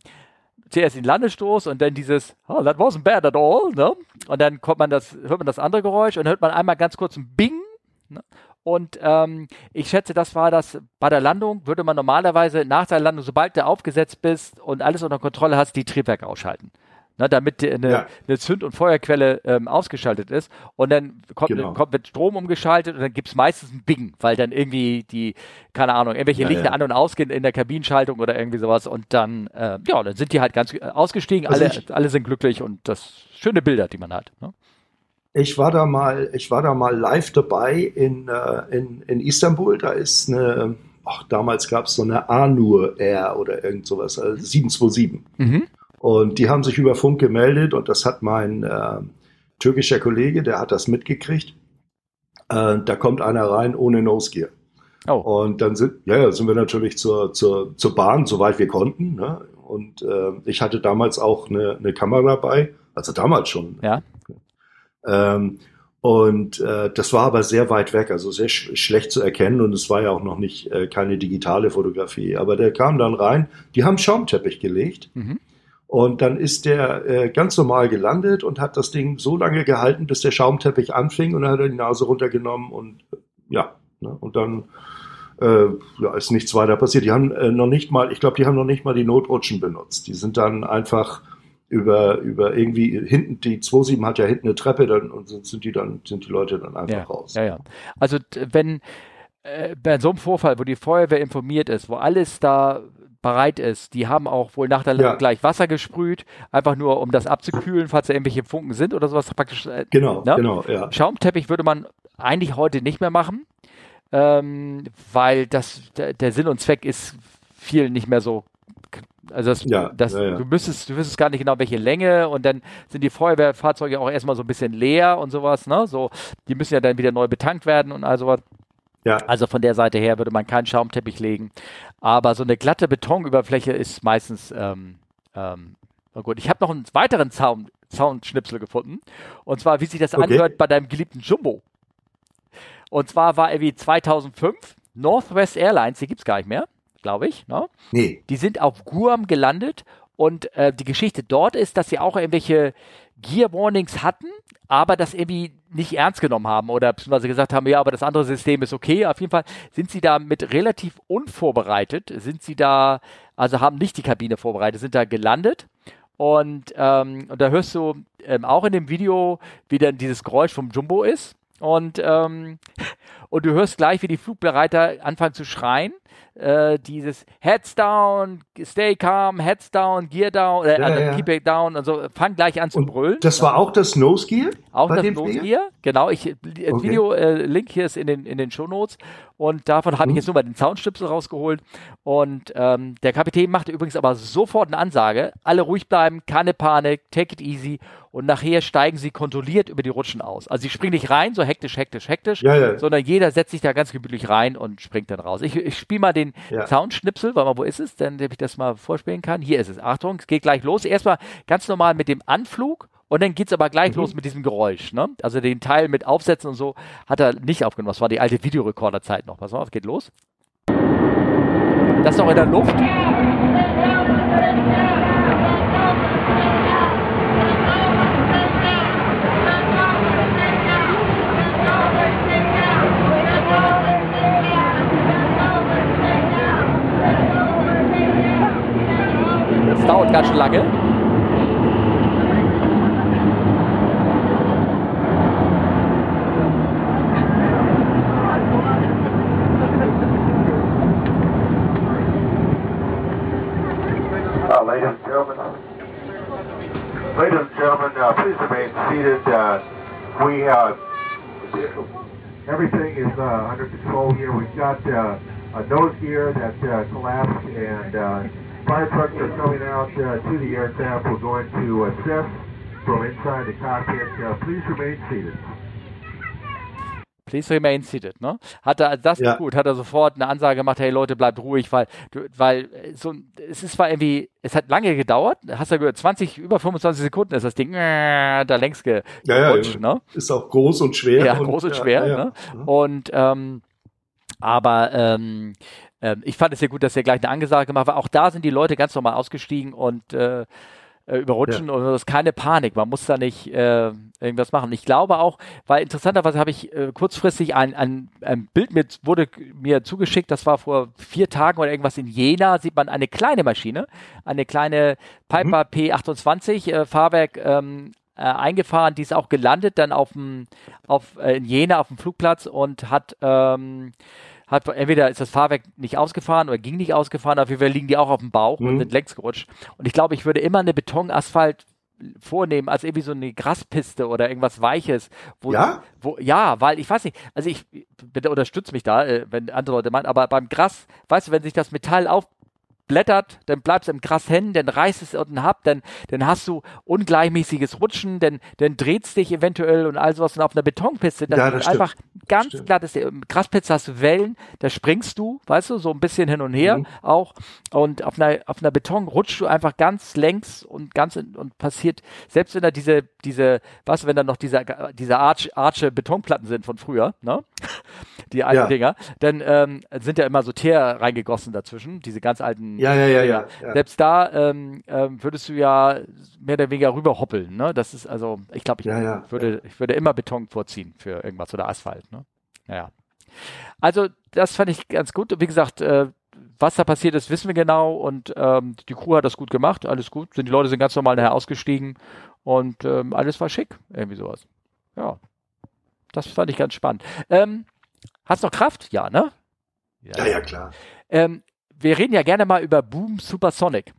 zuerst den Landestoß und dann dieses oh, that wasn't bad at all. Ne? Und dann kommt man das, hört man das andere Geräusch und hört man einmal ganz kurz ein Bing. Ne? Und ähm, ich schätze, das war das, bei der Landung würde man normalerweise nach der Landung, sobald du aufgesetzt bist und alles unter Kontrolle hast, die Triebwerke ausschalten. Ne, damit eine, ja. eine Zünd- und Feuerquelle ähm, ausgeschaltet ist. Und dann kommt, genau. kommt mit Strom umgeschaltet und dann gibt es meistens ein Bing, weil dann irgendwie die, keine Ahnung, irgendwelche ja, Lichter ja. an- und ausgehen in der Kabinenschaltung oder irgendwie sowas. Und dann, äh, ja, dann sind die halt ganz ausgestiegen, also alle, ich, alle sind glücklich und das schöne Bilder, die man hat. Ne? Ich war da mal, ich war da mal live dabei in, äh, in, in Istanbul. Da ist eine, ach, damals gab es so eine Anur Air oder irgend sowas, also sieben zwei sieben. Mhm. Und die haben sich über Funk gemeldet und das hat mein äh, türkischer Kollege, der hat das mitgekriegt. Äh, da kommt einer rein ohne Nosegear. Oh. Und dann sind, ja, sind wir natürlich zur, zur, zur Bahn, soweit wir konnten. Ne? Und äh, ich hatte damals auch eine, eine Kamera bei, also damals schon. Ja. Ähm, und äh, das war aber sehr weit weg, also sehr sch- schlecht zu erkennen. Und es war ja auch noch nicht äh, keine digitale Fotografie. Aber der kam dann rein, die haben Schaumteppich gelegt. Mhm. Und dann ist der äh, ganz normal gelandet und hat das Ding so lange gehalten, bis der Schaumteppich anfing und dann hat er die Nase runtergenommen und ja, ne, und dann äh, ja, ist nichts weiter passiert. Die haben äh, noch nicht mal, ich glaube, die haben noch nicht mal die Notrutschen benutzt. Die sind dann einfach über, über irgendwie hinten, die zwei sieben hat ja hinten eine Treppe dann, und sind, sind die dann, sind die Leute dann einfach ja, raus. Ja, ja. Also wenn äh, bei so einem Vorfall, wo die Feuerwehr informiert ist, wo alles da bereit ist. Die haben auch wohl nach der Landung ja. gleich Wasser gesprüht, einfach nur, um das abzukühlen, falls da irgendwelche Funken sind oder sowas. Praktisch, äh, genau, ne? genau, ja. Schaumteppich würde man eigentlich heute nicht mehr machen, ähm, weil das der, der Sinn und Zweck ist viel nicht mehr so. Also das, ja, das, ja, ja. Du, müsstest, du wüsstest gar nicht genau, welche Länge und dann sind die Feuerwehrfahrzeuge auch erstmal so ein bisschen leer und sowas. Ne? So, die müssen ja dann wieder neu betankt werden und all sowas. Ja. Also von der Seite her würde man keinen Schaumteppich legen. Aber so eine glatte Betonüberfläche ist meistens ähm, ähm, na gut. Ich habe noch einen weiteren Zaun, Zaunschnipsel gefunden. Und zwar, wie sich das okay. anhört bei deinem geliebten Jumbo. Und zwar war irgendwie zweitausendfünf Northwest Airlines, die gibt es gar nicht mehr, glaube ich. Ne? Nee. Die sind auf Guam gelandet. Und äh, die Geschichte dort ist, dass sie auch irgendwelche Gear-Warnings hatten, aber das irgendwie nicht ernst genommen haben oder beziehungsweise gesagt haben, ja, aber das andere System ist okay. Auf jeden Fall sind sie da mit relativ unvorbereitet, sind sie da, also haben nicht die Kabine vorbereitet, sind da gelandet und, ähm, und da hörst du ähm, auch in dem Video, wie dann dieses Geräusch vom Jumbo ist und, ähm, und du hörst gleich, wie die Flugbereiter anfangen zu schreien. Äh, dieses Heads down, stay calm, heads down, gear down, äh, ja, ja. keep it down und so, fang gleich an zu und brüllen. Das war auch das Nose Gear? Auch das Nose Gear, genau. Ich, okay. Video-Link äh, hier ist in den, in den Shownotes und davon habe mhm. ich jetzt nur mal den Soundschnipsel rausgeholt und ähm, der Kapitän machte übrigens aber sofort eine Ansage, alle ruhig bleiben, keine Panik, take it easy und nachher steigen sie kontrolliert über die Rutschen aus. Also sie springen nicht rein, so hektisch, hektisch, hektisch, ja, ja. sondern jeder setzt sich da ganz gemütlich rein und springt dann raus. Ich, ich spiele mal den Ja. Soundschnipsel, weil mal, wo ist es? Dann, damit ich das mal vorspielen kann. Hier ist es. Achtung, es geht gleich los. Erstmal ganz normal mit dem Anflug und dann geht es aber gleich mhm. los mit diesem Geräusch. Ne? Also den Teil mit Aufsätzen und so hat er nicht aufgenommen. Das war die alte Videorekorderzeit noch. Pass mal auf, es geht los. Das ist noch in der Luft. Das dauert ganz schön lange. Uh, ladies and gentlemen, ladies and gentlemen, uh, please remain seated. Uh, we uh, everything is uh, under control here. We've got uh, a nose gear that uh, collapsed and. Uh, Fire trucks are coming out uh, to the aircraft. We're going to assess from inside the cockpit. Uh, please remain seated. Please remain seated, ne? Hat er, das ja. ist gut, hat er sofort eine Ansage gemacht, hey Leute, bleibt ruhig, weil, weil so, es ist zwar irgendwie, es hat lange gedauert, hast du ja gehört, zwanzig, über fünfundzwanzig Sekunden ist das Ding da längs gerutscht, ja, ja, ne? Ist auch groß und schwer. Ja, und, groß und schwer, ja, ja. ne? Und, ähm, aber, ähm, Ich fand es sehr gut, dass er gleich eine Angesage gemacht hat. Auch da sind die Leute ganz normal ausgestiegen und äh, äh, überrutschen ja. und das ist keine Panik. Man muss da nicht äh, irgendwas machen. Ich glaube auch, weil interessanterweise habe ich äh, kurzfristig ein, ein, ein Bild, mir wurde mir zugeschickt, das war vor vier Tagen oder irgendwas in Jena, sieht man eine kleine Maschine, eine kleine Piper mhm. P achtundzwanzig äh, Fahrwerk ähm, Äh, eingefahren, die ist auch gelandet dann auf dem, auf, äh, in Jena auf dem Flugplatz und hat, ähm, hat, entweder ist das Fahrwerk nicht ausgefahren oder ging nicht ausgefahren, auf jeden Fall liegen die auch auf dem Bauch mhm. und sind längs gerutscht. Und ich glaube, ich würde immer eine Betonasphalt vornehmen, als irgendwie so eine Graspiste oder irgendwas Weiches. Wo ja? Du, wo, ja, weil ich weiß nicht, also ich, bitte unterstützt mich da, äh, wenn andere Leute meinen, aber beim Gras, weißt du, wenn sich das Metall auf blättert, dann bleibst du im Gras hängen, dann reißt es unten ab, dann, dann hast du ungleichmäßiges Rutschen, dann, dann dreht's dich eventuell und all sowas. Und auf einer Betonpiste, dann ja, das ist einfach ganz glatt. Im Graspiste hast du Wellen, da springst du, weißt du, so ein bisschen hin und her mhm. auch. Und auf einer, auf einer Beton rutschst du einfach ganz längs und ganz in, und passiert, selbst wenn da diese, diese, was, wenn da noch diese, diese Arch, Arche Betonplatten sind von früher, ne? Die alten ja. Dinger, dann ähm, sind ja immer so Teer reingegossen dazwischen, diese ganz alten. Ja, ja, ja, ja, ja. Selbst da ähm, ähm, würdest du ja mehr oder weniger rüberhoppeln, ne? Das ist also, ich glaube, ich, ja, ja, würde, ja. ich würde immer Beton vorziehen für irgendwas oder Asphalt, ne? Naja. Also, das fand ich ganz gut. Und wie gesagt, äh, was da passiert ist, wissen wir genau und ähm, die Crew hat das gut gemacht, alles gut. Die Leute sind ganz normal nachher ausgestiegen und ähm, alles war schick, irgendwie sowas. Ja. Das fand ich ganz spannend. Ähm, hast du noch Kraft? Ja, ne? Ja, ja, ja klar. Ähm, wir reden ja gerne mal über Boom Supersonic.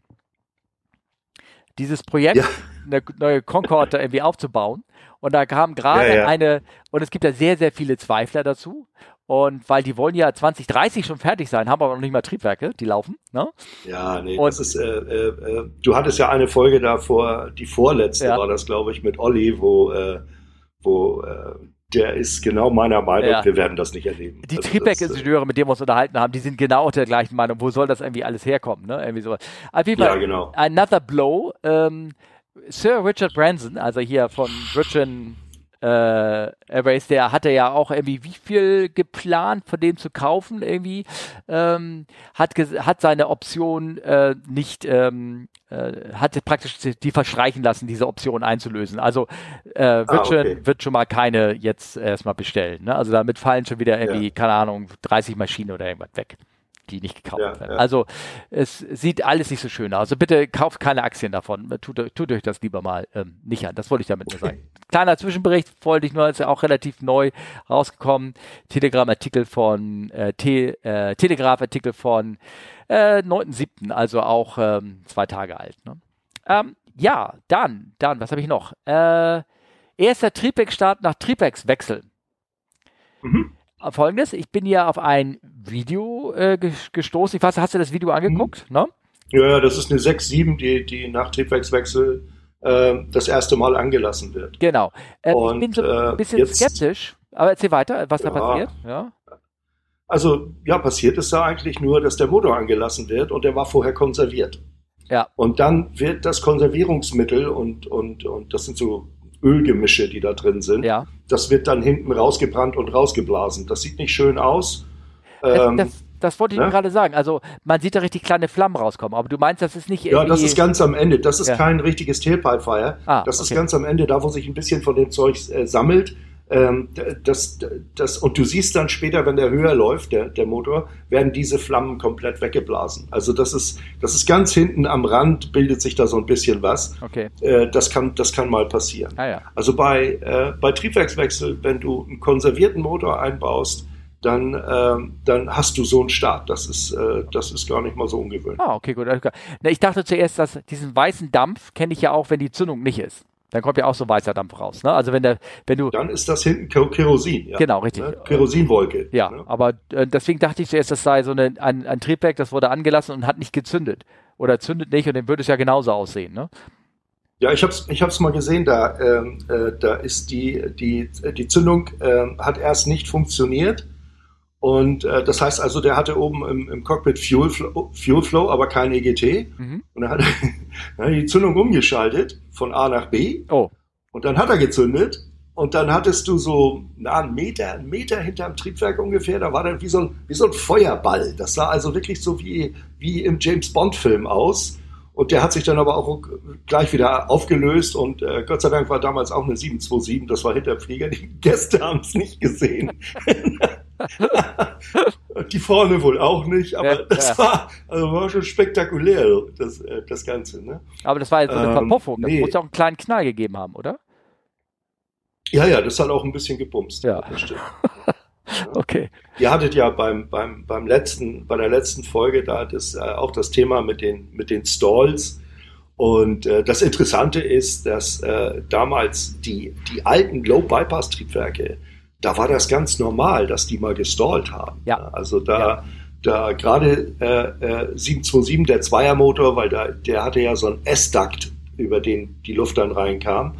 Dieses Projekt, ja. eine neue Concorde irgendwie aufzubauen. Und da kam gerade ja, ja. eine, und es gibt ja sehr, sehr viele Zweifler dazu. Und weil die wollen ja zwanzig dreißig schon fertig sein, haben aber noch nicht mal Triebwerke, die laufen. Ne? Ja, nee, und das ist, äh, äh, du hattest ja eine Folge davor, die vorletzte ja. war das, glaube ich, mit Olli, wo, äh, wo, äh, der ist genau meiner Meinung, ja. wir werden das nicht erleben. Die also Triebwerk-Ingenieure, mit denen wir uns unterhalten haben, die sind genau der gleichen Meinung. Wo soll das irgendwie alles herkommen? Ne? Irgendwie sowas. Auf jeden Fall, ja, genau. Another Blow. Ähm, Sir Richard Branson, also hier von Virgin äh, Airways, der hatte ja auch irgendwie wie viel geplant, von dem zu kaufen irgendwie. Ähm, hat, hat seine Option äh, nicht, ähm, äh, hat praktisch die verstreichen lassen, diese Option einzulösen. Also äh, wird, ah, schon, okay. wird schon mal keine jetzt erstmal bestellen. Ne? Also damit fallen schon wieder irgendwie, ja. keine Ahnung, dreißig Maschinen oder irgendwas weg, die nicht gekauft ja, werden. Ja. Also es sieht alles nicht so schön aus. Also bitte kauft keine Aktien davon. Tut, tut euch das lieber mal ähm, nicht an. Das wollte ich damit nur sagen. Kleiner Zwischenbericht, wollte ich nur, ist ja auch relativ neu rausgekommen. Telegram-Artikel von äh, Te, äh, Telegraph-Artikel von äh, neunten siebten Also auch ähm, zwei Tage alt. Ne? Ähm, ja, dann, dann, was habe ich noch? Äh, erster Triebwerksstart nach Triebwerkswechsel. Mhm. Folgendes, ich bin ja auf ein Video äh, gestoßen. Ich weiß, hast du das Video angeguckt? Ne? Ja, das ist eine sechs sieben, die, die nach Triebwerkswechsel äh, das erste Mal angelassen wird. Genau. Ähm, Und, ich bin so ein bisschen äh, jetzt, skeptisch, aber erzähl weiter, was ja, da passiert. Ja. Also, ja, passiert ist da eigentlich nur, dass der Motor angelassen wird und der war vorher konserviert. Ja. Und dann wird das Konservierungsmittel und, und, und das sind so Ölgemische, die da drin sind. Ja. Das wird dann hinten rausgebrannt und rausgeblasen. Das sieht nicht schön aus. Ähm, das, das, das wollte ich ne? gerade sagen. Also man sieht da richtig kleine Flammen rauskommen. Aber du meinst, das ist nicht irgendwie... Ja, das ist ganz am Ende. Das ist ja. kein richtiges Tailpipe-Fire. Ah, das ist okay. ganz am Ende, da wo sich ein bisschen von dem Zeug äh, sammelt. Ähm, das, das, und du siehst dann später, wenn der höher läuft, der, der Motor, werden diese Flammen komplett weggeblasen. Also das ist, das ist ganz hinten am Rand, bildet sich da so ein bisschen was. Okay. Äh, das kann, das kann mal passieren. Ah, ja. Also bei, äh, bei Triebwerkswechsel, wenn du einen konservierten Motor einbaust, dann, ähm, dann hast du so einen Start. Das ist, äh, das ist gar nicht mal so ungewöhnlich. Ah, okay, gut. Na, ich dachte zuerst, dass diesen weißen Dampf kenne ich ja auch, wenn die Zündung nicht ist. Dann kommt ja auch so weißer Dampf raus. Ne? Also wenn der, wenn du dann ist das hinten Kerosin. Ja. Genau, richtig. Ne? Kerosinwolke. Ja, ne? aber äh, deswegen dachte ich zuerst, das sei so eine, ein, ein Triebwerk, das wurde angelassen und hat nicht gezündet. Oder zündet nicht und dann würde es ja genauso aussehen. Ne? Ja, ich habe es ich hab's mal gesehen, da, ähm, äh, da ist die, die, die Zündung äh, hat erst nicht funktioniert. Und äh, das heißt also, der hatte oben im, im Cockpit Fuel Flow, Fuel Flow, aber kein E G T. Mhm. Und dann hat, er, dann hat er die Zündung umgeschaltet von A nach B. Oh. Und dann hat er gezündet. Und dann hattest du so na, einen Meter, einen Meter hinterm Triebwerk ungefähr. Da war dann wie so ein, wie so ein Feuerball. Das sah also wirklich so wie, wie im James-Bond-Film aus. Und der hat sich dann aber auch gleich wieder aufgelöst und äh, Gott sei Dank war damals auch eine sieben zwei sieben, das war hinter dem Flieger, die Gäste haben es nicht gesehen. Die vorne wohl auch nicht, aber ja, das ja. War, also war schon spektakulär, das, äh, das Ganze. Ne? Aber das war jetzt so eine ähm, Verpuffung, da nee. Muss ja auch einen kleinen Knall gegeben haben, oder? Ja, ja, das hat auch ein bisschen gebumst. Ja, das stimmt. Okay. Ihr hattet ja beim, beim, beim letzten, bei der letzten Folge da das, äh, auch das Thema mit den, mit den Stalls. Und äh, das Interessante ist, dass äh, damals die, die alten Low-Bypass-Triebwerke, da war das ganz normal, dass die mal gestallt haben. Ja. Also da, ja. da gerade äh, äh, sieben zwei sieben, der Zweiermotor, weil da, der hatte ja so einen S-Duct, über den die Luft dann reinkam.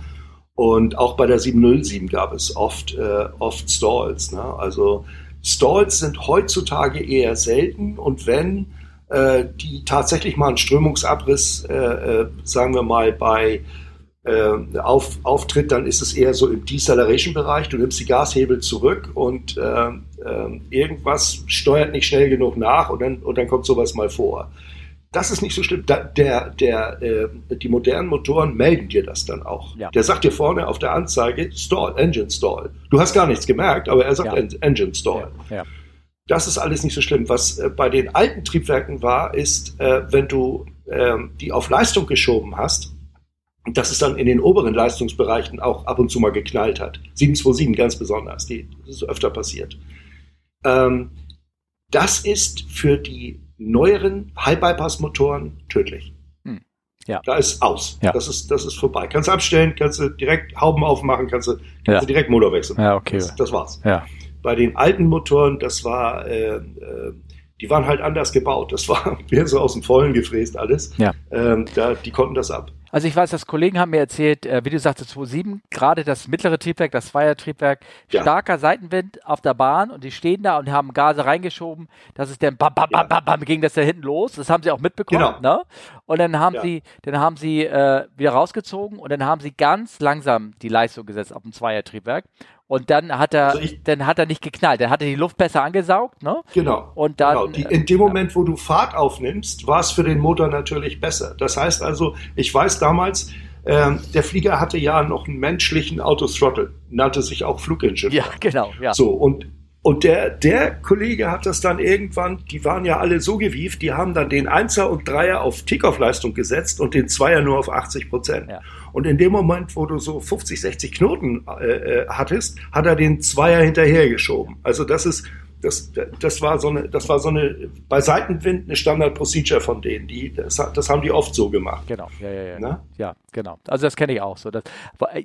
Und auch bei der sieben null sieben gab es oft, äh, oft Stalls. Ne? Also Stalls sind heutzutage eher selten und wenn äh, die tatsächlich mal einen Strömungsabriss, äh, äh, sagen wir mal, bei äh, auf, auftritt, dann ist es eher so im Deceleration-Bereich. Du nimmst die Gashebel zurück und äh, äh, irgendwas steuert nicht schnell genug nach und dann, und dann kommt sowas mal vor. Das ist nicht so schlimm. Da, der, der, äh, die modernen Motoren melden dir das dann auch. Ja. Der sagt dir vorne auf der Anzeige Stall, Engine Stall. Du hast gar nichts gemerkt, aber er sagt ja. en- Engine Stall. Ja. Ja. Das ist alles nicht so schlimm. Was äh, bei den alten Triebwerken war, ist, äh, wenn du äh, die auf Leistung geschoben hast, dass es dann in den oberen Leistungsbereichen auch ab und zu mal geknallt hat. sieben zwei sieben ganz besonders. Die, das ist öfter passiert. Ähm, das ist für die neueren High-Bypass-Motoren tödlich. Hm. Ja. Da ist aus. Ja. Das ist, das ist vorbei. Kannst du abstellen, kannst du direkt Hauben aufmachen, kannst du, kannst ja. du direkt Motor wechseln. Ja, okay. Das, das war's. Ja. Bei den alten Motoren, das war, äh, äh, die waren halt anders gebaut. Das war mehr so aus dem Vollen gefräst alles. Ja. Ähm, da, die konnten das ab. Also ich weiß, dass Kollegen haben mir erzählt, äh, wie du sagtest, zwei sieben, gerade das mittlere Triebwerk, das Zweier-Triebwerk, ja. starker Seitenwind auf der Bahn und die stehen da und haben Gase reingeschoben, dass es dann bam, bam, bam, bam, bam, ging das da hinten los. Das haben sie auch mitbekommen, genau. ne? Und dann haben ja. sie, dann haben sie äh, wieder rausgezogen und dann haben sie ganz langsam die Leistung gesetzt auf dem Zweier-Triebwerk. Und dann hat er, also ich, dann hat er nicht geknallt. Dann hat er die Luft besser angesaugt, ne? Genau. Und dann, genau. Die, in dem Moment, ja. wo du Fahrt aufnimmst, war es für den Motor natürlich besser. Das heißt also, ich weiß damals, äh, der Flieger hatte ja noch einen menschlichen Autothrottle, nannte sich auch Flugingenieur. Ja, genau. Ja. So und und der der Kollege hat das dann irgendwann. Die waren ja alle so gewieft. Die haben dann den Einser und Dreier auf Takeoff-Leistung gesetzt und den Zweier nur auf achtzig Prozent. Ja. Und in dem Moment, wo du so fünfzig, sechzig Knoten äh, hattest, hat er den Zweier hinterhergeschoben. Also das ist, das, das war so eine, das war so eine, bei Seitenwind eine Standard-Procedure von denen. Die, das, das haben die oft so gemacht. Genau, ja, ja, ja. Na? Ja, genau. Also das kenne ich auch so. Das,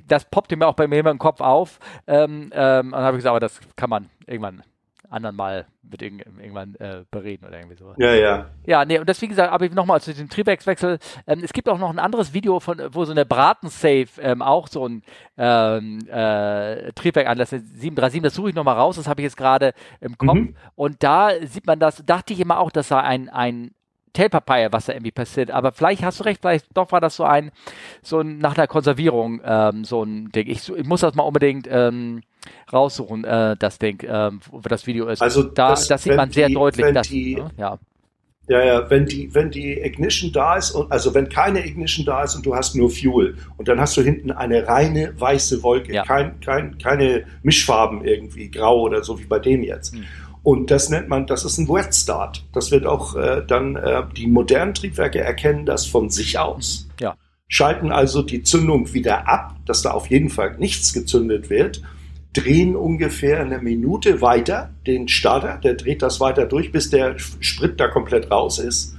das poppte mir auch bei mir immer im Kopf auf. Ähm, ähm, und dann habe ich gesagt, aber das kann man irgendwann anderen mal mit irg- irgendwann äh, bereden oder irgendwie so. Ja, ja. Ja, nee, und das, wie gesagt, aber nochmal zu dem Triebwerkswechsel. Ähm, es gibt auch noch ein anderes Video, von wo so eine Braten-Safe ähm, auch so ein ähm, äh, Triebwerk anlässt, sieben drei sieben, das suche ich nochmal raus, das habe ich jetzt gerade im Kopf. Mhm. Und da sieht man das, dachte ich immer auch, das sei ein, ein Tailpapaya, was da irgendwie passiert, aber vielleicht hast du recht, vielleicht doch war das so ein, so ein nach einer Konservierung ähm, so ein Ding. Ich, ich muss das mal unbedingt ähm, raussuchen, äh, das Ding, ähm, wo das Video ist. Also da, das, das sieht man sehr die, deutlich. Wenn das, die, ne? ja. Ja, ja, wenn die, wenn die Ignition da ist, und, also wenn keine Ignition da ist und du hast nur Fuel und dann hast du hinten eine reine weiße Wolke, ja. kein, kein, keine Mischfarben irgendwie, grau oder so wie bei dem jetzt. Hm. Und das nennt man, das ist ein Wet Start. Das wird auch äh, dann, äh, die modernen Triebwerke erkennen das von sich aus. Ja. Schalten also die Zündung wieder ab, dass da auf jeden Fall nichts gezündet wird, drehen ungefähr eine Minute weiter den Starter, der dreht das weiter durch, bis der Sprit da komplett raus ist.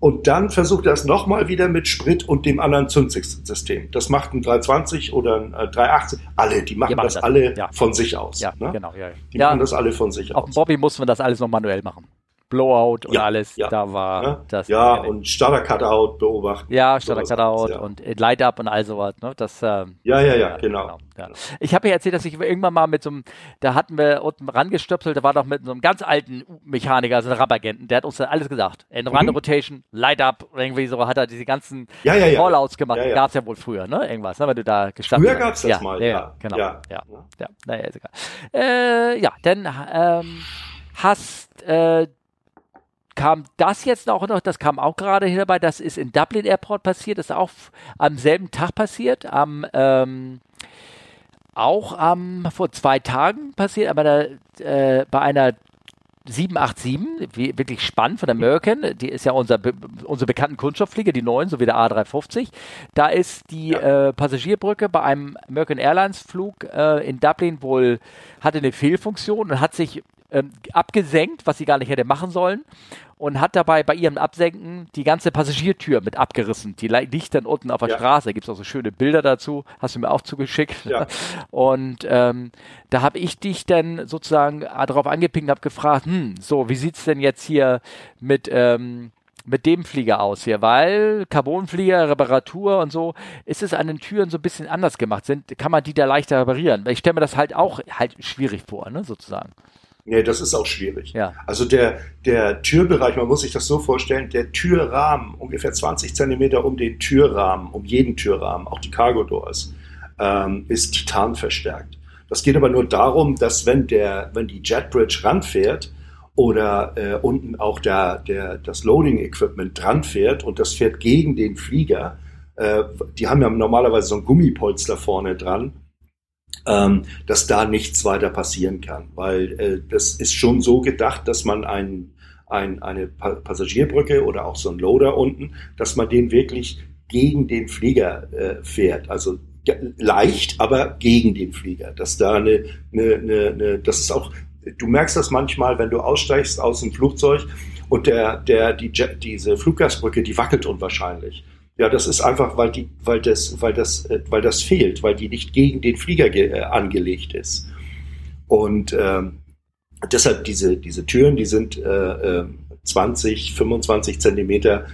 Und dann versucht er es nochmal wieder mit Sprit und dem anderen Zündsystem. Das macht ein drei zwanzig oder ein drei achtzig. Alle, die machen, die machen das, das alle ja. von sich aus. Ja, ne? genau. Ja, ja. Die ja, machen das alle von sich auch aus. Auf dem Bobby muss man das alles noch manuell machen. Blowout und ja, alles, ja, da war ja, das. Ja, und Starter-Cutout beobachten. Ja, Starter-Cutout ja. und Light-Up und all sowas. Ne? Das, ähm, ja, ja, ja, ja, genau. genau ja. Ich habe ja erzählt, dass ich irgendwann mal mit so einem, da hatten wir unten rangestöpselt, da war doch mit so einem ganz alten Mechaniker, also einem Rampagenten, der hat uns dann alles gesagt. Run-Rotation, mhm. Light-Up, irgendwie so hat er diese ganzen ja, ja, ja. Fallouts gemacht. Ja, ja. Gab es ja wohl früher, ne? Irgendwas, ne? Wenn du da gestanden hast. Früher gab es das ja, mal, ja. ja. Genau, ja. Ja, ja. ja. Naja, ist egal. Äh, ja, dann ähm, hast äh, kam das jetzt auch noch, das kam auch gerade hierbei, das ist in Dublin Airport passiert, das ist auch am selben Tag passiert, am ähm, auch am vor zwei Tagen passiert, aber da, äh, bei einer sieben acht sieben, wie, wirklich spannend, von American, die ist ja unser, unsere bekannten Kunststoffflieger, die neuen, so wie der A drei fünfzig. Da ist die ja. äh, Passagierbrücke bei einem American Airlines Flug äh, in Dublin wohl, hatte eine Fehlfunktion und hat sich ähm, abgesenkt, was sie gar nicht hätte machen sollen, und hat dabei bei ihrem Absenken die ganze Passagiertür mit abgerissen. Die liegt dann unten auf der ja. Straße. Da gibt es auch so schöne Bilder dazu. Hast du mir auch zugeschickt. Ja. Und ähm, da habe ich dich dann sozusagen darauf angepinkt und habe gefragt, hm, so, wie sieht es denn jetzt hier mit, ähm, mit dem Flieger aus hier? Weil Carbonflieger, Reparatur und so, ist es an den Türen so ein bisschen anders gemacht. Sind, kann man die da leichter reparieren? Ich stelle mir das halt auch halt schwierig vor, ne, sozusagen. Nee, das ist auch schwierig. Ja. Also der, der Türbereich, man muss sich das so vorstellen, der Türrahmen, ungefähr zwanzig Zentimeter um den Türrahmen, um jeden Türrahmen, auch die Cargo Doors, ähm, ist Titan verstärkt. Das geht aber nur darum, dass wenn der, wenn die Jetbridge ranfährt oder äh, unten auch der, der, das Loading Equipment dran fährt und das fährt gegen den Flieger, äh, die haben ja normalerweise so einen Gummipolster vorne dran, Ähm, dass da nichts weiter passieren kann, weil äh, das ist schon so gedacht, dass man ein, ein, eine pa- Passagierbrücke oder auch so ein Loader unten, dass man den wirklich gegen den Flieger äh, fährt, also ge- leicht, aber gegen den Flieger, dass da eine, eine, eine, eine, das ist auch, du merkst das manchmal, wenn du aussteigst aus dem Flugzeug und der, der, die, diese Fluggastbrücke, die wackelt unwahrscheinlich. Ja, das ist einfach, weil die, weil das, weil das, weil das fehlt, weil die nicht gegen den Flieger ge- äh, angelegt ist. Und ähm, deshalb diese diese Türen, die sind äh, äh, zwanzig, fünfundzwanzig Zentimeter.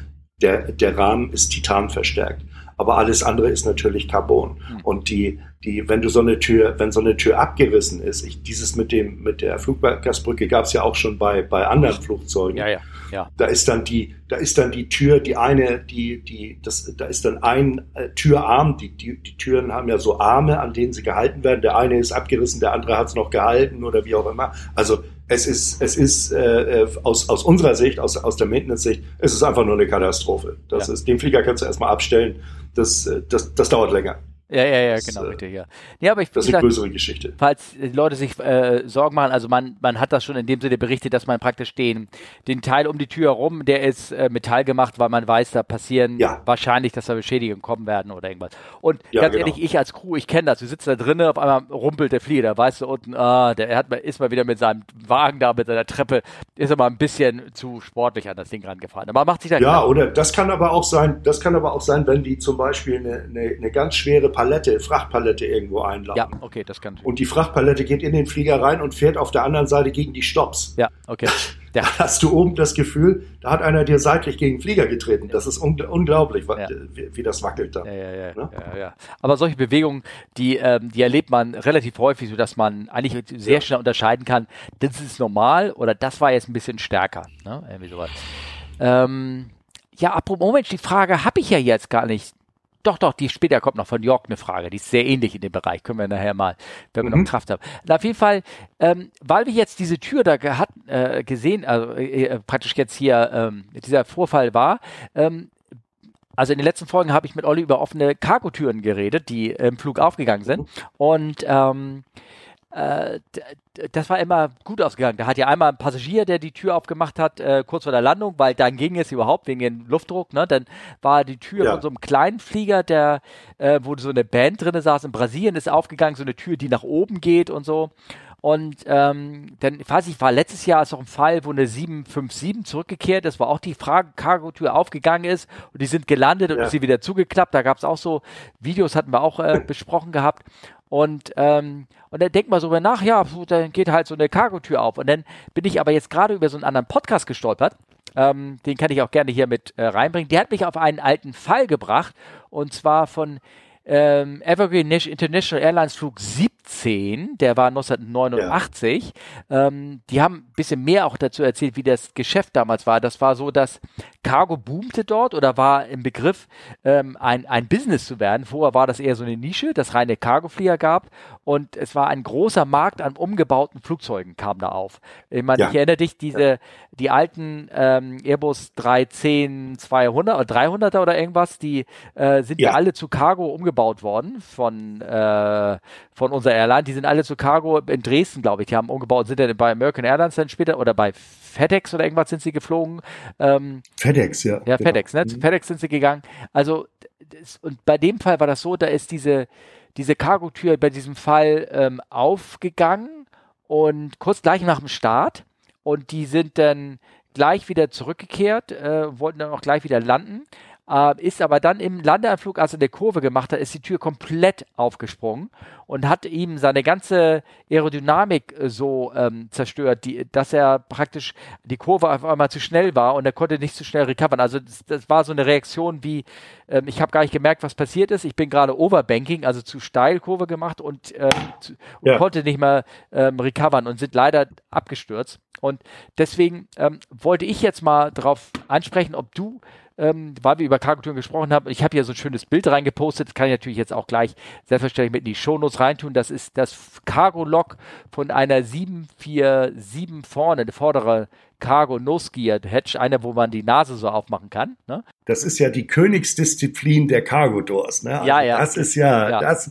Der der Rahmen ist Titan verstärkt, aber alles andere ist natürlich Carbon. Mhm. Und die die, wenn du so eine Tür, wenn so eine Tür abgerissen ist, ich, dieses mit dem mit der Fluggastbrücke gab es ja auch schon bei bei anderen Flugzeugen. Ja, ja. Ja. Da ist dann die, da ist dann die Tür, die eine, die, die, das, da ist dann ein äh, Türarm, die, die, die Türen haben ja so Arme, an denen sie gehalten werden. Der eine ist abgerissen, der andere hat es noch gehalten oder wie auch immer. Also es ist, es ist äh, aus, aus unserer Sicht, aus, aus der Maintenance-Sicht, es ist einfach nur eine Katastrophe. Das ja. ist, den Flieger kannst du erstmal abstellen, das, das, das dauert länger. Ja, ja, ja, genau, das, richtig, ja. Ja, aber ich, das ist gesagt, eine größere Geschichte. Falls die Leute sich äh, Sorgen machen, also man, man hat das schon in dem Sinne berichtet, dass man praktisch den, den Teil um die Tür herum, der ist äh, Metall gemacht, weil man weiß, da passieren ja. wahrscheinlich, dass da Beschädigungen kommen werden oder irgendwas. Und ja, ganz genau. ehrlich, ich als Crew, ich kenne das, du sitzt da drinnen, auf einmal rumpelt der Flieger, da weißt du unten, ah, der hat, ist mal wieder mit seinem Wagen da, mit seiner Treppe, ist aber ein bisschen zu sportlich an das Ding rangefahren. Aber man macht sich da ja, oder das kann aber auch sein, das kann aber auch sein, wenn die zum Beispiel eine, eine, eine ganz schwere Palette, Frachtpalette irgendwo einladen. Ja, okay, das kann. Und die Frachtpalette geht in den Flieger rein und fährt auf der anderen Seite gegen die Stops. Ja, okay. Ja. Da hast du oben das Gefühl, da hat einer dir seitlich gegen den Flieger getreten. Ja. Das ist un- unglaublich, ja. wie, wie das wackelt da. Ja, ja, ja, ja? Ja, ja. Aber solche Bewegungen, die, ähm, die erlebt man relativ häufig, sodass man eigentlich sehr ja. schnell unterscheiden kann, das ist normal oder das war jetzt ein bisschen stärker. Ne? Irgendwie sowas. Ähm, ja, apropos, Moment, die Frage habe ich ja jetzt gar nicht. Doch, doch, die später kommt noch von Jörg eine Frage, die ist sehr ähnlich in dem Bereich, können wir nachher mal, wenn wir mhm. noch Kraft haben. Na, auf jeden Fall, ähm, weil wir jetzt diese Tür da ge- hat, äh, gesehen, also äh, praktisch jetzt hier ähm, dieser Vorfall war, ähm, also in den letzten Folgen habe ich mit Olli über offene Cargotüren geredet, die im Flug aufgegangen sind und ähm, äh, d- das war immer gut ausgegangen. Da hat ja einmal ein Passagier, der die Tür aufgemacht hat, äh, kurz vor der Landung, weil dann ging es überhaupt wegen dem Luftdruck, ne? Dann war die Tür ja. von so einem kleinen Flieger, der, äh, wo so eine Band drin saß, in Brasilien ist aufgegangen, so eine Tür, die nach oben geht und so. Und ähm, dann, ich weiß nicht, war letztes Jahr ist noch ein Fall, wo eine sieben fünf sieben zurückgekehrt ist, wo auch die Frage, Cargo-Tür aufgegangen ist und die sind gelandet ja. und ist sie wieder zugeklappt. Da gab es auch so Videos, hatten wir auch äh, besprochen gehabt. Und, ähm, und dann denkt man so über nach, ja, dann geht halt so eine Cargo-Tür auf. Und dann bin ich aber jetzt gerade über so einen anderen Podcast gestolpert. Ähm, den kann ich auch gerne hier mit äh, reinbringen. Der hat mich auf einen alten Fall gebracht. Und zwar von ähm, Evergreen International Airlines Flug siebzehn. zehn, der war neunzehnhundertneunundachtzig. Ja. Ähm, die haben ein bisschen mehr auch dazu erzählt, wie das Geschäft damals war. Das war so, dass Cargo boomte dort oder war im Begriff, ähm, ein, ein Business zu werden. Vorher war das eher so eine Nische, dass reine Cargo-Flieger gab. Und es war ein großer Markt an umgebauten Flugzeugen, kam da auf. Ich meine, ja. ich erinnere dich, diese, ja. die alten ähm, Airbus dreihundertzehn, zweihundert oder dreihunderter oder irgendwas, die äh, sind ja alle zu Cargo umgebaut worden von, äh, von unserer Airline. Die sind alle zu Cargo in Dresden, glaube ich. Die haben umgebaut, sind dann bei American Airlines dann später oder bei FedEx oder irgendwas sind sie geflogen. Ähm, FedEx, ja. Ja, genau. FedEx, ne? Zu FedEx sind sie gegangen. Also, das, und bei dem Fall war das so, da ist diese, diese Cargo-Tür bei diesem Fall ähm, aufgegangen und kurz gleich nach dem Start. Und die sind dann gleich wieder zurückgekehrt, äh, wollten dann auch gleich wieder landen. Äh, ist aber dann im Landeanflug, als er eine Kurve gemacht hat, ist die Tür komplett aufgesprungen und hat ihm seine ganze Aerodynamik äh, so ähm, zerstört, die, dass er praktisch die Kurve auf einmal zu schnell war und er konnte nicht zu schnell recovern. Also das, das war so eine Reaktion wie, äh, ich habe gar nicht gemerkt, was passiert ist. Ich bin gerade Overbanking, also zu steil Kurve gemacht und, äh, zu, und ja. konnte nicht mehr ähm, recovern und sind leider abgestürzt. Und deswegen ähm, wollte ich jetzt mal darauf ansprechen, ob du, ähm, weil wir über Cargotüren gesprochen haben, ich habe hier so ein schönes Bild reingepostet, das kann ich natürlich jetzt auch gleich selbstverständlich mit in die Shownotes reintun, das ist das Cargo-Log von einer sieben vier sieben vorne, eine vordere Cargo-Nose-Gear-Hatch, eine, wo man die Nase so aufmachen kann. Ne? Das ist ja die Königsdisziplin der Cargo-Doors. Ne? Also ja, ja. Das ist ja... ja. Das,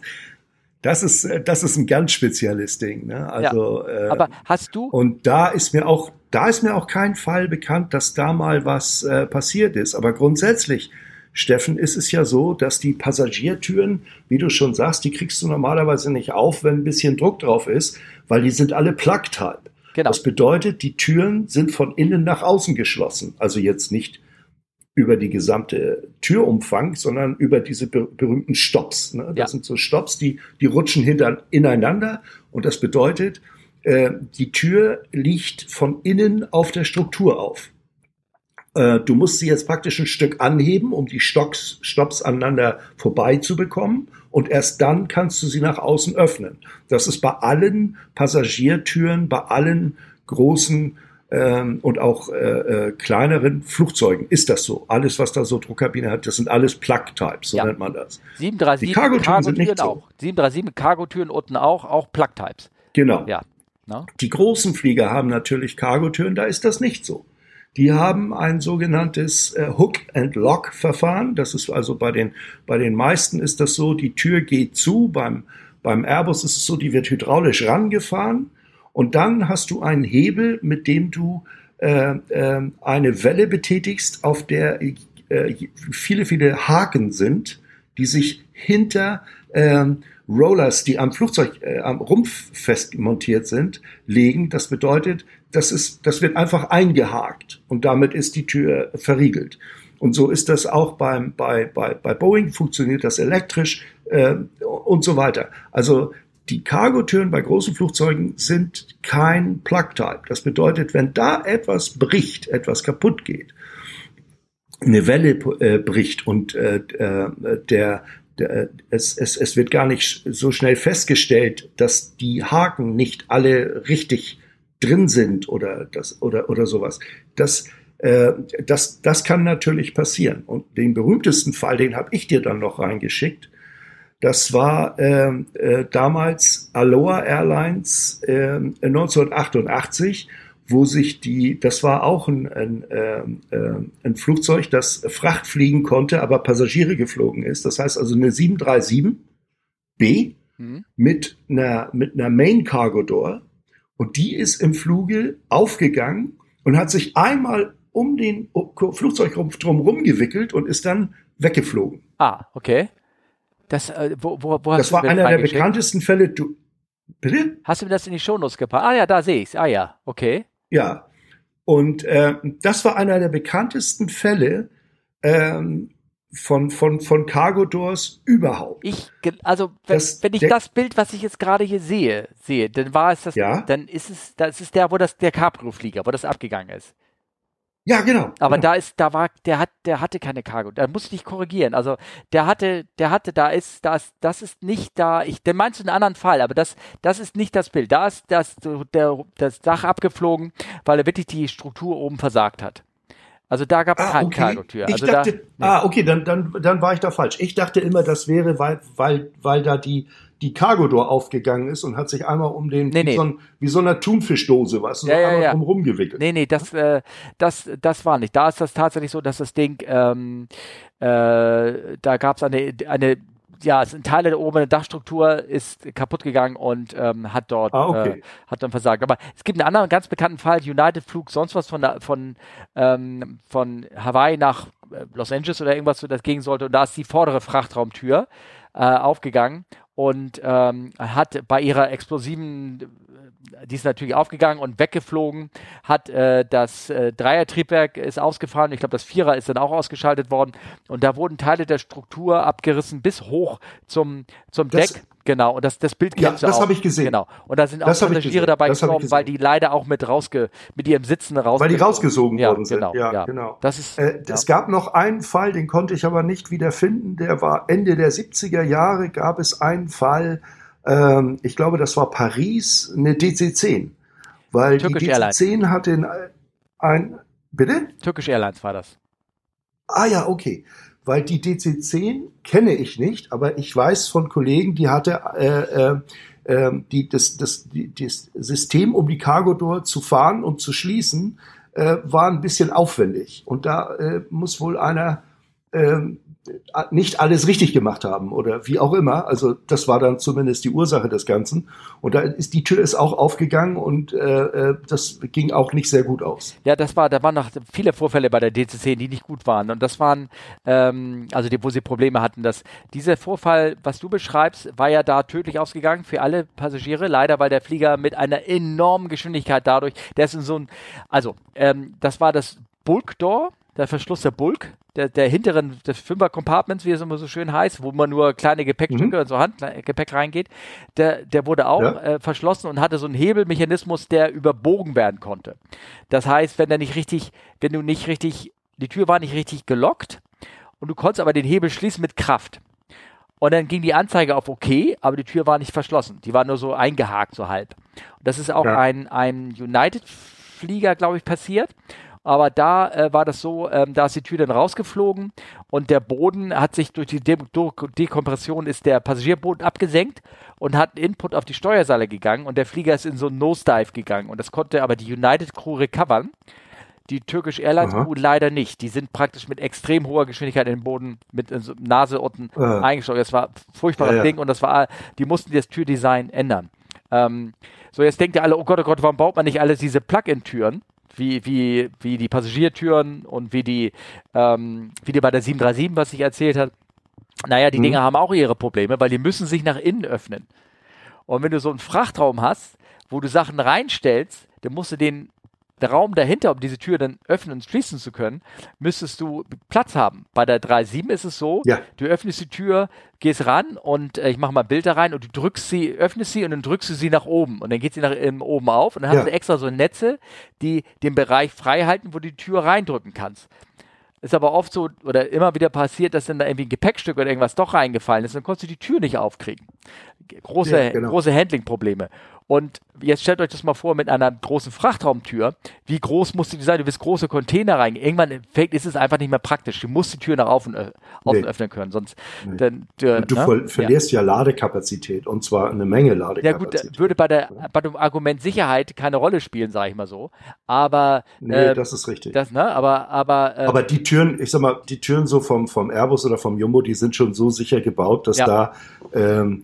Das ist, das ist ein ganz spezielles Ding, ne? Also, ja, aber hast du? Und da ist mir auch, da ist mir auch kein Fall bekannt, dass da mal was äh, passiert ist. Aber grundsätzlich, Steffen, ist es ja so, dass die Passagiertüren, wie du schon sagst, die kriegst du normalerweise nicht auf, wenn ein bisschen Druck drauf ist, weil die sind alle plugged halt. Genau. Das bedeutet, die Türen sind von innen nach außen geschlossen. Also jetzt nicht über die gesamte Türumfang, sondern über diese ber- berühmten Stops. Ne? Das ja. sind so Stops, die, die rutschen hinter, ineinander. Und das bedeutet, äh, die Tür liegt von innen auf der Struktur auf. Äh, du musst sie jetzt praktisch ein Stück anheben, um die Stocks, Stops aneinander vorbei zu bekommen. Und erst dann kannst du sie nach außen öffnen. Das ist bei allen Passagiertüren, bei allen großen und auch äh, äh, kleineren Flugzeugen ist das so. Alles, was da so Druckkabine hat, das sind alles Plug-Types, so ja. nennt man das. sieben drei sieben die Cargo-Türen Cargo-Türen sind nicht auch. So. sieben drei sieben Cargo-Türen unten auch, auch Plug-Types. Genau. Ja. No? Die großen Flieger haben natürlich Cargo-Türen, da ist das nicht so. Die haben ein sogenanntes äh, Hook-and-Lock-Verfahren. Das ist also bei den, bei den meisten ist das so, die Tür geht zu. Beim, beim Airbus ist es so, die wird hydraulisch rangefahren. Und dann hast du einen Hebel, mit dem du äh, äh, eine Welle betätigst, auf der äh, viele, viele Haken sind, die sich hinter äh, Rollers, die am Flugzeug, äh, am Rumpf fest montiert sind, legen. Das bedeutet, das ist, das wird einfach eingehakt und damit ist die Tür verriegelt. Und so ist das auch beim, bei, bei, bei Boeing, funktioniert das elektrisch äh, und so weiter. Also die Cargotüren bei großen Flugzeugen sind kein Plug-Type. Das bedeutet, wenn da etwas bricht, etwas kaputt geht, eine Welle äh, bricht und äh, der, der, es, es, es wird gar nicht so schnell festgestellt, dass die Haken nicht alle richtig drin sind oder, das, oder, oder sowas. Das, äh, das, das kann natürlich passieren. Und den berühmtesten Fall, den habe ich dir dann noch reingeschickt. Das war äh, äh, damals Aloha Airlines äh, neunzehnhundertachtundachtzig, wo sich die, das war auch ein, ein, äh, ein Flugzeug, das Fracht fliegen konnte, aber Passagiere geflogen ist. Das heißt also eine sieben drei sieben B mhm. mit einer, mit einer Main Cargo Door. Und die ist im Fluge aufgegangen und hat sich einmal um den Flugzeugrumpf drumherum gewickelt und ist dann weggeflogen. Ah, okay. Das, äh, wo, wo, wo das war einer der bekanntesten Fälle. Du, bitte? Hast du mir das in die Shownotes gepackt? Ah ja, da sehe ich es. Ah ja, okay. Ja, und äh, das war einer der bekanntesten Fälle ähm, von, von, von Cargo Doors überhaupt. Ich, also wenn, das, wenn ich der, das Bild, was ich jetzt gerade hier sehe, sehe, dann war es das, ja? dann ist es, das ist der, wo das der Cabrio-Flieger, wo das abgegangen ist. Ja, genau. Aber genau. da ist, da war, der hat, der hatte keine Cargo. Da muss ich dich korrigieren. Also der hatte, der hatte, da ist, das, das ist nicht da. Ich, den meinst du einen anderen Fall, aber das, das ist nicht das Bild. Da ist das, der, das Dach abgeflogen, weil er wirklich die Struktur oben versagt hat. Also da gab es ah, keine okay. Cargo-Tür. Also dachte, da, nee. Ah, okay, dann, dann, dann war ich da falsch. Ich dachte immer, das wäre, weil, weil, weil da die, die Cargo-Door aufgegangen ist und hat sich einmal um den, nee, wie, nee. So ein, wie so eine Thunfischdose, weißt du, ja, so ja, einmal ja. drum rumgewickelt. Nee, nee, das, äh, das, das war nicht. Da ist das tatsächlich so, dass das Ding, ähm, äh, da gab es eine, eine, ja, es sind Teile der oberen Dachstruktur, ist kaputt gegangen und ähm, hat dort ah, okay. äh, hat dann versagt. Aber es gibt einen anderen ganz bekannten Fall, United flog sonst was von, von, ähm, von Hawaii nach Los Angeles oder irgendwas, so das gehen sollte. Und da ist die vordere Frachtraumtür äh, aufgegangen und ähm, hat bei ihrer explosiven, die ist natürlich aufgegangen und weggeflogen, hat äh, das äh, Dreiertriebwerk ist ausgefallen, ich glaube das Vierer ist dann auch ausgeschaltet worden und da wurden Teile der Struktur abgerissen bis hoch zum, zum das, Deck, genau, und das, das Bild kennst ja, du das auch. Das habe ich gesehen. Genau. Und da sind auch Passagiere dabei gestorben, weil die leider auch mit rausge, mit ihrem Sitzen rausgezogen Weil die rausgesogen ja, worden sind. Genau, ja, ja. genau. Das ist, äh, ja. Es gab noch einen Fall, den konnte ich aber nicht wiederfinden, der war Ende der siebziger Jahre, gab es einen Fall, ähm, ich glaube, das war Paris, eine D C zehn. Weil Türkisch die D C zehn hatte ein, ein... Bitte? Türkisch Airlines war das. Ah ja, okay. Weil die D C zehn kenne ich nicht, aber ich weiß von Kollegen, die hatte äh, äh, die, das, das, die, das System, um die Cargo-Door zu fahren und zu schließen, äh, war ein bisschen aufwendig. Und da äh, muss wohl einer... Äh, nicht alles richtig gemacht haben oder wie auch immer. Also das war dann zumindest die Ursache des Ganzen. Und da ist die Tür ist auch aufgegangen und äh, das ging auch nicht sehr gut aus. Ja, das war, da waren noch viele Vorfälle bei der D C zehn, die nicht gut waren. Und das waren, ähm, also die, wo sie Probleme hatten. Dass dieser Vorfall, was du beschreibst, war ja da tödlich ausgegangen für alle Passagiere. Leider, weil der Flieger mit einer enormen Geschwindigkeit dadurch, der ist in so ein, also ähm, das war das Bulkdoor, der Verschluss der Bulk, der, der hinteren des Fünfer-Compartments, wie es immer so schön heißt, wo man nur kleine Gepäckstücke, mhm. also Handgepäck reingeht, der, der wurde auch ja. äh, verschlossen und hatte so einen Hebelmechanismus, der überbogen werden konnte. Das heißt, wenn der nicht richtig, wenn du nicht richtig, die Tür war nicht richtig gelockt und du konntest aber den Hebel schließen mit Kraft. Und dann ging die Anzeige auf okay, aber die Tür war nicht verschlossen. Die war nur so eingehakt, so halb. Und das ist auch ja. ein, ein United-Flieger, glaube ich, passiert. Aber da äh, war das so, ähm, da ist die Tür dann rausgeflogen und der Boden hat sich durch die De- durch Dekompression ist der Passagierboden abgesenkt und hat Input auf die Steuersäule gegangen und der Flieger ist in so einen Nosedive gegangen und das konnte aber die United Crew recovern, die Turkish Airlines Crew leider nicht. Die sind praktisch mit extrem hoher Geschwindigkeit in den Boden mit so Nase unten äh. eingeschlagen. Das war ein furchtbares ja, ja. Ding und das war, die mussten das Türdesign ändern. Ähm, so jetzt denkt ihr alle, oh Gott, oh Gott, warum baut man nicht alles diese Plug-in-Türen? Wie, wie, wie die Passagiertüren und wie die, ähm, wie die bei der sieben drei sieben, was ich erzählt habe. Naja, die mhm. Dinger haben auch ihre Probleme, weil die müssen sich nach innen öffnen. Und wenn du so einen Frachtraum hast, wo du Sachen reinstellst, dann musst du den Raum dahinter, um diese Tür dann öffnen und schließen zu können, müsstest du Platz haben. Bei der drei sieben ist es so, ja. du öffnest die Tür, gehst ran und äh, ich mache mal ein Bild da rein und du drückst sie, öffnest sie und dann drückst du sie nach oben und dann geht sie nach ähm, oben auf und dann ja. hast du extra so Netze, die den Bereich frei halten, wo du die Tür reindrücken kannst. Ist aber oft so oder immer wieder passiert, dass dann da irgendwie ein Gepäckstück oder irgendwas doch reingefallen ist, dann konntest du die Tür nicht aufkriegen. Große, ja, genau. große Handling-Probleme. Und jetzt stellt euch das mal vor mit einer großen Frachtraumtür. Wie groß muss die sein? Du willst große Container rein. Irgendwann ist es einfach nicht mehr praktisch. Du musst die Tür nach außen, äh, außen nee. öffnen können. Sonst nee. dann, äh, du ne? verlierst ja. ja Ladekapazität und zwar eine Menge Ladekapazität. Ja gut, würde bei, der, bei dem Argument Sicherheit keine Rolle spielen, sage ich mal so. Aber nee, äh, das ist richtig. Das, ne? Aber, aber, äh, aber die Türen, ich sag mal, die Türen so vom, vom Airbus oder vom Jumbo, die sind schon so sicher gebaut, dass ja. da... Ähm,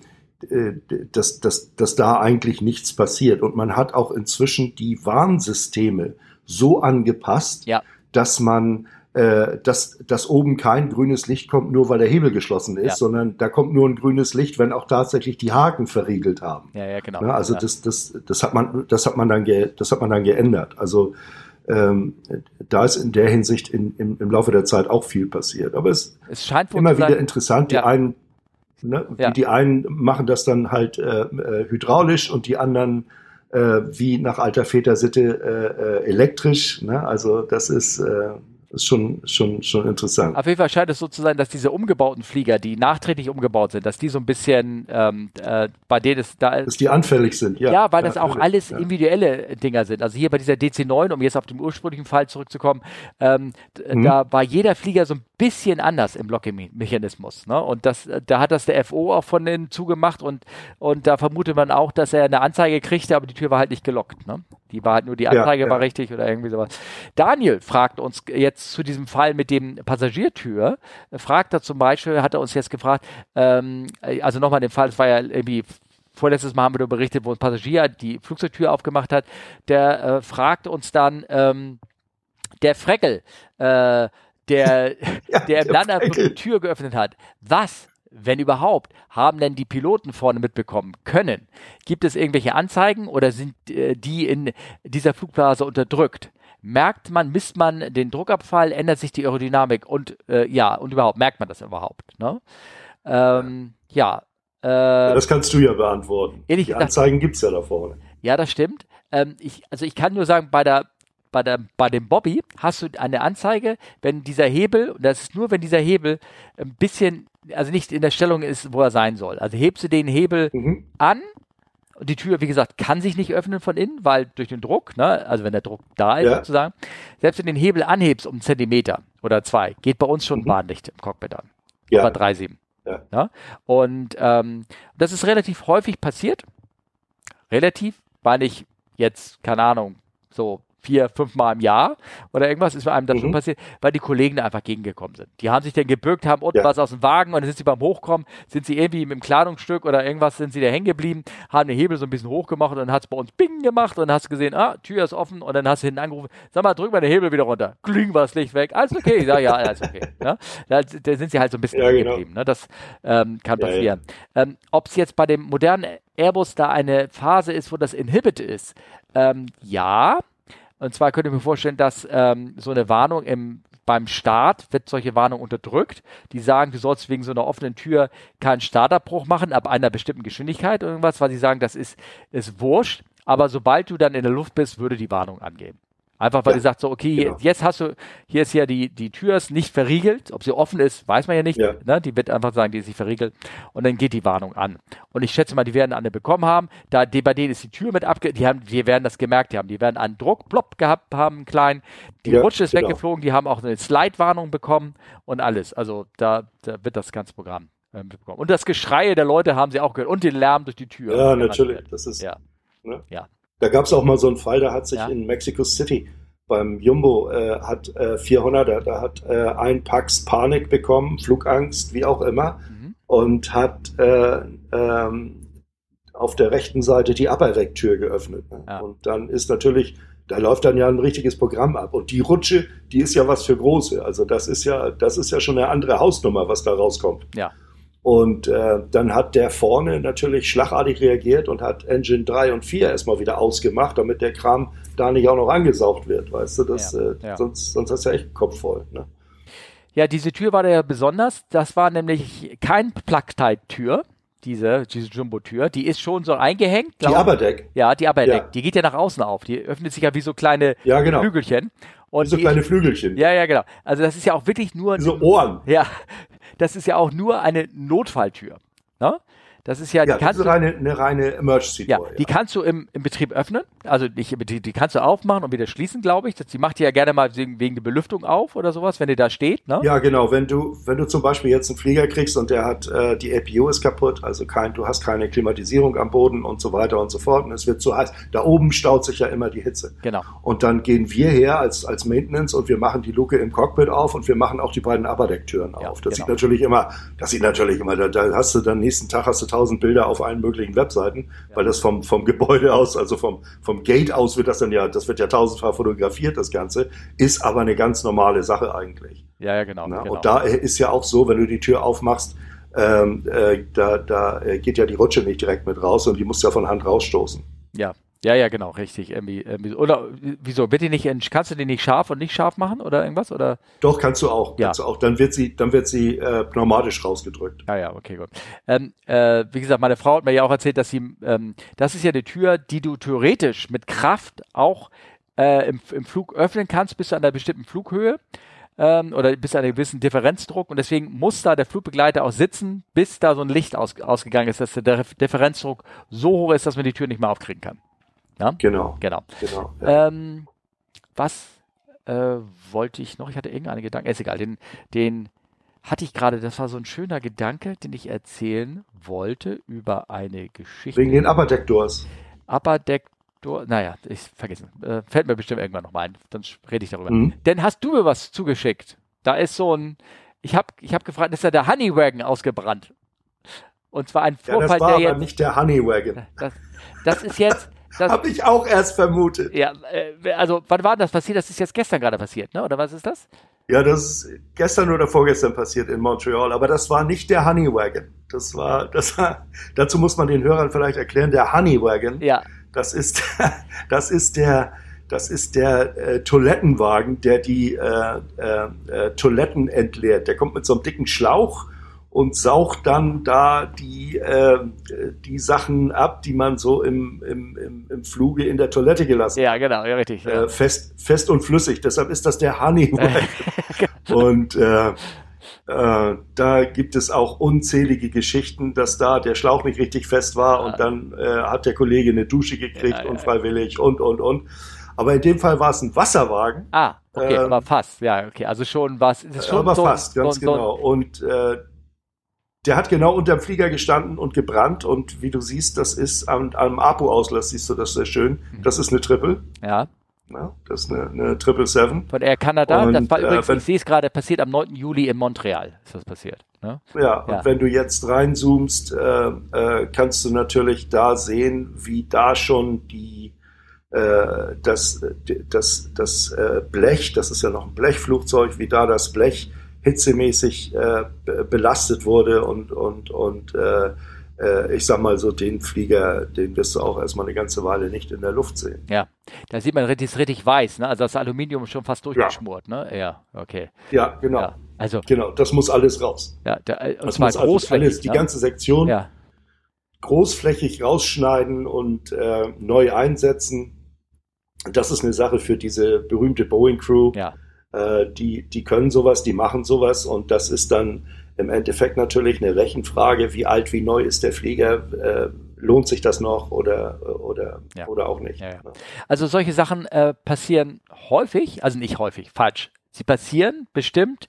Dass, dass, dass da eigentlich nichts passiert. Und man hat auch inzwischen die Warnsysteme so angepasst, ja. dass man, äh, dass, dass oben kein grünes Licht kommt, nur weil der Hebel geschlossen ist, ja. sondern da kommt nur ein grünes Licht, wenn auch tatsächlich die Haken verriegelt haben. Ja, ja, genau. Na, also ja. das, das, das hat man, das hat man dann, ge, das hat man dann geändert. Also Ähm, da ist in der Hinsicht in, im, im Laufe der Zeit auch viel passiert. Aber es, es scheint wohl immer wieder sein, interessant, die ja. einen Ne? Ja. Die, die einen machen das dann halt äh, hydraulisch und die anderen äh, wie nach alter Vätersitte äh, elektrisch. Ne? Also das ist... Äh, Das ist schon, schon, schon interessant. Auf jeden Fall scheint es so zu sein, dass diese umgebauten Flieger, die nachträglich umgebaut sind, dass die so ein bisschen ähm, äh, bei denen es da... Dass die anfällig sind, ja. Ja, weil das auch alles individuelle Dinger sind. Also hier bei dieser D C neun, um jetzt auf den ursprünglichen Fall zurückzukommen, ähm, mhm. da war jeder Flieger so ein bisschen anders im Locking-Mechanismus. Ne? Und das, da hat das der F O auch von innen zugemacht und, und da vermutet man auch, dass er eine Anzeige kriegte, aber die Tür war halt nicht gelockt. Ne? Die war halt nur, die Anzeige ja, ja. war richtig oder irgendwie sowas. Daniel fragt uns jetzt zu diesem Fall mit dem Passagiertür, fragt er zum Beispiel, hat er uns jetzt gefragt, ähm, also nochmal den Fall, das war ja irgendwie vorletztes Mal haben wir darüber berichtet, wo ein Passagier die Flugzeugtür aufgemacht hat, der äh, fragt uns dann, ähm, der Freckel, äh, der, ja, der im Landeanflug die Tür geöffnet hat, was? Wenn überhaupt, haben denn die Piloten vorne mitbekommen können? Gibt es irgendwelche Anzeigen oder sind äh, die in dieser Flugblase unterdrückt? Merkt man, misst man den Druckabfall, ändert sich die Aerodynamik und äh, ja, und überhaupt, merkt man das überhaupt? Ne? Ähm, ja. Äh, ja. Das kannst du ja beantworten. Ehrlich die Anzeigen gibt es ja da vorne. Ja, das stimmt. Ähm, ich, also ich kann nur sagen, bei der Bei, der, bei dem Bobby hast du eine Anzeige, wenn dieser Hebel, das ist nur, wenn dieser Hebel ein bisschen, also nicht in der Stellung ist, wo er sein soll. Also hebst du den Hebel mhm. an und die Tür, wie gesagt, kann sich nicht öffnen von innen, weil durch den Druck, ne, also wenn der Druck da ist, ja. sozusagen, selbst wenn du den Hebel anhebst um einen Zentimeter oder zwei, geht bei uns schon mhm. Warnlicht im Cockpit an. Ja. Aber drei Komma sieben. Ja. Ne? Und ähm, das ist relativ häufig passiert. Relativ, weil ich jetzt, keine Ahnung, so vier, fünfmal im Jahr oder irgendwas ist bei einem da mhm. schon passiert, weil die Kollegen einfach gegengekommen sind. Die haben sich dann gebürgt, haben unten ja. was aus dem Wagen und dann sind sie beim Hochkommen, sind sie irgendwie mit dem Kleidungsstück oder irgendwas, sind sie da hängen geblieben, haben den Hebel so ein bisschen hochgemacht und dann hat es bei uns Bing gemacht und dann hast du gesehen, ah, Tür ist offen und dann hast du hinten angerufen, sag mal, drück mal den Hebel wieder runter. Kling, war das Licht weg. Alles okay. Ich sag, ja, alles okay. Ja? Da, da sind sie halt so ein bisschen ja, hängen geblieben. Genau. Ne? Das ähm, kann passieren. Ja, ja. Ähm, ob es jetzt bei dem modernen Airbus da eine Phase ist, wo das Inhibit ist, ähm, ja, und zwar könnte ich mir vorstellen, dass ähm, so eine Warnung im, beim Start, wird solche Warnung unterdrückt. Die sagen, du sollst wegen so einer offenen Tür keinen Startabbruch machen, ab einer bestimmten Geschwindigkeit oder irgendwas, weil sie sagen, das ist, ist wurscht. Aber sobald du dann in der Luft bist, würde die Warnung angehen. Einfach, weil ja, die sagt so, okay, genau. jetzt hast du, hier ist ja die, die Tür ist nicht verriegelt. Ob sie offen ist, weiß man ja nicht. Ja. Ne? Die wird einfach sagen, die ist nicht verriegelt. Und dann geht die Warnung an. Und ich schätze mal, die werden eine bekommen haben. Da, die, bei denen ist die Tür mit abge... Die, haben, die werden das gemerkt haben. Die werden einen Druck, plopp, gehabt haben, einen kleinen. Die ja, Rutsche ist genau. weggeflogen. Die haben auch eine Slide-Warnung bekommen und alles. Also da, da wird das ganze Programm äh, bekommen. Und das Geschrei der Leute haben sie auch gehört. Und den Lärm durch die Tür. Ja, natürlich. Das ist... Ja. Ne? Ja. Da gab es auch mal so einen Fall, da hat sich ja. in Mexico City beim Jumbo äh, hat äh, vierhunderter, da hat äh, ein Pax Panik bekommen, Flugangst, wie auch immer, mhm. und hat äh, ähm, auf der rechten Seite die Upper-Deck-Tür geöffnet. Ne? Ja. Und dann ist natürlich, da läuft dann ja ein richtiges Programm ab. Und die Rutsche, die ist ja was für Große. Also das ist ja, das ist ja schon eine andere Hausnummer, was da rauskommt. Ja. Und äh, dann hat der vorne natürlich schlagartig reagiert und hat Engine drei und vier erstmal wieder ausgemacht, damit der Kram da nicht auch noch angesaugt wird, weißt du, das, ja, äh, ja. sonst, sonst hast du ja echt den Kopf voll, ne? Ja, diese Tür war da ja besonders, das war nämlich kein Plug-Type-Tür, diese, diese Jumbo-Tür, die ist schon so eingehängt. Die Upperdeck. Ja, die Upperdeck, ja. die geht ja nach außen auf, die öffnet sich ja wie so kleine ja, genau. Flügelchen. Und so kleine Flügelchen. Ja, ja, genau. Also das ist ja auch wirklich nur... So Ohren. Ja, das ist ja auch nur eine Notfalltür. Ne? Das ist ja... Die ja, kannst das ist reine, eine reine Emergency-Tür. Ja, die ja. kannst du im, im Betrieb öffnen. Also nicht im Betrieb, die kannst du aufmachen und wieder schließen, glaube ich. Das, die macht die ja gerne mal wegen, wegen der Belüftung auf oder sowas, wenn die da steht. Ne? Ja, genau. Wenn du, wenn du zum Beispiel jetzt einen Flieger kriegst und der hat, äh, die A P U ist kaputt, also kein, du hast keine Klimatisierung am Boden und so weiter und so fort und es wird zu heiß. Da oben staut sich ja immer die Hitze. Genau. Und dann gehen wir her als, als Maintenance und wir machen die Luke im Cockpit auf und wir machen auch die beiden Upperdeck-Türen auf. Ja, das genau. sieht natürlich immer, das sieht natürlich immer, da, da hast du dann nächsten Tag hast du tausend Bilder auf allen möglichen Webseiten, ja. weil das vom, vom Gebäude aus, also vom, vom Gate aus wird das dann ja, das wird ja tausendfach fotografiert, das Ganze, ist aber eine ganz normale Sache eigentlich. Ja, ja, genau. Na, genau. Und da ist ja auch so, wenn du die Tür aufmachst, ähm, äh, da, da geht ja die Rutsche nicht direkt mit raus und die musst du ja von Hand rausstoßen. Ja, Ja, ja, genau, richtig. Irgendwie, irgendwie, oder wieso? Wird die nicht, kannst du die nicht scharf und nicht scharf machen oder irgendwas? Oder? Doch, kannst du auch. Ja. Kannst du auch. Dann wird sie, dann wird sie äh, pneumatisch rausgedrückt. Ja, ja, okay, gut. Ähm, äh, wie gesagt, meine Frau hat mir ja auch erzählt, dass sie, ähm, das ist ja eine Tür, die du theoretisch mit Kraft auch äh, im, im Flug öffnen kannst, bis zu einer bestimmten Flughöhe ähm, oder bis zu einem gewissen Differenzdruck. Und deswegen muss da der Flugbegleiter auch sitzen, bis da so ein Licht aus, ausgegangen ist, dass der Differenzdruck so hoch ist, dass man die Tür nicht mehr aufkriegen kann. Ja? Genau. genau. genau ja. ähm, was äh, wollte ich noch? Ich hatte irgendeinen Gedanken. Ist egal, den, den hatte ich gerade. Das war so ein schöner Gedanke, den ich erzählen wollte über eine Geschichte. Wegen den Upper Deck Doors. Upper Deck Doors. Naja, ich vergessen. Äh, fällt mir bestimmt irgendwann noch mal ein. Dann rede ich darüber. Mhm. Denn hast du mir was zugeschickt? Da ist so ein. Ich habe ich hab gefragt, ist da der Honeywagon ausgebrannt? Und zwar ein Vorfall, ja, das war der aber jetzt, nicht der Honeywagon. Das, das ist jetzt. Habe ich auch erst vermutet. Ja, also wann war das passiert? Das ist jetzt gestern gerade passiert, ne? Oder was ist das? Ja, das ist gestern oder vorgestern passiert in Montreal. Aber das war nicht der Honeywagon. Das war, das war, dazu muss man den Hörern vielleicht erklären, der Honeywagon, ja. das ist, das ist der, das ist der äh, Toilettenwagen, der die äh, äh, Toiletten entleert. Der kommt mit so einem dicken Schlauch und saugt dann da die, äh, die Sachen ab, die man so im, im, im, im Fluge in der Toilette gelassen hat. Ja, genau, ja, richtig. Äh, ja. Fest, fest und flüssig, deshalb ist das der Honeywagon. Und äh, äh, da gibt es auch unzählige Geschichten, dass da der Schlauch nicht richtig fest war, ja. Und dann äh, hat der Kollege eine Dusche gekriegt, ja, ja, unfreiwillig, ja. und, und, und. Aber in dem Fall war es ein Wasserwagen. Ah, okay, ähm, aber fast, ja, okay, also schon was. Aber so fast, ganz so, genau. So und äh, der hat genau unterm Flieger gestanden und gebrannt. Und wie du siehst, das ist am, am A P U-Auslass, siehst du das sehr schön. Das ist eine Triple. Ja. ja das ist eine, eine Triple Seven. Von Air Canada. Und, das war übrigens, äh, wenn, ich sehe es gerade, passiert am neunten Juli in Montreal. Ist das passiert. Ne? Ja, und ja. wenn du jetzt reinzoomst, äh, äh, kannst du natürlich da sehen, wie da schon die, äh, das, das, das äh, Blech, das ist ja noch ein Blechflugzeug, wie da das Blech hitzemäßig äh, belastet wurde und, und, und äh, äh, ich sag mal so, den Flieger, den wirst du auch erstmal eine ganze Weile nicht in der Luft sehen. Ja, da sieht man richtig, richtig weiß, ne? Also das Aluminium ist schon fast durchgeschmort, ja. ne? Ja, okay. Ja, genau. Ja, also, genau, das muss alles raus. Ja, da, und das muss großflächig, alles, die ne? ganze Sektion ja. großflächig rausschneiden und äh, neu einsetzen. Das ist eine Sache für diese berühmte Boeing-Crew. Ja. Die, die können sowas, die machen sowas und das ist dann im Endeffekt natürlich eine Rechenfrage, wie alt, wie neu ist der Flieger, äh, lohnt sich das noch oder, oder, ja. oder auch nicht. Ja, ja. Also solche Sachen äh, passieren häufig, also nicht häufig, falsch, sie passieren bestimmt,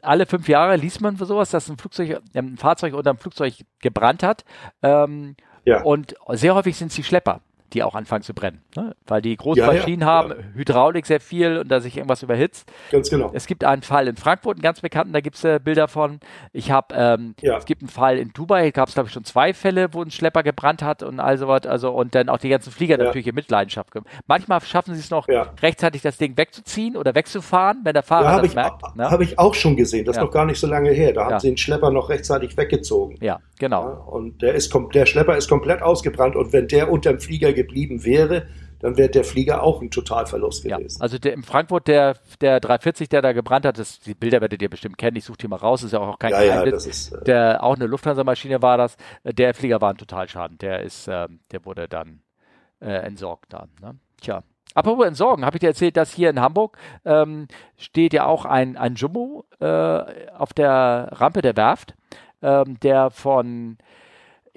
alle fünf Jahre liest man für sowas, dass ein, Flugzeug, ein Fahrzeug unter einem Flugzeug gebrannt hat ähm, ja. und sehr häufig sind sie Schlepper, die auch anfangen zu brennen, ne? Weil die große ja, Maschinen ja, haben, ja. Hydraulik sehr viel und da sich irgendwas überhitzt. Ganz genau. Es gibt einen Fall in Frankfurt, einen ganz bekannten, da gibt es äh, Bilder von. Ich habe, ähm, ja. es gibt einen Fall in Dubai, gab es glaube ich schon zwei Fälle, wo ein Schlepper gebrannt hat und all sowas, also und dann auch die ganzen Flieger ja. natürlich in Mitleidenschaft kommen. Manchmal schaffen sie es noch, ja. rechtzeitig das Ding wegzuziehen oder wegzufahren, wenn der Fahrer ja, hab das ich, merkt. Ne? Habe ich auch schon gesehen, das ja. ist noch gar nicht so lange her, da ja. haben sie den Schlepper noch rechtzeitig weggezogen. Ja, genau. Ja, und der, ist kom- der Schlepper ist komplett ausgebrannt und wenn der unter dem Flieger geblieben wäre, dann wäre der Flieger auch ein Totalverlust gewesen. Ja, also der, in Frankfurt, der, der dreihundertvierzig, der da gebrannt hat, das, die Bilder werdet ihr bestimmt kennen, ich suche die mal raus, ist ja auch kein ja, Geheimnis. Ja, das ist, äh, der, auch eine Lufthansa-Maschine war das, der Flieger war ein Totalschaden, der, ist, äh, der wurde dann äh, entsorgt. Dann, ne? Tja. Apropos entsorgen, habe ich dir erzählt, dass hier in Hamburg ähm, steht ja auch ein, ein Jumbo äh, auf der Rampe der Werft, ähm, der von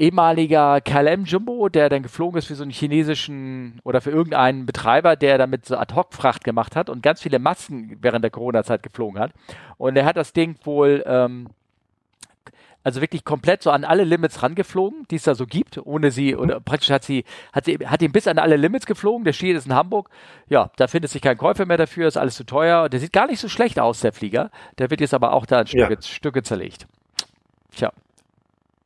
ehemaliger K L M-Jumbo, der dann geflogen ist für so einen chinesischen oder für irgendeinen Betreiber, der damit so Ad-Hoc-Fracht gemacht hat und ganz viele Masken während der Corona-Zeit geflogen hat. Und er hat das Ding wohl, ähm, also wirklich komplett so an alle Limits rangeflogen, die es da so gibt, ohne sie, oder praktisch hat sie, hat sie, hat ihn bis an alle Limits geflogen, der steht jetzt in Hamburg, ja, da findet sich kein Käufer mehr dafür, ist alles zu teuer, der sieht gar nicht so schlecht aus, der Flieger, der wird jetzt aber auch da in Stücke, ja. Stücke zerlegt. Tja.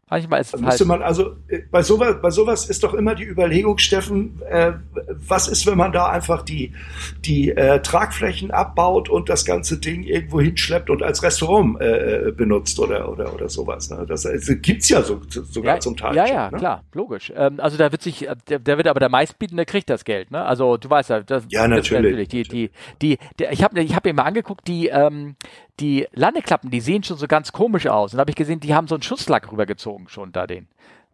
Manchmal ist es halt müsste man also bei sowas, bei sowas ist doch immer die Überlegung, Steffen, äh, was ist, wenn man da einfach die, die äh, Tragflächen abbaut und das ganze Ding irgendwo hinschleppt und als Restaurant äh, benutzt oder, oder, oder sowas. Ne? Das, das gibt es ja so, sogar ja, zum Teil. Ja, schon, ja, ne? Klar, logisch. Ähm, also da wird sich, der, der wird aber der Meistbietende kriegt das Geld. Ne? Also du weißt ja, das ja, natürlich. natürlich. Die, die, die, die, ich habe ich hab mir mal angeguckt, die, ähm, die Landeklappen, die sehen schon so ganz komisch aus. Und da habe ich gesehen, die haben so einen Schusslack rübergezogen. Schon da den.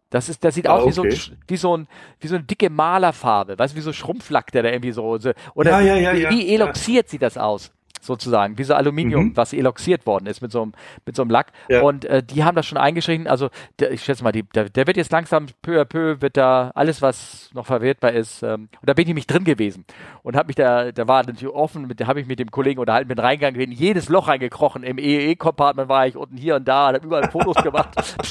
Das ist, das sieht ah, aus wie, okay. so, wie so ein, wie so eine dicke Malerfarbe, weißt du, wie so Schrumpflack, der da irgendwie so, so oder ja, ja, ja, wie, ja, wie eloxiert ja. sieht das aus, sozusagen, wie so Aluminium, mhm. was eloxiert worden ist mit so einem, mit so einem Lack. Ja. Und äh, die haben das schon eingeschrieben. Also der, ich schätze mal, die, der, der wird jetzt langsam peu à peu wird da alles, was noch verwertbar ist. Ähm, und da bin ich mich drin gewesen und habe mich da, da war natürlich offen, da habe ich mit dem Kollegen unterhalten, bin reingegangen, jedes Loch reingekrochen. Im E E E-Compartment war ich unten hier und da, habe überall Fotos gemacht.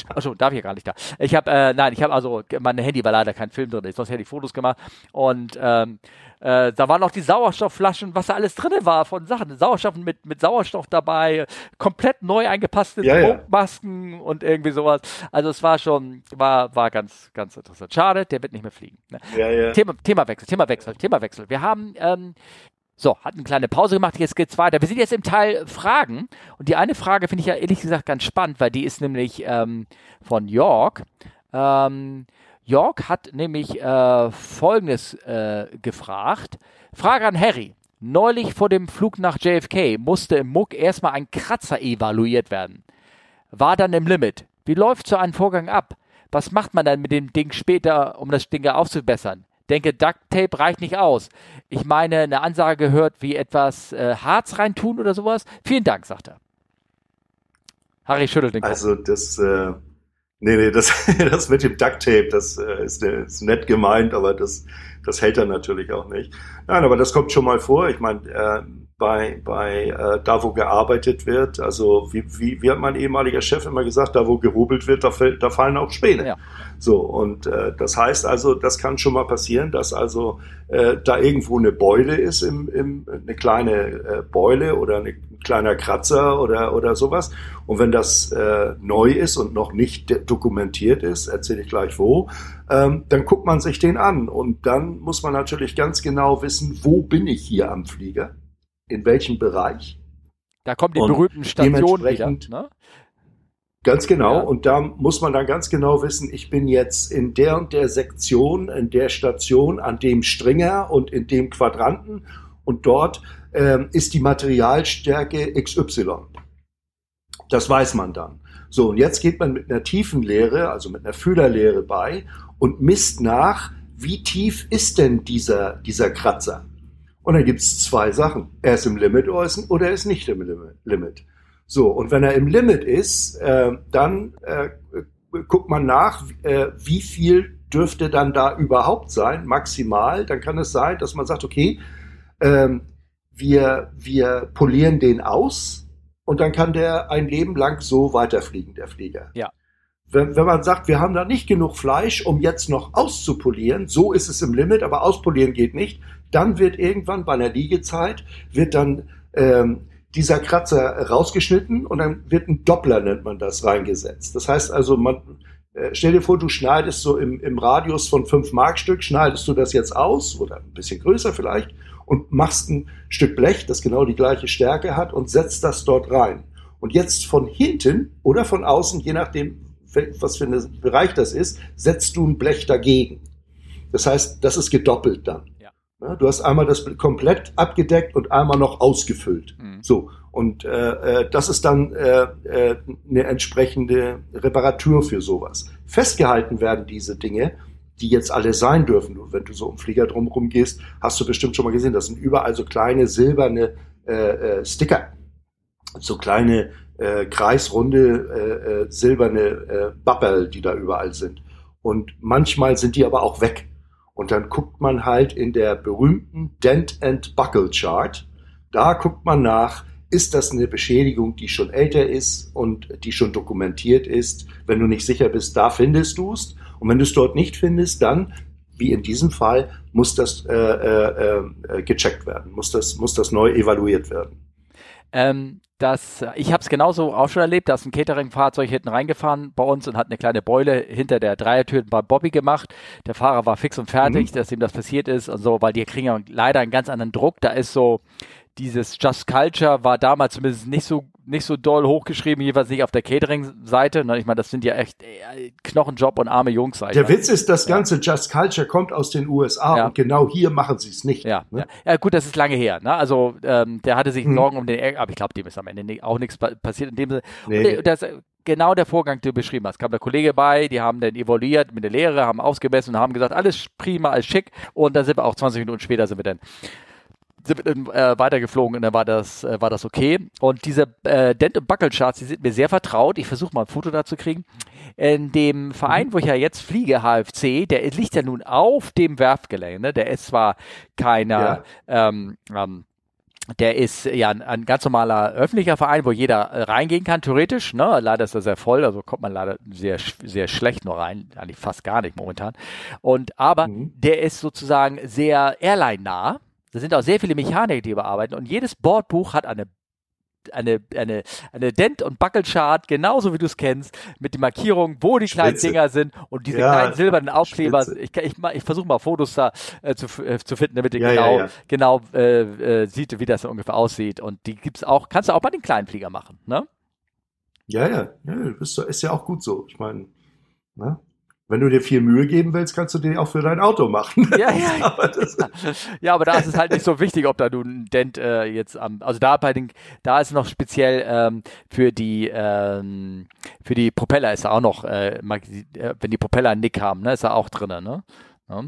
Achso, darf ich ja gar nicht da. Ich habe, äh, nein, ich habe also mein Handy war leider kein Film drin, ist, sonst hätte ich Fotos gemacht. Und ähm, Äh, da waren noch die Sauerstoffflaschen, was da alles drin war von Sachen. Sauerstoff mit, mit Sauerstoff dabei, komplett neu eingepasste ja, Druckmasken ja. und irgendwie sowas. Also es war schon, war, war ganz, ganz interessant. Schade, der wird nicht mehr fliegen. Ne? Ja, ja. Thema, Themawechsel, Themawechsel, Themawechsel. Wir haben, ähm, so, hatten eine kleine Pause gemacht, jetzt geht's weiter. Wir sind jetzt im Teil Fragen. Und die eine Frage finde ich ja ehrlich gesagt ganz spannend, weil die ist nämlich ähm, von York. Ähm, York hat nämlich äh, Folgendes äh, gefragt. Frage an Harry. Neulich vor dem Flug nach J F K musste im Muck erstmal ein Kratzer evaluiert werden. War dann im Limit. Wie läuft so ein Vorgang ab? Was macht man dann mit dem Ding später, um das Ding aufzubessern? Denke, Duct Tape reicht nicht aus. Ich meine, eine Ansage gehört, wie etwas äh, Harz reintun oder sowas. Vielen Dank, sagt er. Harry schüttelt den Kopf. Also das... Äh Nee, nee, das, das mit dem Duct Tape, das äh, ist, ist nett gemeint, aber das, das hält er natürlich auch nicht. Nein, aber das kommt schon mal vor. Ich meine, äh, bei, bei äh, da, wo gearbeitet wird, also wie, wie, wie hat mein ehemaliger Chef immer gesagt, da, wo gehobelt wird, da, da fallen auch Späne. Ja. So, und äh, das heißt also, das kann schon mal passieren, dass also äh, da irgendwo eine Beule ist, im, im, eine kleine äh, Beule oder eine, ein kleiner Kratzer oder, oder sowas. Und wenn das äh, neu ist und noch nicht dokumentiert ist, erzähle ich gleich wo, ähm, dann guckt man sich den an. Und dann muss man natürlich ganz genau wissen, wo bin ich hier am Flieger, in welchem Bereich. Da kommen die und berühmten Stationen wieder, ne? Ganz genau. Ja. Und da muss man dann ganz genau wissen, ich bin jetzt in der und der Sektion, in der Station, an dem Stringer und in dem Quadranten. Und dort ähm, ist die Materialstärke X Y. Das weiß man dann. So, und jetzt geht man mit einer Tiefenlehre, also mit einer Fühlerlehre bei und misst nach, wie tief ist denn dieser, dieser Kratzer? Und dann gibt es zwei Sachen. Er ist im Limit oder er ist nicht im Limit. So, und wenn er im Limit ist, äh, dann äh, guckt man nach, äh, wie viel dürfte dann da überhaupt sein, maximal. Dann kann es sein, dass man sagt, okay, äh, wir, wir polieren den aus und dann kann der ein Leben lang so weiterfliegen, der Flieger. Ja. Wenn, wenn man sagt, wir haben da nicht genug Fleisch, um jetzt noch auszupolieren, so ist es im Limit, aber auspolieren geht nicht, dann wird irgendwann bei einer Liegezeit, wird dann... Ähm, dieser Kratzer rausgeschnitten und dann wird ein Doppler, nennt man das, reingesetzt. Das heißt also, man, stell dir vor, du schneidest so im, im Radius von fünf Markstück, schneidest du das jetzt aus oder ein bisschen größer vielleicht und machst ein Stück Blech, das genau die gleiche Stärke hat und setzt das dort rein. Und jetzt von hinten oder von außen, je nachdem, was für ein Bereich das ist, setzt du ein Blech dagegen. Das heißt, das ist gedoppelt dann. Du hast einmal das komplett abgedeckt und einmal noch ausgefüllt. Mhm. So. Und äh, das ist dann äh, äh, eine entsprechende Reparatur für sowas. Festgehalten werden diese Dinge, die jetzt alle sein dürfen. Und wenn du so im Flieger drumherum gehst, hast du bestimmt schon mal gesehen, das sind überall so kleine silberne äh, äh, Sticker. So kleine äh, kreisrunde äh, äh, silberne äh, Bubble, die da überall sind. Und manchmal sind die aber auch weg. Und dann guckt man halt in der berühmten Dent and Buckle Chart, da guckt man nach, ist das eine Beschädigung, die schon älter ist und die schon dokumentiert ist. Wenn du nicht sicher bist, da findest du es. Und wenn du es dort nicht findest, dann, wie in diesem Fall, muss das äh, äh, äh, gecheckt werden, muss das, muss das neu evaluiert werden. Ähm, dass ich habe es genauso auch schon erlebt, da ist ein Catering-Fahrzeug hinten reingefahren bei uns und hat eine kleine Beule hinter der Dreiertür beim Bobby gemacht. Der Fahrer war fix und fertig, mhm. dass ihm das passiert ist und so, weil die kriegen ja leider einen ganz anderen Druck. Da ist so dieses Just Culture war damals zumindest nicht so nicht so doll hochgeschrieben, jeweils nicht auf der Catering-Seite. Ich meine, das sind ja echt Knochenjob und arme Jungs. Der Witz ist, das ganze ja. Just Culture kommt aus den U S A ja. und genau hier machen sie es nicht. Ja. Ne? Ja. ja, gut, das ist lange her. Ne? Also ähm, der hatte sich hm. Sorgen um den Air, aber ich glaube, dem ist am Ende auch nichts passiert in dem Sinne. Nee. Und das, genau der Vorgang, den du beschrieben hast. Kam der Kollege bei, die haben dann evaluiert mit der Lehre, haben ausgemessen und haben gesagt, alles prima, alles schick. Und dann sind wir auch zwanzig Minuten später sind wir dann Sind wir, äh, weitergeflogen und dann war das, äh, war das okay. Und diese äh, Dent- und Buckel-Charts, die sind mir sehr vertraut. Ich versuche mal ein Foto dazu kriegen. In dem Verein, mhm. wo ich ja jetzt fliege, H F C, der liegt ja nun auf dem Werftgelände. Der ist zwar keiner, ja. ähm, ähm, der ist ja ein, ein ganz normaler öffentlicher Verein, wo jeder äh, reingehen kann, theoretisch. Ne? Leider ist er sehr voll, also kommt man leider sehr, sehr schlecht nur rein, eigentlich fast gar nicht momentan. Und aber mhm. der ist sozusagen sehr airline-nah. Da sind auch sehr viele Mechaniker, die überarbeiten. Und jedes Bordbuch hat eine, eine, eine, eine Dent- und Buckelchart, genauso wie du es kennst, mit den Markierungen, wo die kleinen Spitze. Dinger sind und diese ja, kleinen silbernen Aufkleber. Spitze. Ich, ich, ich versuche mal Fotos da äh, zu, äh, zu finden, damit ihr ja, genau, ja, ja. genau äh, äh, sieht, wie das dann ungefähr aussieht. Und die gibt's auch, kannst du auch bei den kleinen Flieger machen, ne? Ja, ja, ja, ist ja auch gut so. Ich meine, ne? Wenn du dir viel Mühe geben willst, kannst du dir auch für dein Auto machen. Ja, ja, aber das ja. ja, aber da ist es halt nicht so wichtig, ob da du einen Dent äh, jetzt am, also da bei den, da ist noch speziell ähm, für die ähm, für die Propeller ist da auch noch, äh, wenn die Propeller einen Nick haben, ne, ist da auch drin, ne? Ja.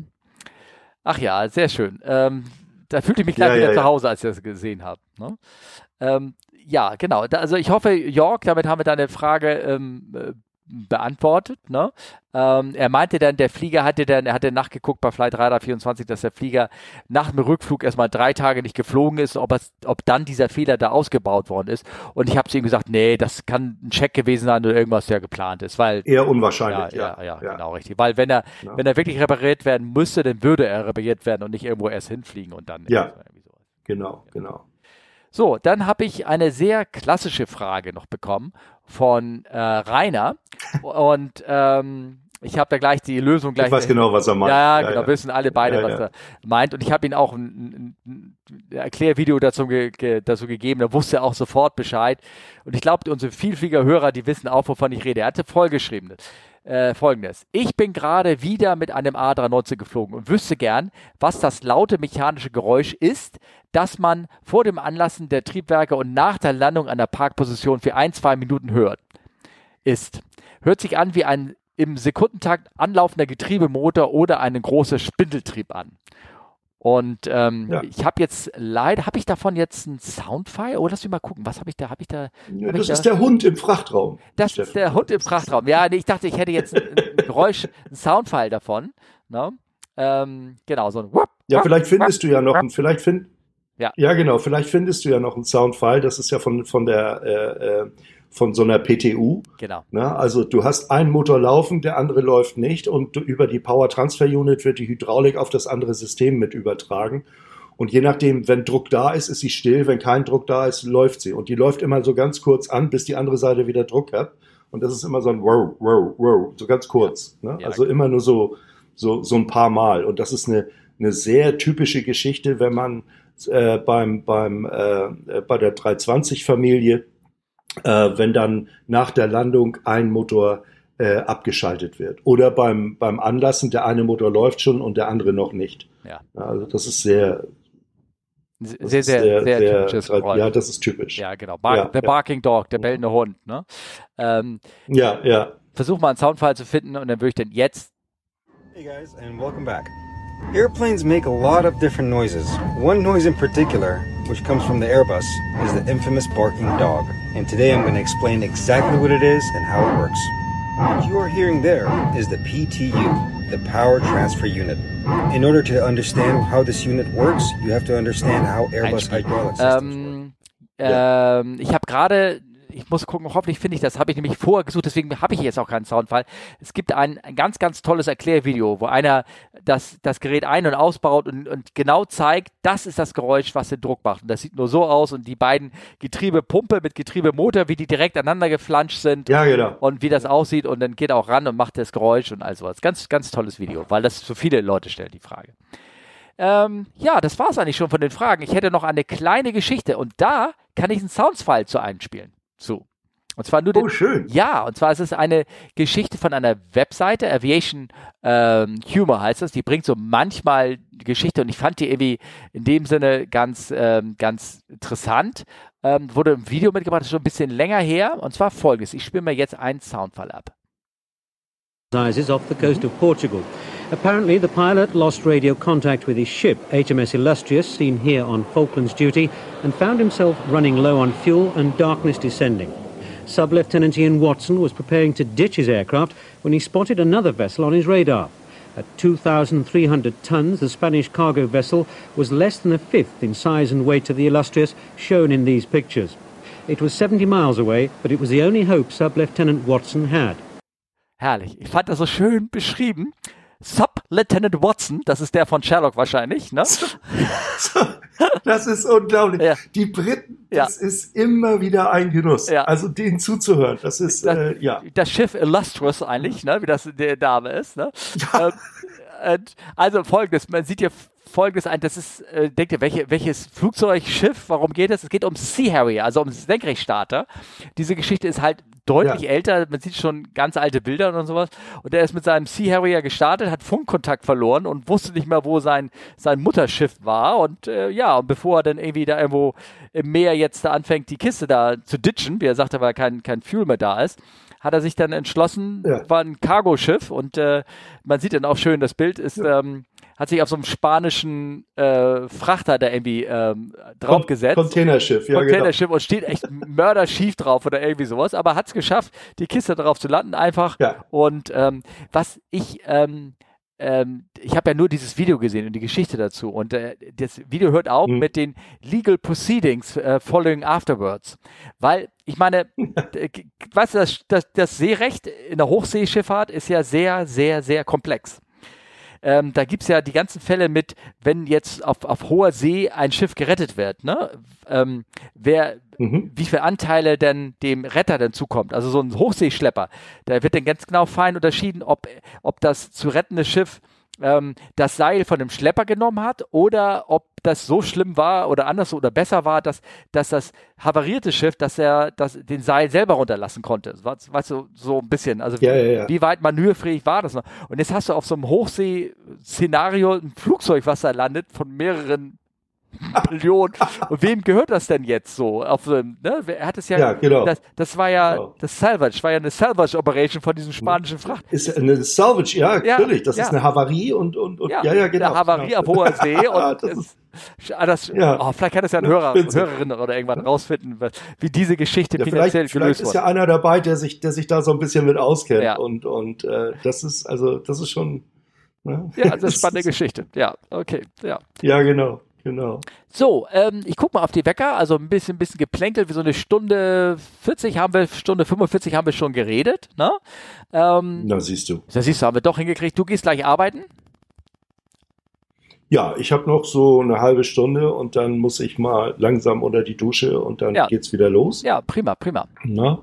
Ach ja, sehr schön. Ähm, da fühlte ich mich gleich ja, wieder ja, zu Hause, als ich das gesehen habe. Ne? Ähm, ja, genau. Da, also ich hoffe, Jörg, damit haben wir deine Frage ähm, beantwortet, ne? Ähm, er meinte dann, der Flieger hatte dann, er hatte nachgeguckt bei Flight Radar vierundzwanzig, dass der Flieger nach dem Rückflug erstmal drei Tage nicht geflogen ist, ob, es, ob dann dieser Fehler da ausgebaut worden ist. Und ich habe zu ihm gesagt, nee, das kann ein Check gewesen sein oder irgendwas, der geplant ist, weil eher unwahrscheinlich. Ja, ja, ja, ja, ja. Genau richtig. Weil wenn er, ja. wenn er wirklich repariert werden müsste, dann würde er repariert werden und nicht irgendwo erst hinfliegen und dann. Ja, so. genau, ja. genau. So, dann habe ich eine sehr klassische Frage noch bekommen von äh, Rainer und ähm, ich habe da gleich die Lösung gleich. Ich weiß genau, was er meint. Ja, ja genau, ja. wissen alle beide, ja, was ja. er meint. Und ich habe ihm auch ein, ein, ein Erklärvideo dazu, ge, dazu gegeben, da wusste er auch sofort Bescheid. Und ich glaube, unsere Vielfliegerhörer, die wissen auch, wovon ich rede. Er hatte vollgeschrieben. Äh, Folgendes. Ich bin gerade wieder mit einem A drei neunzig geflogen und wüsste gern, was das laute mechanische Geräusch ist, das man vor dem Anlassen der Triebwerke und nach der Landung an der Parkposition für ein, zwei Minuten hört. Ist. Hört sich an wie ein im Sekundentakt anlaufender Getriebemotor oder eine große Spindeltrieb an. Und ähm, ja. ich habe jetzt leider, habe ich davon jetzt einen Soundfile? Oh, lass mich mal gucken, was habe ich da? Hab ich da hab ja, das ich ist da? Der Hund im Frachtraum. Das Steffen. Ist der Hund im Frachtraum. Ja, nee, ich dachte, ich hätte jetzt ein, ein Geräusch, einen Soundfile davon. No? Ähm, genau, so ein Wupp. Ja, vielleicht findest du ja noch einen, vielleicht find, ja. ja genau, vielleicht findest du ja noch einen Soundfile. Das ist ja von, von der äh, äh, von so einer P T U. Genau. Na, also du hast einen Motor laufen, der andere läuft nicht und über die Power Transfer Unit wird die Hydraulik auf das andere System mit übertragen und je nachdem, wenn Druck da ist, ist sie still, wenn kein Druck da ist, läuft sie und die läuft immer so ganz kurz an, bis die andere Seite wieder Druck hat und das ist immer so ein wow, wow, wow, so ganz kurz. Ja. Ne? Ja, also okay. immer nur so, so, so ein paar Mal und das ist eine, eine sehr typische Geschichte, wenn man äh, beim, beim, äh, bei der dreihundertzwanzig-Familie Äh, wenn dann nach der Landung ein Motor äh, abgeschaltet wird. Oder beim, beim Anlassen, der eine Motor läuft schon und der andere noch nicht. Ja. Also das ist sehr... Das sehr, sehr, sehr, sehr, sehr typisches Geräusch. Ja, das ist typisch. Ja, genau. Bar- ja, der ja. Barking Dog, der bellende Hund. Ne? Ähm, ja, ja. Versuch mal einen Soundfall zu finden und dann würde ich dann jetzt... Hey guys and welcome back. Airplanes make a lot of different noises. One noise in particular, which comes from the Airbus, is the infamous barking dog. And today I'm going to explain exactly what it is and how it works. What you are hearing there is the P T U, the Power Transfer Unit. In order to understand how this unit works, you have to understand how Airbus hydraulic systems um, work. Um, ich habe gerade... Ich muss gucken, hoffentlich finde ich das. Habe ich nämlich vorher gesucht, deswegen habe ich jetzt auch keinen Soundfall. Es gibt ein, ein ganz, ganz tolles Erklärvideo, wo einer das, das Gerät ein- und ausbaut und, und genau zeigt, das ist das Geräusch, was den Druck macht. Und das sieht nur so aus und die beiden Getriebepumpe mit Getriebemotor, wie die direkt aneinander geflanscht sind. Ja, genau. Und wie das aussieht und dann geht auch ran und macht das Geräusch und all sowas. Ganz, ganz tolles Video, weil das so viele Leute stellen die Frage. Ähm, ja, das war es eigentlich schon von den Fragen. Ich hätte noch eine kleine Geschichte und da kann ich einen Soundsfile zu einspielen. So. Und zwar nur den, oh, schön. Ja, und zwar ist es eine Geschichte von einer Webseite, Aviation ähm, Humor heißt das, die bringt so manchmal Geschichte und ich fand die irgendwie in dem Sinne ganz, ähm, ganz interessant. Ähm, wurde im Video mitgebracht, das ist schon ein bisschen länger her und zwar folgendes, ich spiele mir jetzt einen Soundfall ab. ...off the coast of Portugal. Apparently the pilot lost radio contact with his ship, H M S Illustrious, seen here on Falklands duty, and found himself running low on fuel and darkness descending. Sub-Lieutenant Ian Watson was preparing to ditch his aircraft when he spotted another vessel on his radar. At two thousand three hundred tons, the Spanish cargo vessel was less than a fifth in size and weight of the Illustrious shown in these pictures. It was seventy miles away, but it was the only hope Sub-Lieutenant Watson had. Herrlich. Ich fand das so schön beschrieben. Sub-Lieutenant Watson, das ist der von Sherlock wahrscheinlich, ne? Das ist unglaublich. Ja. Die Briten, das ja. ist immer wieder ein Genuss. Ja. Also denen zuzuhören, das ist, das, äh, ja. Das Schiff Illustrious eigentlich, ne? Wie das der Name ist, ne? Ja. Ähm, also folgendes, man sieht hier folgendes ein, das ist, äh, denkt ihr, welche, welches Flugzeug, Schiff, warum geht es? Es geht um Sea Harrier, also um Senkrechtstarter. Diese Geschichte ist halt deutlich ja. älter, man sieht schon ganz alte Bilder und sowas. Und er ist mit seinem Sea Harrier gestartet, hat Funkkontakt verloren und wusste nicht mehr, wo sein, sein Mutterschiff war. Und äh, ja, und bevor er dann irgendwie da irgendwo im Meer jetzt da anfängt, die Kiste da zu ditchen, wie er sagte, weil kein, kein Fuel mehr da ist, hat er sich dann entschlossen, ja. war ein Cargoschiff. Und äh, man sieht dann auch schön, das Bild ist... Ja. Ähm, hat sich auf so einem spanischen äh, Frachter da irgendwie ähm, draufgesetzt. Containerschiff, ja Containerschiff genau. Und steht echt mörderschief drauf oder irgendwie sowas, aber hat es geschafft, die Kiste drauf zu landen einfach. Ja. Und ähm, was ich, ähm, ähm, ich habe ja nur dieses Video gesehen und die Geschichte dazu und äh, das Video hört auf mhm. mit den Legal Proceedings äh, following afterwards, weil ich meine, weißt du, das, das, das Seerecht in der Hochseeschifffahrt ist ja sehr, sehr, sehr komplex. Ähm, da gibt es ja die ganzen Fälle mit, wenn jetzt auf, auf hoher See ein Schiff gerettet wird, ne? ähm, wer, mhm. wie viele Anteile denn dem Retter denn zukommt. Also so ein Hochseeschlepper, da wird dann ganz genau fein unterschieden, ob, ob das zu rettende Schiff ähm, das Seil von dem Schlepper genommen hat oder ob das so schlimm war oder anders oder besser war, dass, dass das havarierte Schiff, dass er dass den Seil selber runterlassen konnte. Weißt du, so ein bisschen. Also ja, ja, ja. wie weit manövrierfähig war das noch? Und jetzt hast du auf so einem Hochsee-Szenario ein Flugzeug, was da landet, von mehreren Millionen. Und wem gehört das denn jetzt so? Auf so einem, ne? Er hat es ja, ja genau. das, das war ja genau. das Salvage, war ja eine Salvage-Operation von diesem spanischen Fracht. Ist eine Salvage, ja, ja natürlich. Das ja. ist eine Havarie und, und, und ja, ja, ja, genau. Eine Havarie genau. auf hoher See und das Das, ja. oh, vielleicht kann es ja ein Hörer, Hörerin oder irgendwann rausfinden, wie diese Geschichte ja, finanziell gelöst wird. Vielleicht ist ja einer dabei, der sich, der sich da so ein bisschen mit auskennt ja. und, und äh, das ist also das ist schon ne? ja, das ist eine spannende Geschichte. Ja, okay, ja. Ja, genau, genau. So, ähm, ich gucke mal auf die Wecker, also ein bisschen, ein bisschen geplänkelt, wie so eine Stunde vierzig haben wir, Stunde fünfundvierzig haben wir schon geredet. Ne? Ähm, da siehst du. Da siehst du, haben wir doch hingekriegt. Du gehst gleich arbeiten. Ja, ich habe noch so eine halbe Stunde und dann muss ich mal langsam unter die Dusche und dann ja. geht's wieder los. Ja, prima, prima. Na?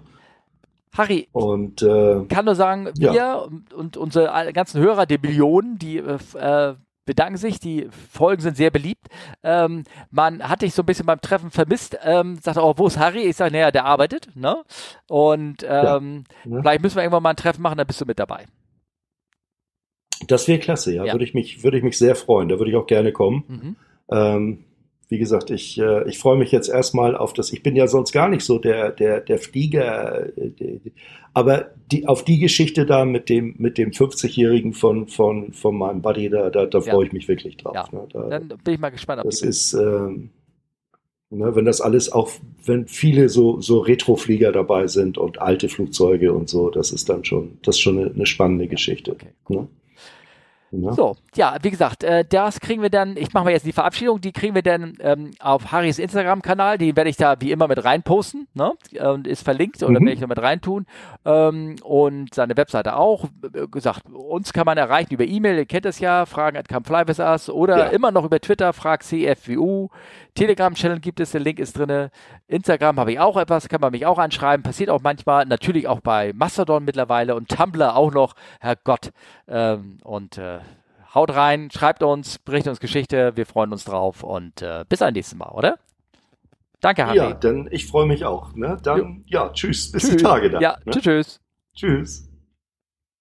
Harry, und, äh, kann nur sagen, wir ja. und, und unsere ganzen Hörer, die Billionen, die äh, bedanken sich, die Folgen sind sehr beliebt. Ähm, man hat dich so ein bisschen beim Treffen vermisst, ähm, sagt auch, oh, wo ist Harry? Ich sage, naja, der arbeitet. Ne? Und ähm, ja. Ja. vielleicht müssen wir irgendwann mal ein Treffen machen, dann bist du mit dabei. Das wäre klasse, ja. ja. Würde ich mich, würde ich mich sehr freuen. Da würde ich auch gerne kommen. Mhm. Ähm, wie gesagt, ich, äh, ich freue mich jetzt erstmal auf das. Ich bin ja sonst gar nicht so der, der, der Flieger. Äh, die, aber die, auf die Geschichte da mit dem, mit dem fünfzigjährigen von, von, von meinem Buddy, da, da, da freue ja. ich mich wirklich drauf. Ja. Ne? Da, dann bin ich mal gespannt. Ob das ist, ähm, ne, wenn das alles auch, wenn viele so, so Retroflieger dabei sind und alte Flugzeuge und so, das ist dann schon, das ist schon eine, eine spannende Geschichte. Okay, cool. Ne? Ja. So, ja, wie gesagt, äh, das kriegen wir dann, ich mache mal jetzt die Verabschiedung, die kriegen wir dann ähm, auf Harrys Instagram-Kanal, den werde ich da wie immer mit reinposten, ne? äh, ist verlinkt, oder mhm. werde ich da mit reintun ähm, und seine Webseite auch, äh, gesagt, uns kann man erreichen über E-Mail, ihr kennt es ja, Fragen at Come Fly With Us oder ja. immer noch über Twitter, frag C F W U, Telegram-Channel gibt es, der Link ist drin, Instagram habe ich auch etwas, kann man mich auch anschreiben, passiert auch manchmal, natürlich auch bei Mastodon mittlerweile und Tumblr auch noch, Herrgott, ähm, und äh, haut rein, schreibt uns, berichtet uns Geschichte, wir freuen uns drauf und äh, bis zum nächsten Mal, oder? Danke, Harry. Ja, dann ich freue mich auch. Ne? Dann, jo. ja, tschüss, bis tschüss. die Tage dann. Ja, ne? tschüss. Tschüss. Tschüss.